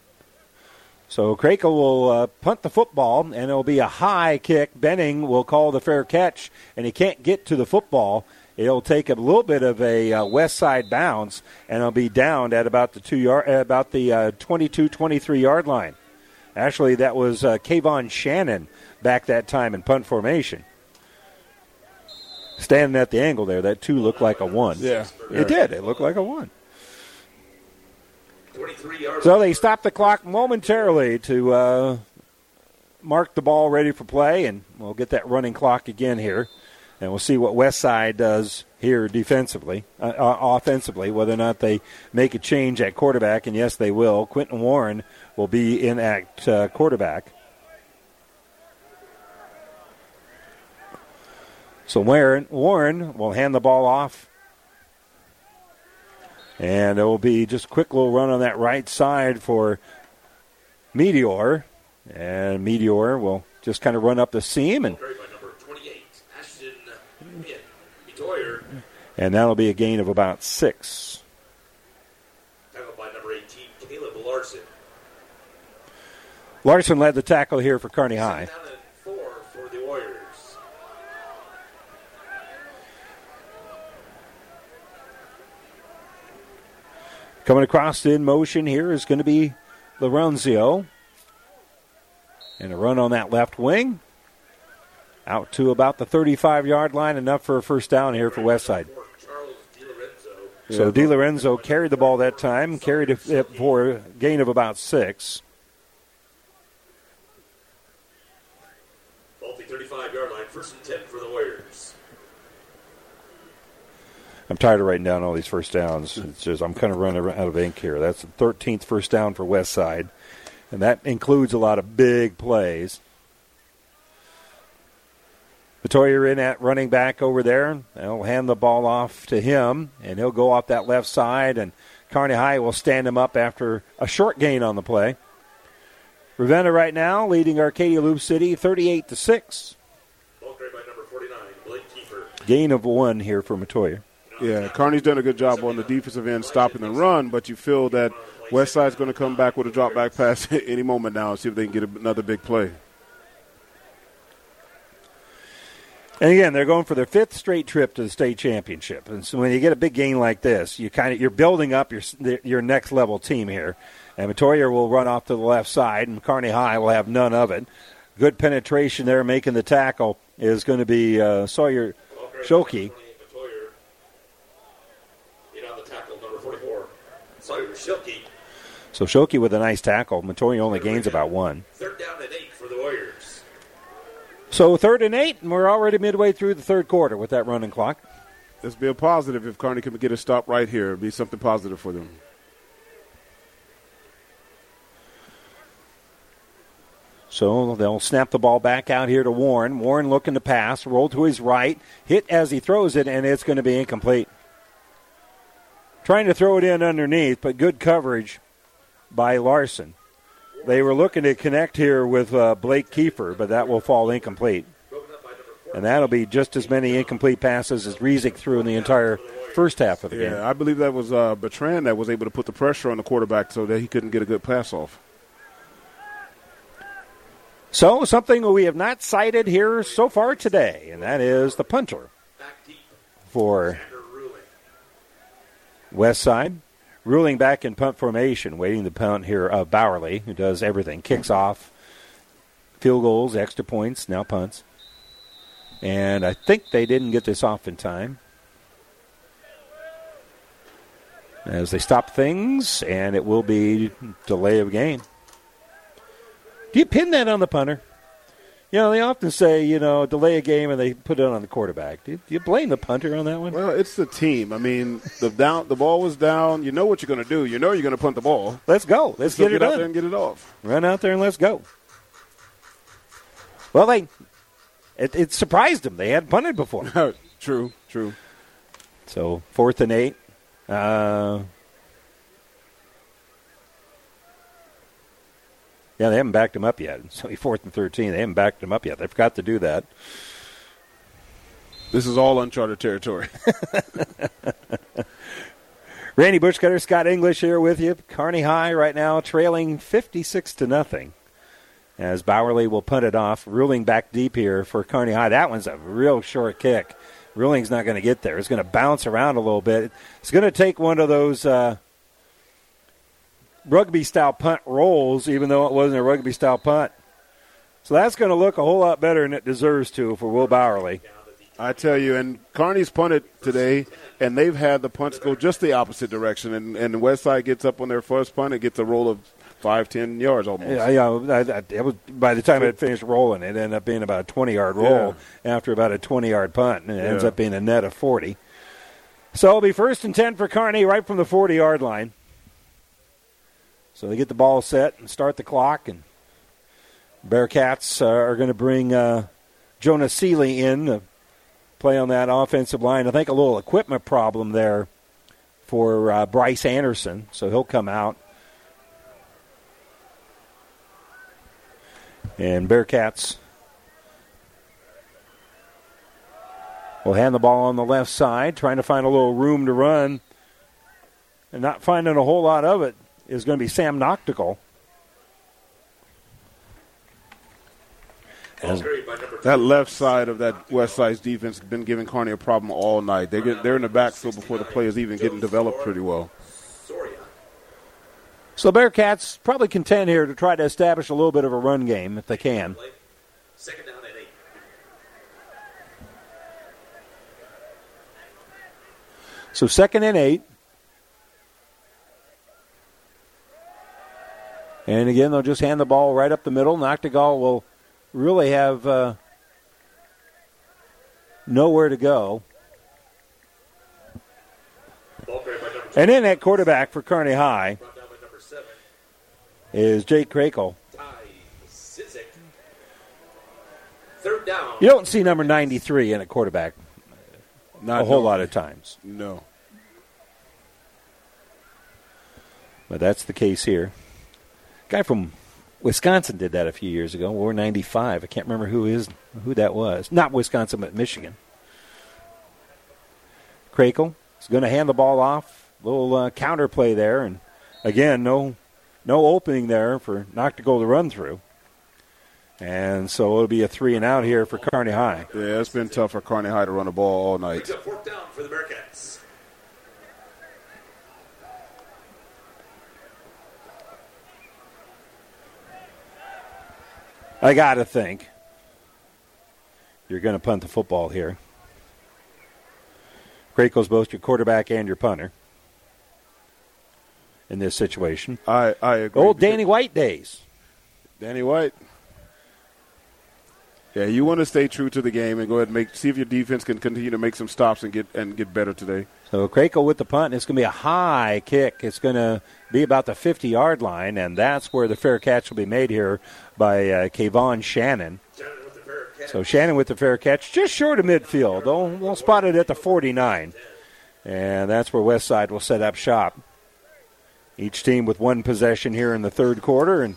So Krakel will punt the football, and it'll be a high kick. Benning will call the fair catch, and he can't get to the football. It'll take a little bit of a west side bounce, and it'll be downed at about the 23-yard line. Actually, that was Kayvon Shannon back that time in punt formation. Standing at the angle there, that 2 looked like a 1. Yeah, it did. It looked like a 1. So they stopped the clock momentarily to mark the ball ready for play, and we'll get that running clock again here. And we'll see what Westside does here defensively, offensively, whether or not they make a change at quarterback. And, yes, they will. Quentin Warren will be in at quarterback. So Warren will hand the ball off. And it will be just a quick little run on that right side for Meteor. And Meteor will just kind of run up the seam and and that'll be a gain of about 6. Tackled by number 18, Caleb Larson. Larson led the tackle here for Kearney High. 7-4 for the Warriors. Coming across in motion here is going to be Lorenzo. And a run on that left wing. Out to about the 35-yard line, enough for a first down here for Westside. So DiLorenzo carried the ball that time, carried it for a gain of about 6. Faulty 35-yard line, first and 10 for the Warriors. I'm tired of writing down all these first downs. It's just I'm kind of running out of ink here. That's the 13th first down for Westside, and that includes a lot of big plays. Vitoria in at running back over there. They'll hand the ball off to him, and he'll go off that left side, and Kearney High will stand him up after a short gain on the play. Ravenna right now leading Arcadia Loop City 38-6. Ball carried by number 49, Blake Kiefer. Gain of 1 here for Matoya. Yeah, Kearney's done a good job on the defensive end stopping the run, but you feel that Westside's going to come back with a drop-back pass at any moment now and see if they can get another big play. And again, they're going for their 5th straight trip to the state championship. And so when you get a big game like this, you're building up your next level team here. And Matoyer will run off to the left side, and Kearney High will have none of it. Good penetration there, making the tackle is going to be Sawyer Shoki. So Shoki with a nice tackle. Matoyer only gains about 1. 3rd down and 8 for the Warriors. So 3rd and 8, and we're already midway through the 3rd quarter with that running clock. This will be a positive if Kearney can get a stop right here. It'll be something positive for them. So they'll snap the ball back out here to Warren. Warren looking to pass, roll to his right, hit as he throws it, and it's going to be incomplete. Trying to throw it in underneath, but good coverage by Larson. They were looking to connect here with Blake Kiefer, but that will fall incomplete. And that'll be just as many incomplete passes as Rezac threw in the entire first half of the game. Yeah, I believe that was Bertrand that was able to put the pressure on the quarterback so that he couldn't get a good pass off. So something we have not cited here so far today, and that is the punter for Westside. Ruling back in punt formation, waiting the punt here of Bowerly, who does everything. Kicks off, field goals, extra points, now punts. And I think they didn't get this off in time, as they stop things, and it will be delay of game. Do you pin that on the punter? You know, they often say, delay a game and they put it on the quarterback. Do you blame the punter on that one? Well, it's the team. I mean, the ball was down. You know what you're going to do. You know you're going to punt the ball. Let's go. Let's get it done. Out there and get it off. Run out there and let's go. Well, it surprised them. They hadn't punted before. True. So 4th and 8. Yeah, they haven't backed him up yet. It's only 4th and 13. They haven't backed him up yet. They forgot to do that. This is all uncharted territory. Randy Bushcutter, Scott English here with you. Kearney High right now trailing 56-0. As Bowerly will punt it off, Ruling back deep here for Kearney High. That one's a real short kick. Ruling's not going to get there. It's going to bounce around a little bit. It's going to take one of those rugby-style punt rolls, even though it wasn't a rugby-style punt. So that's going to look a whole lot better than it deserves to for Will Bowerly. I tell you, and Kearney's punted today, and they've had the punts go just the opposite direction, and the Westside gets up on their first punt and gets a roll of 5-10 yards almost. Yeah, it was, by the time it finished rolling, it ended up being about a 20-yard roll after about a 20-yard punt, and it ends up being a net of 40. So it'll be 1st and 10 for Kearney right from the 40-yard line. So they get the ball set and start the clock, and Bearcats are going to bring Jonah Seeley in to play on that offensive line. I think a little equipment problem there for Bryce Anderson, so he'll come out. And Bearcats will hand the ball on the left side, trying to find a little room to run and not finding a whole lot of it. Is going to be Sam Noctical. That left side of that West Side's defense has been giving Kearney a problem all night. They're in the backfield before the play is even getting developed pretty well. So Bearcats probably contend here to try to establish a little bit of a run game if they can. 2nd down and 8. So second and 8. And again, they'll just hand the ball right up the middle. Noctegal will really have nowhere to go. And then at quarterback for Kearney High is Jake Krakel. Third down. You don't see number 93 in a quarterback not a whole lot of times. No. But that's the case here. Guy from Wisconsin did that a few years ago. Wore 95. I can't remember who that was. Not Wisconsin, but Michigan. Krakel is going to hand the ball off. Little counter play there, and again, no opening there for Noctegal to run through. And so it'll be a 3-and-out here for Kearney High. Yeah, it's been tough for Kearney High to run the ball all night. Fourth down for the Bearcats. I got to think you're going to punt the football here. Krakel's both your quarterback and your punter in this situation. I agree. Old Danny White days. Danny White. Yeah, you want to stay true to the game and go ahead and see if your defense can continue to make some stops and get better today. So Krakel with the punt. It's going to be a high kick. It's going to be about the 50-yard line, and that's where the fair catch will be made here by Kayvon Shannon. So Shannon with the fair catch, just short of midfield. They'll spot it at the 49, and that's where Westside will set up shop. Each team with one possession here in the third quarter, and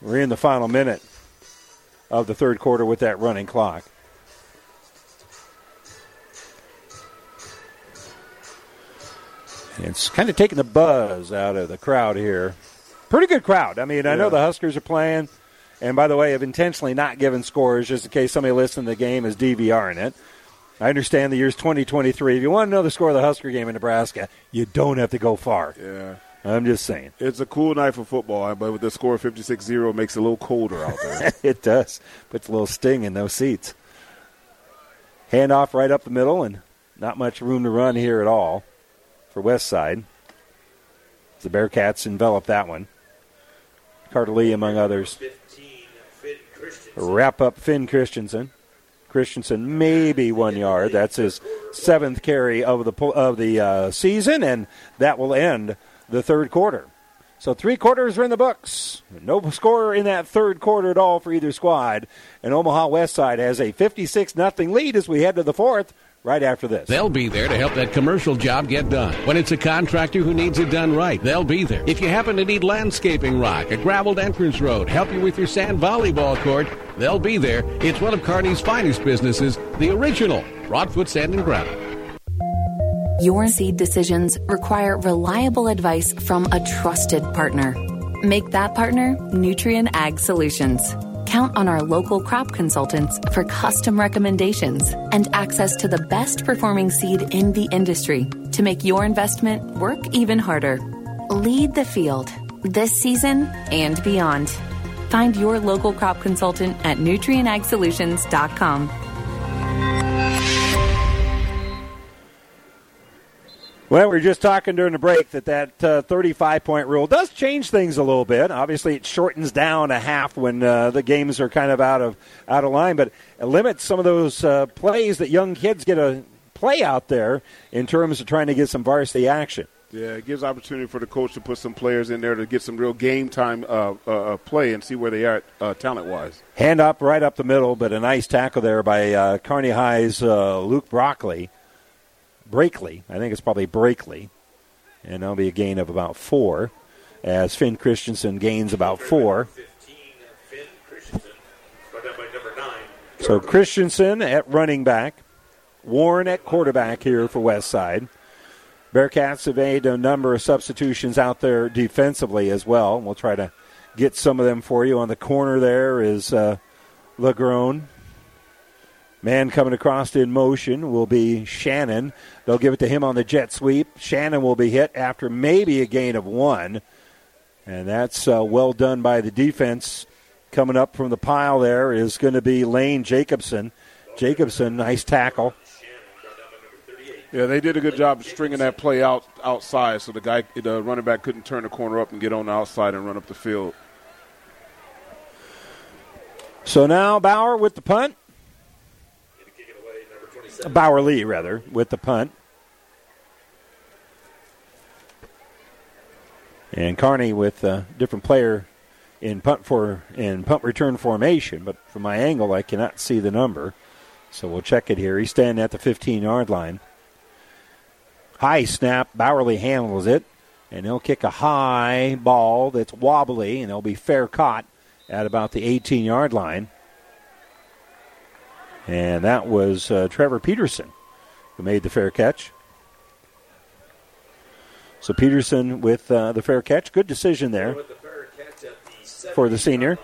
we're in the final minute of the third quarter with that running clock. It's kind of taking the buzz out of the crowd here. Pretty good crowd. I mean, yeah. I know the Huskers are playing, and by the way, I've intentionally not given scores just in case somebody listening to the game is DVRing it. I understand the year's 2023. If you want to know the score of the Husker game in Nebraska, you don't have to go far. Yeah. I'm just saying. It's a cool night for football, but with the score 56-0, it makes it a little colder out there. It does. Puts a little sting in those seats. Handoff right up the middle, and not much room to run here at all for Westside. The Bearcats envelop that one. Cartley, among others. 15, wrap up Finn Christensen. Christensen maybe 1 yard. That's his 7th carry of the season, and that will end the third quarter. So 3 quarters are in the books. No scorer in that third quarter at all for either squad. And Omaha Westside has a 56-0 lead as we head to the fourth right after this. They'll be there to help that commercial job get done. When it's a contractor who needs it done right, they'll be there. If you happen to need landscaping rock, a graveled entrance road, help you with your sand volleyball court, they'll be there. It's one of Kearney's finest businesses, the original Rodfoot Sand and Gravel. Your seed decisions require reliable advice from a trusted partner. Make that partner Nutrien Ag Solutions. Count on our local crop consultants for custom recommendations and access to the best performing seed in the industry to make your investment work even harder. Lead the field this season and beyond. Find your local crop consultant at nutrientagsolutions.com. Well, we were just talking during the break that 35-point rule does change things a little bit. Obviously, it shortens down a half when the games are kind of out of line, but it limits some of those plays that young kids get to play out there in terms of trying to get some varsity action. Yeah, it gives opportunity for the coach to put some players in there to get some real game-time play and see where they are talent-wise. Hand up right up the middle, but a nice tackle there by Kearney High's Luke Brockley. Brakely, I think it's probably Brakely, and that'll be a gain of about 4 as Finn Christensen gains about 4. 15, Finn Christensen, brought down by number 9. So Christensen at running back, Warren at quarterback here for Westside. Bearcats have made a number of substitutions out there defensively as well. We'll try to get some of them for you. On the corner there is Lagrone. Man coming across in motion will be Shannon. They'll give it to him on the jet sweep. Shannon will be hit after maybe a gain of 1. And that's well done by the defense. Coming up from the pile there is going to be Lane Jacobson. Jacobson, nice tackle. Yeah, they did a good job of stringing that play out outside, so the running back couldn't turn the corner up and get on the outside and run up the field. So now Bauer with the punt. Bauer Lee, with the punt. And Kearney with a different player in punt return formation, but from my angle I cannot see the number. So we'll check it here. He's standing at the 15-yard line. High snap. Bauer Lee handles it, and he'll kick a high ball that's wobbly, and it'll be fair caught at about the 18-yard line. And that was Trevor Peterson who made the fair catch. So Peterson with the fair catch. Good decision there for the senior.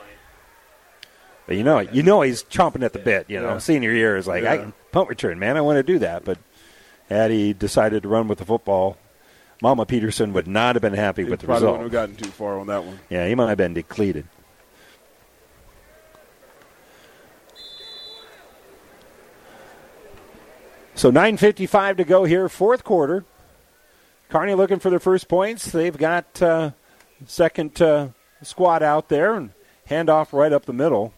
But you know he's chomping at the bit. Senior year is like, I can punt return, man. I want to do that. But had he decided to run with the football, Mama Peterson would not have been happy with the result. He probably wouldn't have gotten too far on that one. Yeah, he might have been depleted. So 9:55 to go here, fourth quarter. Kearney looking for their first points. They've got second squad out there and handoff right up the middle.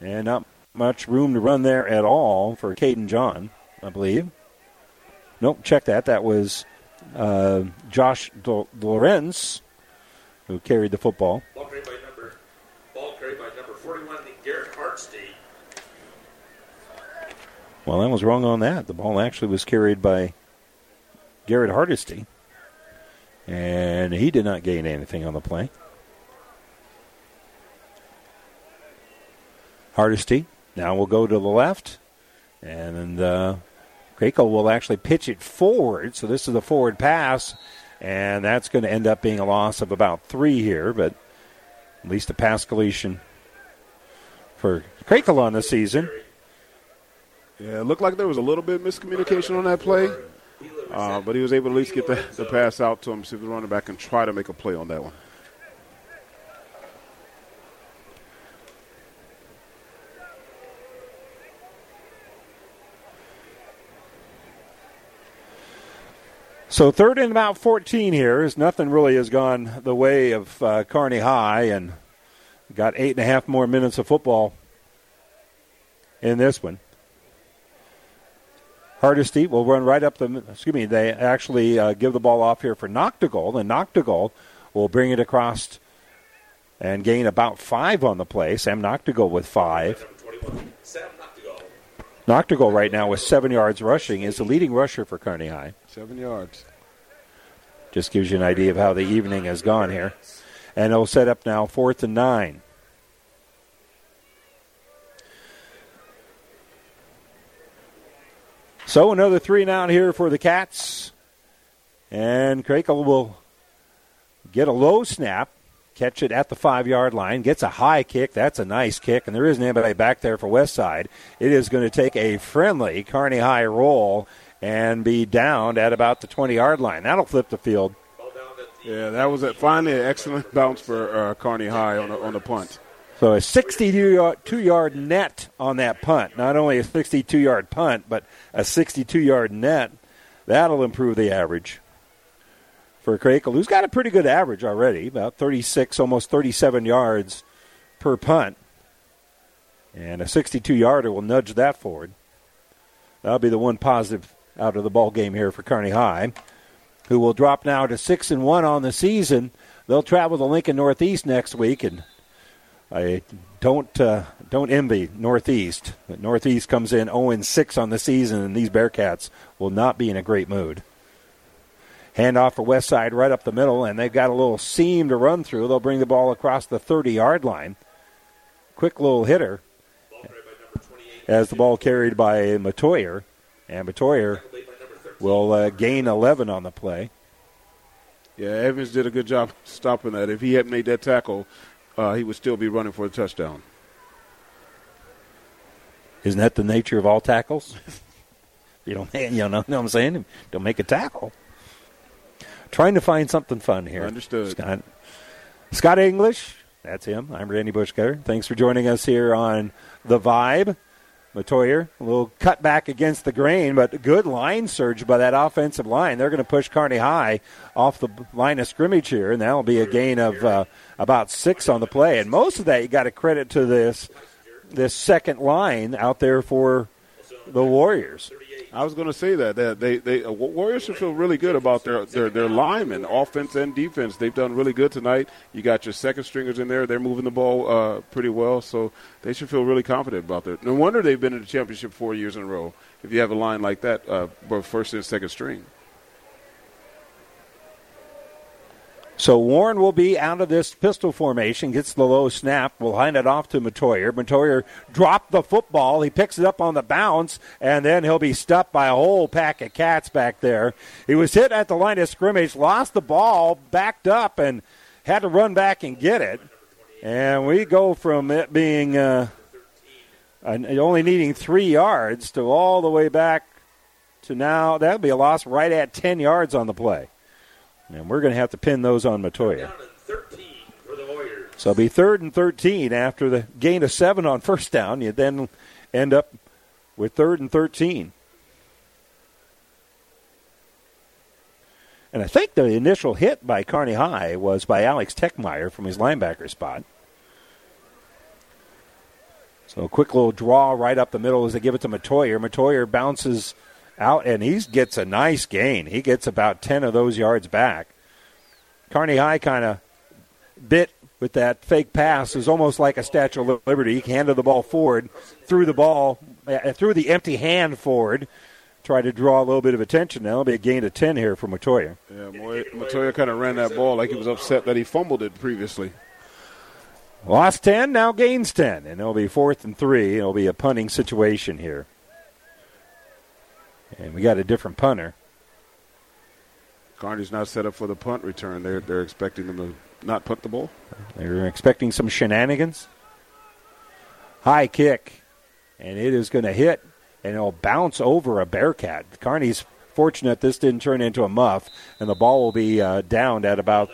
And not much room to run there at all for Caden John, I believe. Nope, check that. That was Josh Lorenz who carried the football. Ball carried by number 41, Garrett Hartstein. Well, I was wrong on that. The ball actually was carried by Garrett Hardesty, and he did not gain anything on the play. Hardesty now will go to the left, and Graco will actually pitch it forward, so this is a forward pass, and that's going to end up being a loss of about 3 here, but at least a pass collision for Graco on the season. Yeah, it looked like there was a little bit of miscommunication on that play. But he was able to at least get the pass out to him, see if the running back can try to make a play on that one. So third and about 14 here, as nothing really has gone the way of Kearney High, and got 8.5 more minutes of football in this one. Hardesty will run right up the – they actually give the ball off here for Noctegal, and Noctegal will bring it across and gain about 5 on the play. Sam Noctegal with 5. Noctegal right now with 7 yards rushing is the leading rusher for Kearney High. 7 yards. Just gives you an idea of how the evening has gone here. And it'll set up now 4th and 9. So another 3 and out here for the Cats. And Krakel will get a low snap, catch it at the 5-yard line, gets a high kick. That's a nice kick, and there isn't anybody back there for Westside. It is going to take a friendly Kearney High roll and be downed at about the 20-yard line. That'll flip the field. Yeah, that was finally an excellent bounce for Kearney High on the punt. So a 62-yard net on that punt. Not only a 62-yard punt, but a 62-yard net. That'll improve the average for Krakel, who's got a pretty good average already, about 36, almost 37 yards per punt. And a 62-yarder will nudge that forward. That'll be the one positive out of the ball game here for Kearney High, who will drop now to 6-1 on the season. They'll travel to Lincoln Northeast next week, and I don't envy Northeast. Northeast comes in 0-6 on the season, and these Bearcats will not be in a great mood. Handoff for Westside right up the middle, and they've got a little seam to run through. They'll bring the ball across the 30-yard line. Quick little hitter as the ball carried by Matoyer, and Matoyer will gain 11 on the play. Yeah, Evans did a good job stopping that. If he had made that tackle, he would still be running for a touchdown. Isn't that the nature of all tackles? you know what I'm saying? Don't make a tackle. Trying to find something fun here. Understood. Scott English, that's him. I'm Randy Bushcutter. Thanks for joining us here on The Vibe. Matoyer, a little cut back against the grain, but good line surge by that offensive line. They're going to push Kearney High off the line of scrimmage here, and that will be a gain of about 6 on the play. And most of that you got to credit to this second line out there for the Warriors. I was going to say that they Warriors should feel really good about their linemen, offense and defense. They've done really good tonight. You got your second stringers in there. They're moving the ball pretty well, so they should feel really confident about that. No wonder they've been in the championship 4 years in a row if you have a line like that, both first and second string. So Warren will be out of this pistol formation, gets the low snap, will hand it off to Matoyer. Matoyer dropped the football. He picks it up on the bounce, and then he'll be stuffed by a whole pack of cats back there. He was hit at the line of scrimmage, lost the ball, backed up, and had to run back and get it. And we go from it being only needing 3 yards to all the way back to now. That'll be a loss right at 10 yards on the play. And we're going to have to pin those on Matoyer. So it'll be 3rd and 13 after the gain of 7 on first down. You then end up with 3rd and 13. And I think the initial hit by Kearney High was by Alex Techmeyer from his linebacker spot. So a quick little draw right up the middle as they give it to Matoyer. Matoyer bounces out, and he gets a nice gain. He gets about 10 of those yards back. Kearney High kind of bit with that fake pass. Is almost like a Statue of Liberty. He handed the ball forward, threw the empty hand forward, tried to draw a little bit of attention. Now it'll be a gain of 10 here for Matoyer. Yeah, Matoyer kind of ran that ball like he was upset that he fumbled it previously. Lost 10, now gains 10, and it'll be 4th and 3. It'll be a punting situation here. And we got a different punter. Kearney's not set up for the punt return. They're expecting them to not punt the ball. They're expecting some shenanigans. High kick, and it is going to hit, and it'll bounce over a Bearcat. Kearney's fortunate this didn't turn into a muff, and the ball will be downed at about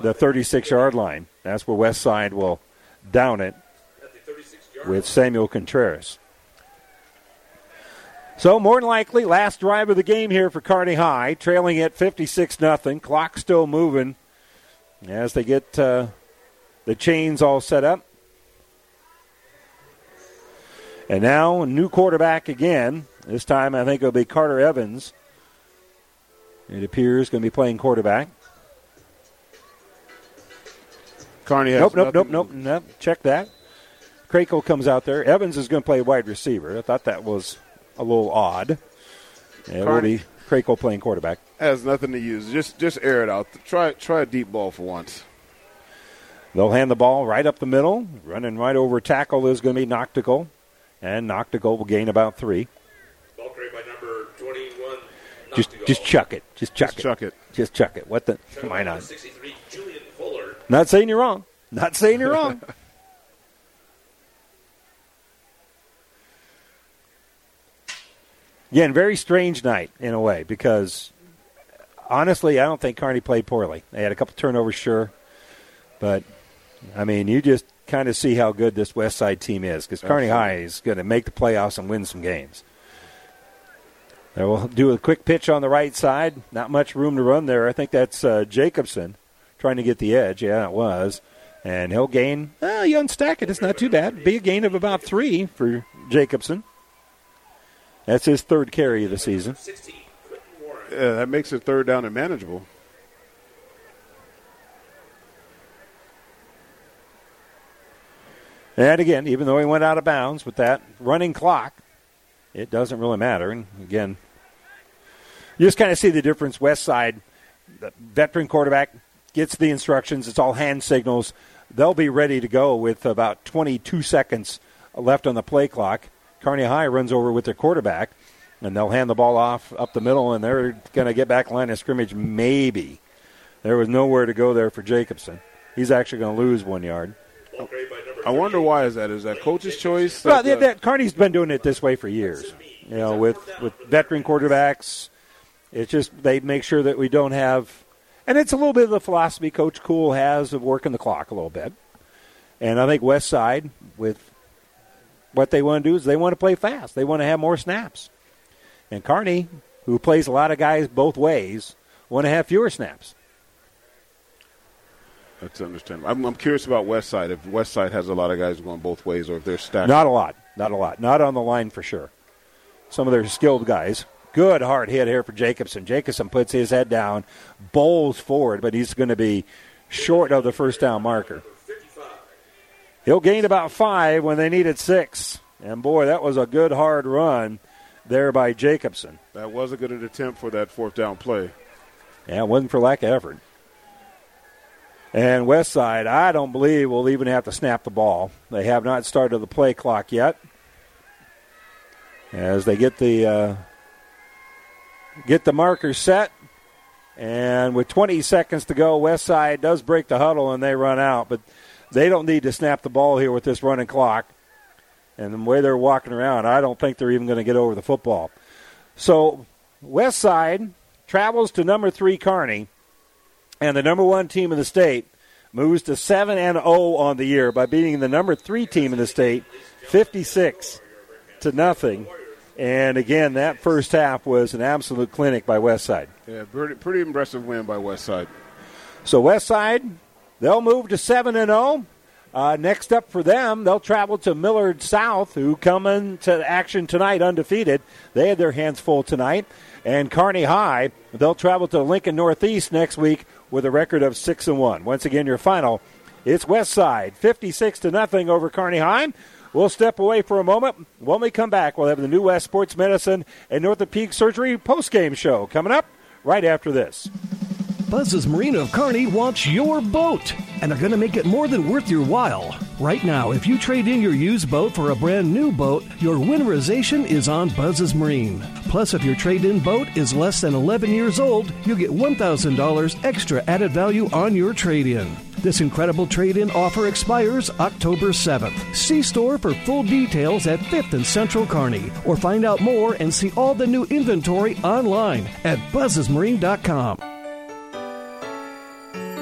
the 36-yard line. That's where Westside will down it with Samuel Contreras. So more than likely, last drive of the game here for Kearney High, trailing at 56-0. Clock still moving as they get the chains all set up. And now new quarterback again. This time I think it'll be Carter Evans. It appears going to be playing quarterback. Kearney has nope. Check that. Crakel comes out there. Evans is going to play wide receiver. I thought that was a little odd. Yeah, it'll be Crakel playing quarterback. Has nothing to use. Just air it out. Try a deep ball for once. They'll hand the ball right up the middle. Running right over tackle is going to be Noctical. And Noctical will gain about 3. Ball carried by number 21, just chuck it. Just chuck it. What the? Why not? 63, Julian Fuller. Not saying you're wrong. Again, very strange night in a way because, honestly, I don't think Kearney played poorly. They had a couple turnovers, sure. But, I mean, you just kind of see how good this Westside team is because Kearney High is going to make the playoffs and win some games. They will do a quick pitch on the right side. Not much room to run there. I think that's Jacobson trying to get the edge. Yeah, it was. And he'll gain. Oh, you unstack it. It's not too bad. Be a gain of about 3 for Jacobson. That's his 3rd carry of the season. Yeah, that makes it 3rd down and manageable. And again, even though he went out of bounds with that running clock, it doesn't really matter. And again, you just kind of see the difference. Westside, the veteran quarterback gets the instructions. It's all hand signals. They'll be ready to go with about 22 seconds left on the play clock. Kearney High runs over with their quarterback, and they'll hand the ball off up the middle, and they're going to get back line of scrimmage maybe. There was nowhere to go there for Jacobson. He's actually going to lose 1 yard. I wonder why is that? Is that coach's choice? Well, that Kearney's been doing it this way for years, you know, with veteran quarterbacks. It's just they make sure that we don't have – and it's a little bit of the philosophy Coach Kuhl has of working the clock a little bit. And I think Westside with – what they want to do is they want to play fast. They want to have more snaps. And Kearney, who plays a lot of guys both ways, want to have fewer snaps. That's understandable. I'm curious about Westside. If Westside has a lot of guys going both ways or if they're stacked. Not a lot. Not a lot. Not on the line for sure. Some of their skilled guys. Good hard hit here for Jacobson. Jacobson puts his head down, bowls forward, but he's going to be short of the first down marker. He'll gain about 5 when they needed 6. And, boy, that was a good hard run there by Jacobson. That was a good attempt for that fourth down play. Yeah, it wasn't for lack of effort. And Westside, I don't believe, will even have to snap the ball. They have not started the play clock yet. As they get the marker set. And with 20 seconds to go, Westside does break the huddle and they run out. But they don't need to snap the ball here with this running clock. And the way they're walking around, I don't think they're even going to get over the football. So Westside travels to number 3 Kearney. And the number 1 team in the state moves to 7-0 on the year by beating the number 3 team in the state 56-0. And, again, that first half was an absolute clinic by Westside. Yeah, pretty impressive win by Westside. So Westside, they'll move to 7-0. Next up for them, they'll travel to Millard South, who come into action tonight undefeated. They had their hands full tonight. And Kearney High, they'll travel to Lincoln Northeast next week with a record of 6-1. Once again, your final, it's Westside, 56-0 over Kearney High. We'll step away for a moment. When we come back, we'll have the New West Sports Medicine and Orthopedic Surgery postgame show coming up right after this. Buzz's Marine of Kearney wants your boat, and they're going to make it more than worth your while. Right now, if you trade in your used boat for a brand new boat, your winterization is on Buzz's Marine. Plus, if your trade-in boat is less than 11 years old, you get $1,000 extra added value on your trade-in. This incredible trade-in offer expires October 7th. See store for full details at 5th and Central Kearney, or find out more and see all the new inventory online at buzzesmarine.com.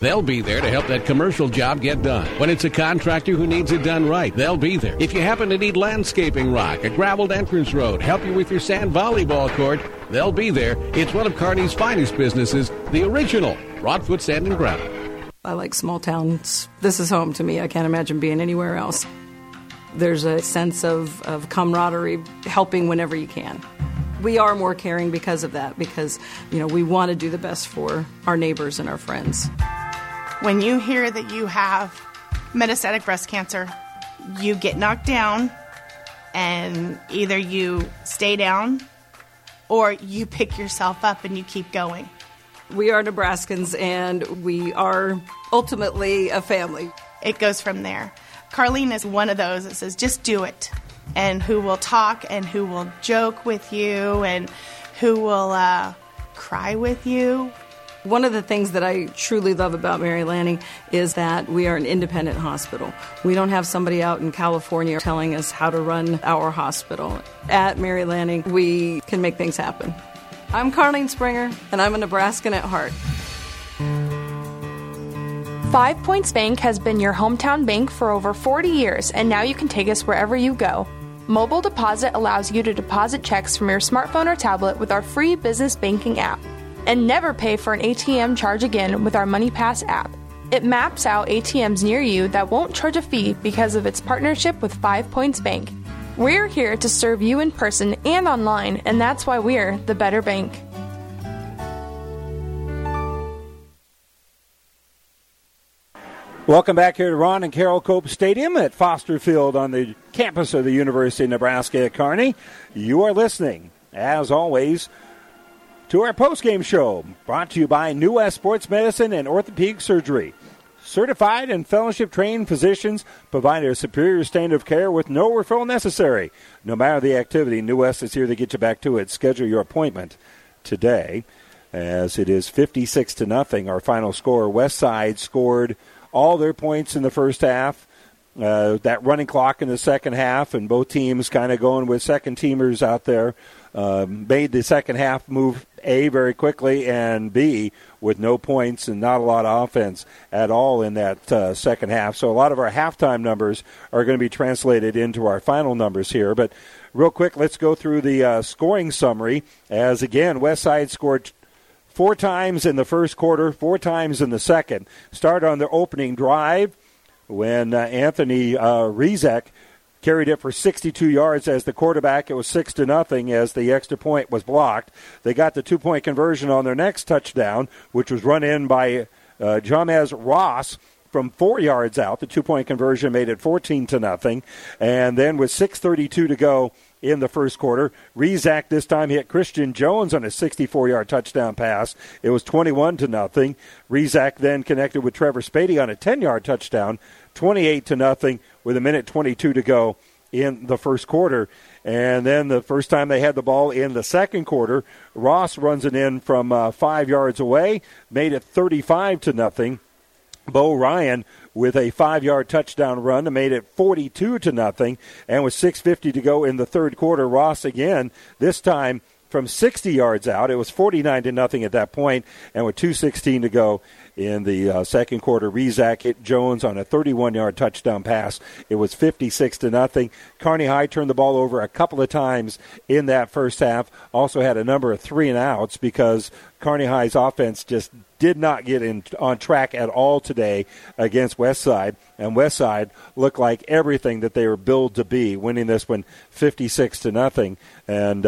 They'll be there to help that commercial job get done. When it's a contractor who needs it done right, they'll be there. If you happen to need landscaping rock, a graveled entrance road, help you with your sand volleyball court, they'll be there. It's one of Kearney's finest businesses, the original Rodfoot Sand and Gravel. I like small towns. This is home to me. I can't imagine being anywhere else. There's a sense of camaraderie, helping whenever you can. We are more caring because of that, because, you know, we want to do the best for our neighbors and our friends. When you hear that you have metastatic breast cancer, you get knocked down, and either you stay down or you pick yourself up and you keep going. We are Nebraskans, and we are ultimately a family. It goes from there. Carlene is one of those that says, just do it, and who will talk and who will joke with you and who will cry with you. One of the things that I truly love about Mary Lanning is that we are an independent hospital. We don't have somebody out in California telling us how to run our hospital. At Mary Lanning, we can make things happen. I'm Carlene Springer, and I'm a Nebraskan at heart. 5 Points Bank has been your hometown bank for over 40 years, and now you can take us wherever you go. Mobile Deposit allows you to deposit checks from your smartphone or tablet with our free business banking app. And never pay for an ATM charge again with our MoneyPass app. It maps out ATMs near you that won't charge a fee because of its partnership with 5 Points Bank. We're here to serve you in person and online, and that's why we're the better bank. Welcome back here to Ron and Carol Cope Stadium at Foster Field on the campus of the University of Nebraska at Kearney. You are listening, as always, to our postgame show, brought to you by New West Sports Medicine and Orthopedic Surgery. Certified and fellowship-trained physicians provide a superior standard of care with no referral necessary. No matter the activity, New West is here to get you back to it. Schedule your appointment today, as it is 56-0, our final score. Westside scored all their points in the first half, that running clock in the second half, and both teams kind of going with second-teamers out there, made the second half move, A, very quickly, and B, with no points and not a lot of offense at all in that second half. So a lot of our halftime numbers are going to be translated into our final numbers here. But real quick, let's go through the scoring summary, as, again, Westside scored four times in the first quarter, four times in the second. Started on their opening drive when Anthony Rezac carried it for 62 yards as the quarterback. It was 6-0 as the extra point was blocked. They got the two-point conversion on their next touchdown, which was run in by Jamez Ross from 4 yards out. The two-point conversion made it 14-0. And then with 6:32 to go in the first quarter, Rezac this time hit Christian Jones on a 64-yard touchdown pass. It was 21-0. Rezac then connected with Trevor Spady on a 10-yard touchdown, 28-0 with 1:22 to go in the first quarter. And then the first time they had the ball in the second quarter, Ross runs it in from 5 yards away, made it 35-0. Bo Ryan with a 5-yard touchdown run that made it 42-0. And with 6:50 to go in the third quarter, Ross again, this time from 60 yards out. It was 49-0 at that point. And with 2:16 to go in the second quarter, Rezac hit Jones on a 31-yard touchdown pass. It was 56-0. Kearney High turned the ball over a couple of times in that first half. Also had a number of three and outs because Kearney High's offense just did not get in on track at all today against Westside. And Westside looked like everything that they were billed to be, winning this one 56-0. And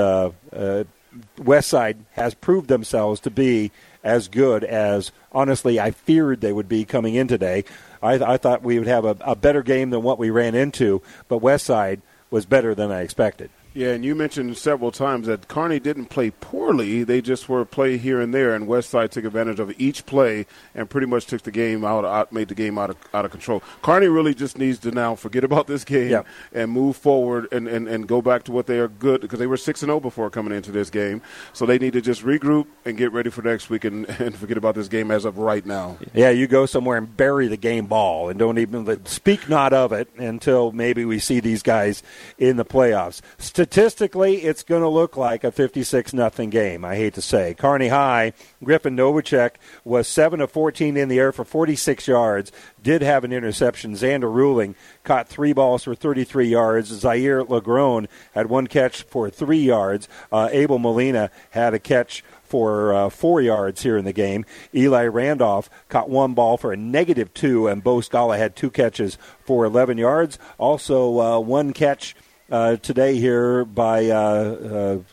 Westside has proved themselves to be as good as, honestly, I feared they would be coming in today. I thought we would have a better game than what we ran into, but Westside was better than I expected. Yeah, and you mentioned several times that Kearney didn't play poorly. They just were play here and there, and Westside took advantage of each play and pretty much took the game out made the game out of control. Kearney really just needs to now forget about this game and move forward and go back to what they are good, because they were 6-0 before coming into this game. So they need to just regroup and get ready for next week and forget about this game as of right now. Yeah, you go somewhere and bury the game ball and don't even speak not of it until maybe we see these guys in the playoffs. Statistically, it's going to look like a 56-0 game, I hate to say. Kearney High, Griffin Novacek was 7-14 in the air for 46 yards, did have an interception. Xander Ruling caught three balls for 33 yards. Zaire Lagrone had one catch for 3 yards. Abel Molina had a catch for 4 yards here in the game. Eli Randolph caught one ball for a -2, and Bo Scala had two catches for 11 yards. Also, one catch today here by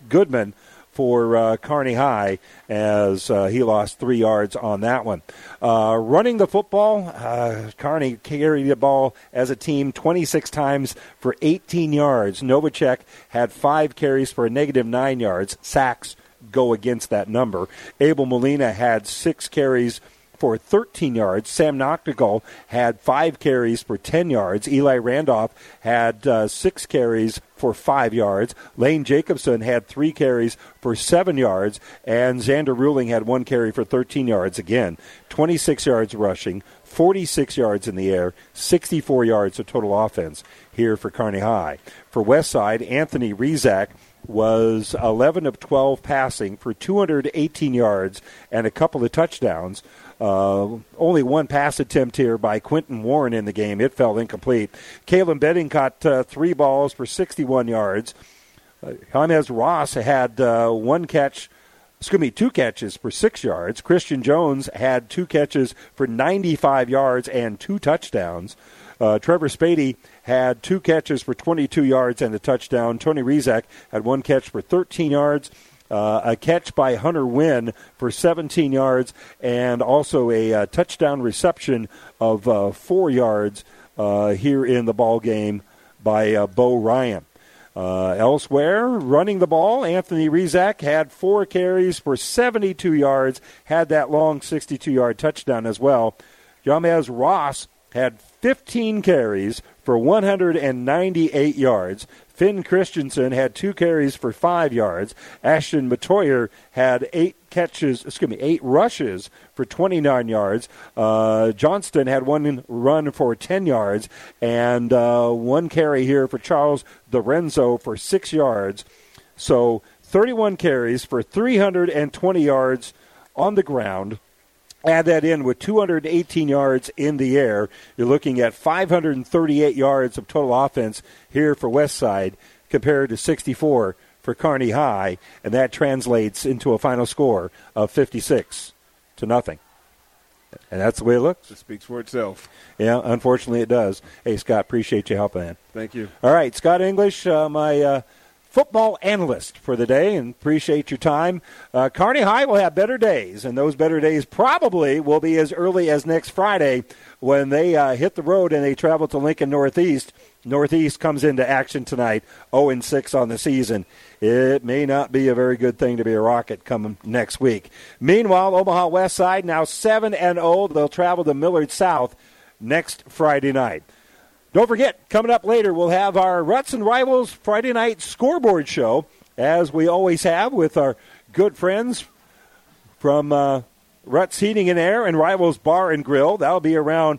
Goodman for Kearney High, as he lost 3 yards on that one. Running the football, Kearney carried the ball as a team 26 times for 18 yards. Novacek had 5 carries for a -9 yards. Sacks go against that number. Abel Molina had 6 carries for 13 yards. Sam Noctegal had 5 carries for 10 yards. Eli Randolph had 6 carries for 5 yards. Lane Jacobson had 3 carries for 7 yards. And Xander Ruling had 1 carry for 13 yards. Again, 26 yards rushing, 46 yards in the air, 64 yards of total offense here for Kearney High. For Westside, Anthony Rezac was 11 of 12 passing for 218 yards and a couple of touchdowns. Only one pass attempt here by Quentin Warren in the game. It fell incomplete. Caleb Benning caught three balls for 61 yards. Jamez Ross had two catches for 6 yards. Christian Jones had two catches for 95 yards and two touchdowns. Trevor Spady had two catches for 22 yards and a touchdown. Tony Rezac had one catch for 13 yards. A catch by Hunter Wynn for 17 yards, and also a touchdown reception of 4 yards here in the ball game by Bo Ryan. Elsewhere, running the ball, Anthony Rezac had 4 carries for 72 yards, had that long 62-yard touchdown as well. Jamez Ross had 15 carries for 198 yards. Finn Christensen had 2 carries for 5 yards. Ashton Matoyer had 8 rushes for 29 yards. Johnston had one run for 10 yards, and one carry here for Charles DiRenzo for 6 yards. So 31 carries for 320 yards on the ground. Add that in with 218 yards in the air. You're looking at 538 yards of total offense here for Westside compared to 64 for Kearney High, and that translates into a final score of 56-0. And that's the way it looks. It speaks for itself. Yeah, unfortunately it does. Hey, Scott, appreciate your help, man. Thank you. All right, Scott English, my football analyst for the day, and appreciate your time. Kearney High will have better days, and those better days probably will be as early as next Friday when they hit the road and they travel to Lincoln Northeast. Northeast comes into action tonight, 0-6 on the season. It may not be a very good thing to be a Rocket coming next week. Meanwhile, Omaha Westside now 7-0. They'll travel to Millard South next Friday night. Don't forget, coming up later, we'll have our Ruts and Rivals Friday night scoreboard show, as we always have with our good friends from Ruts Heating and Air and Rivals Bar and Grill. That'll be around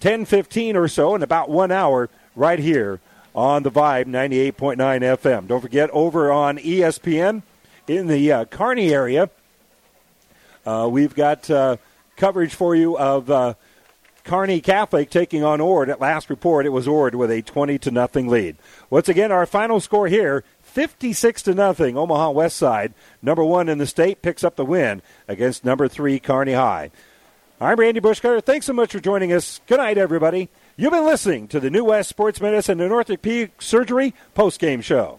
10:15 or so in about 1 hour right here on The Vibe 98.9 FM. Don't forget, over on ESPN in the Kearney area, we've got coverage for you of Kearney Catholic taking on Ord. At last report, it was Ord with a 20-0 lead. Once again, our final score here, 56-0. Omaha Westside, number 1 in the state, picks up the win against number 3 Kearney High. I'm Randy Bushcutter. Thanks so much for joining us. Good night, everybody. You've been listening to the New West Sports Medicine and Orthopedic Surgery Postgame Show.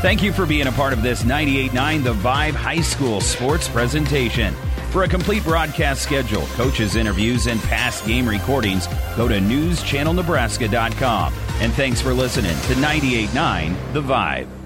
Thank you for being a part of this 98.9 The Vibe High School sports presentation. For a complete broadcast schedule, coaches' interviews, and past game recordings, go to newschannelnebraska.com. And thanks for listening to 98.9 The Vibe.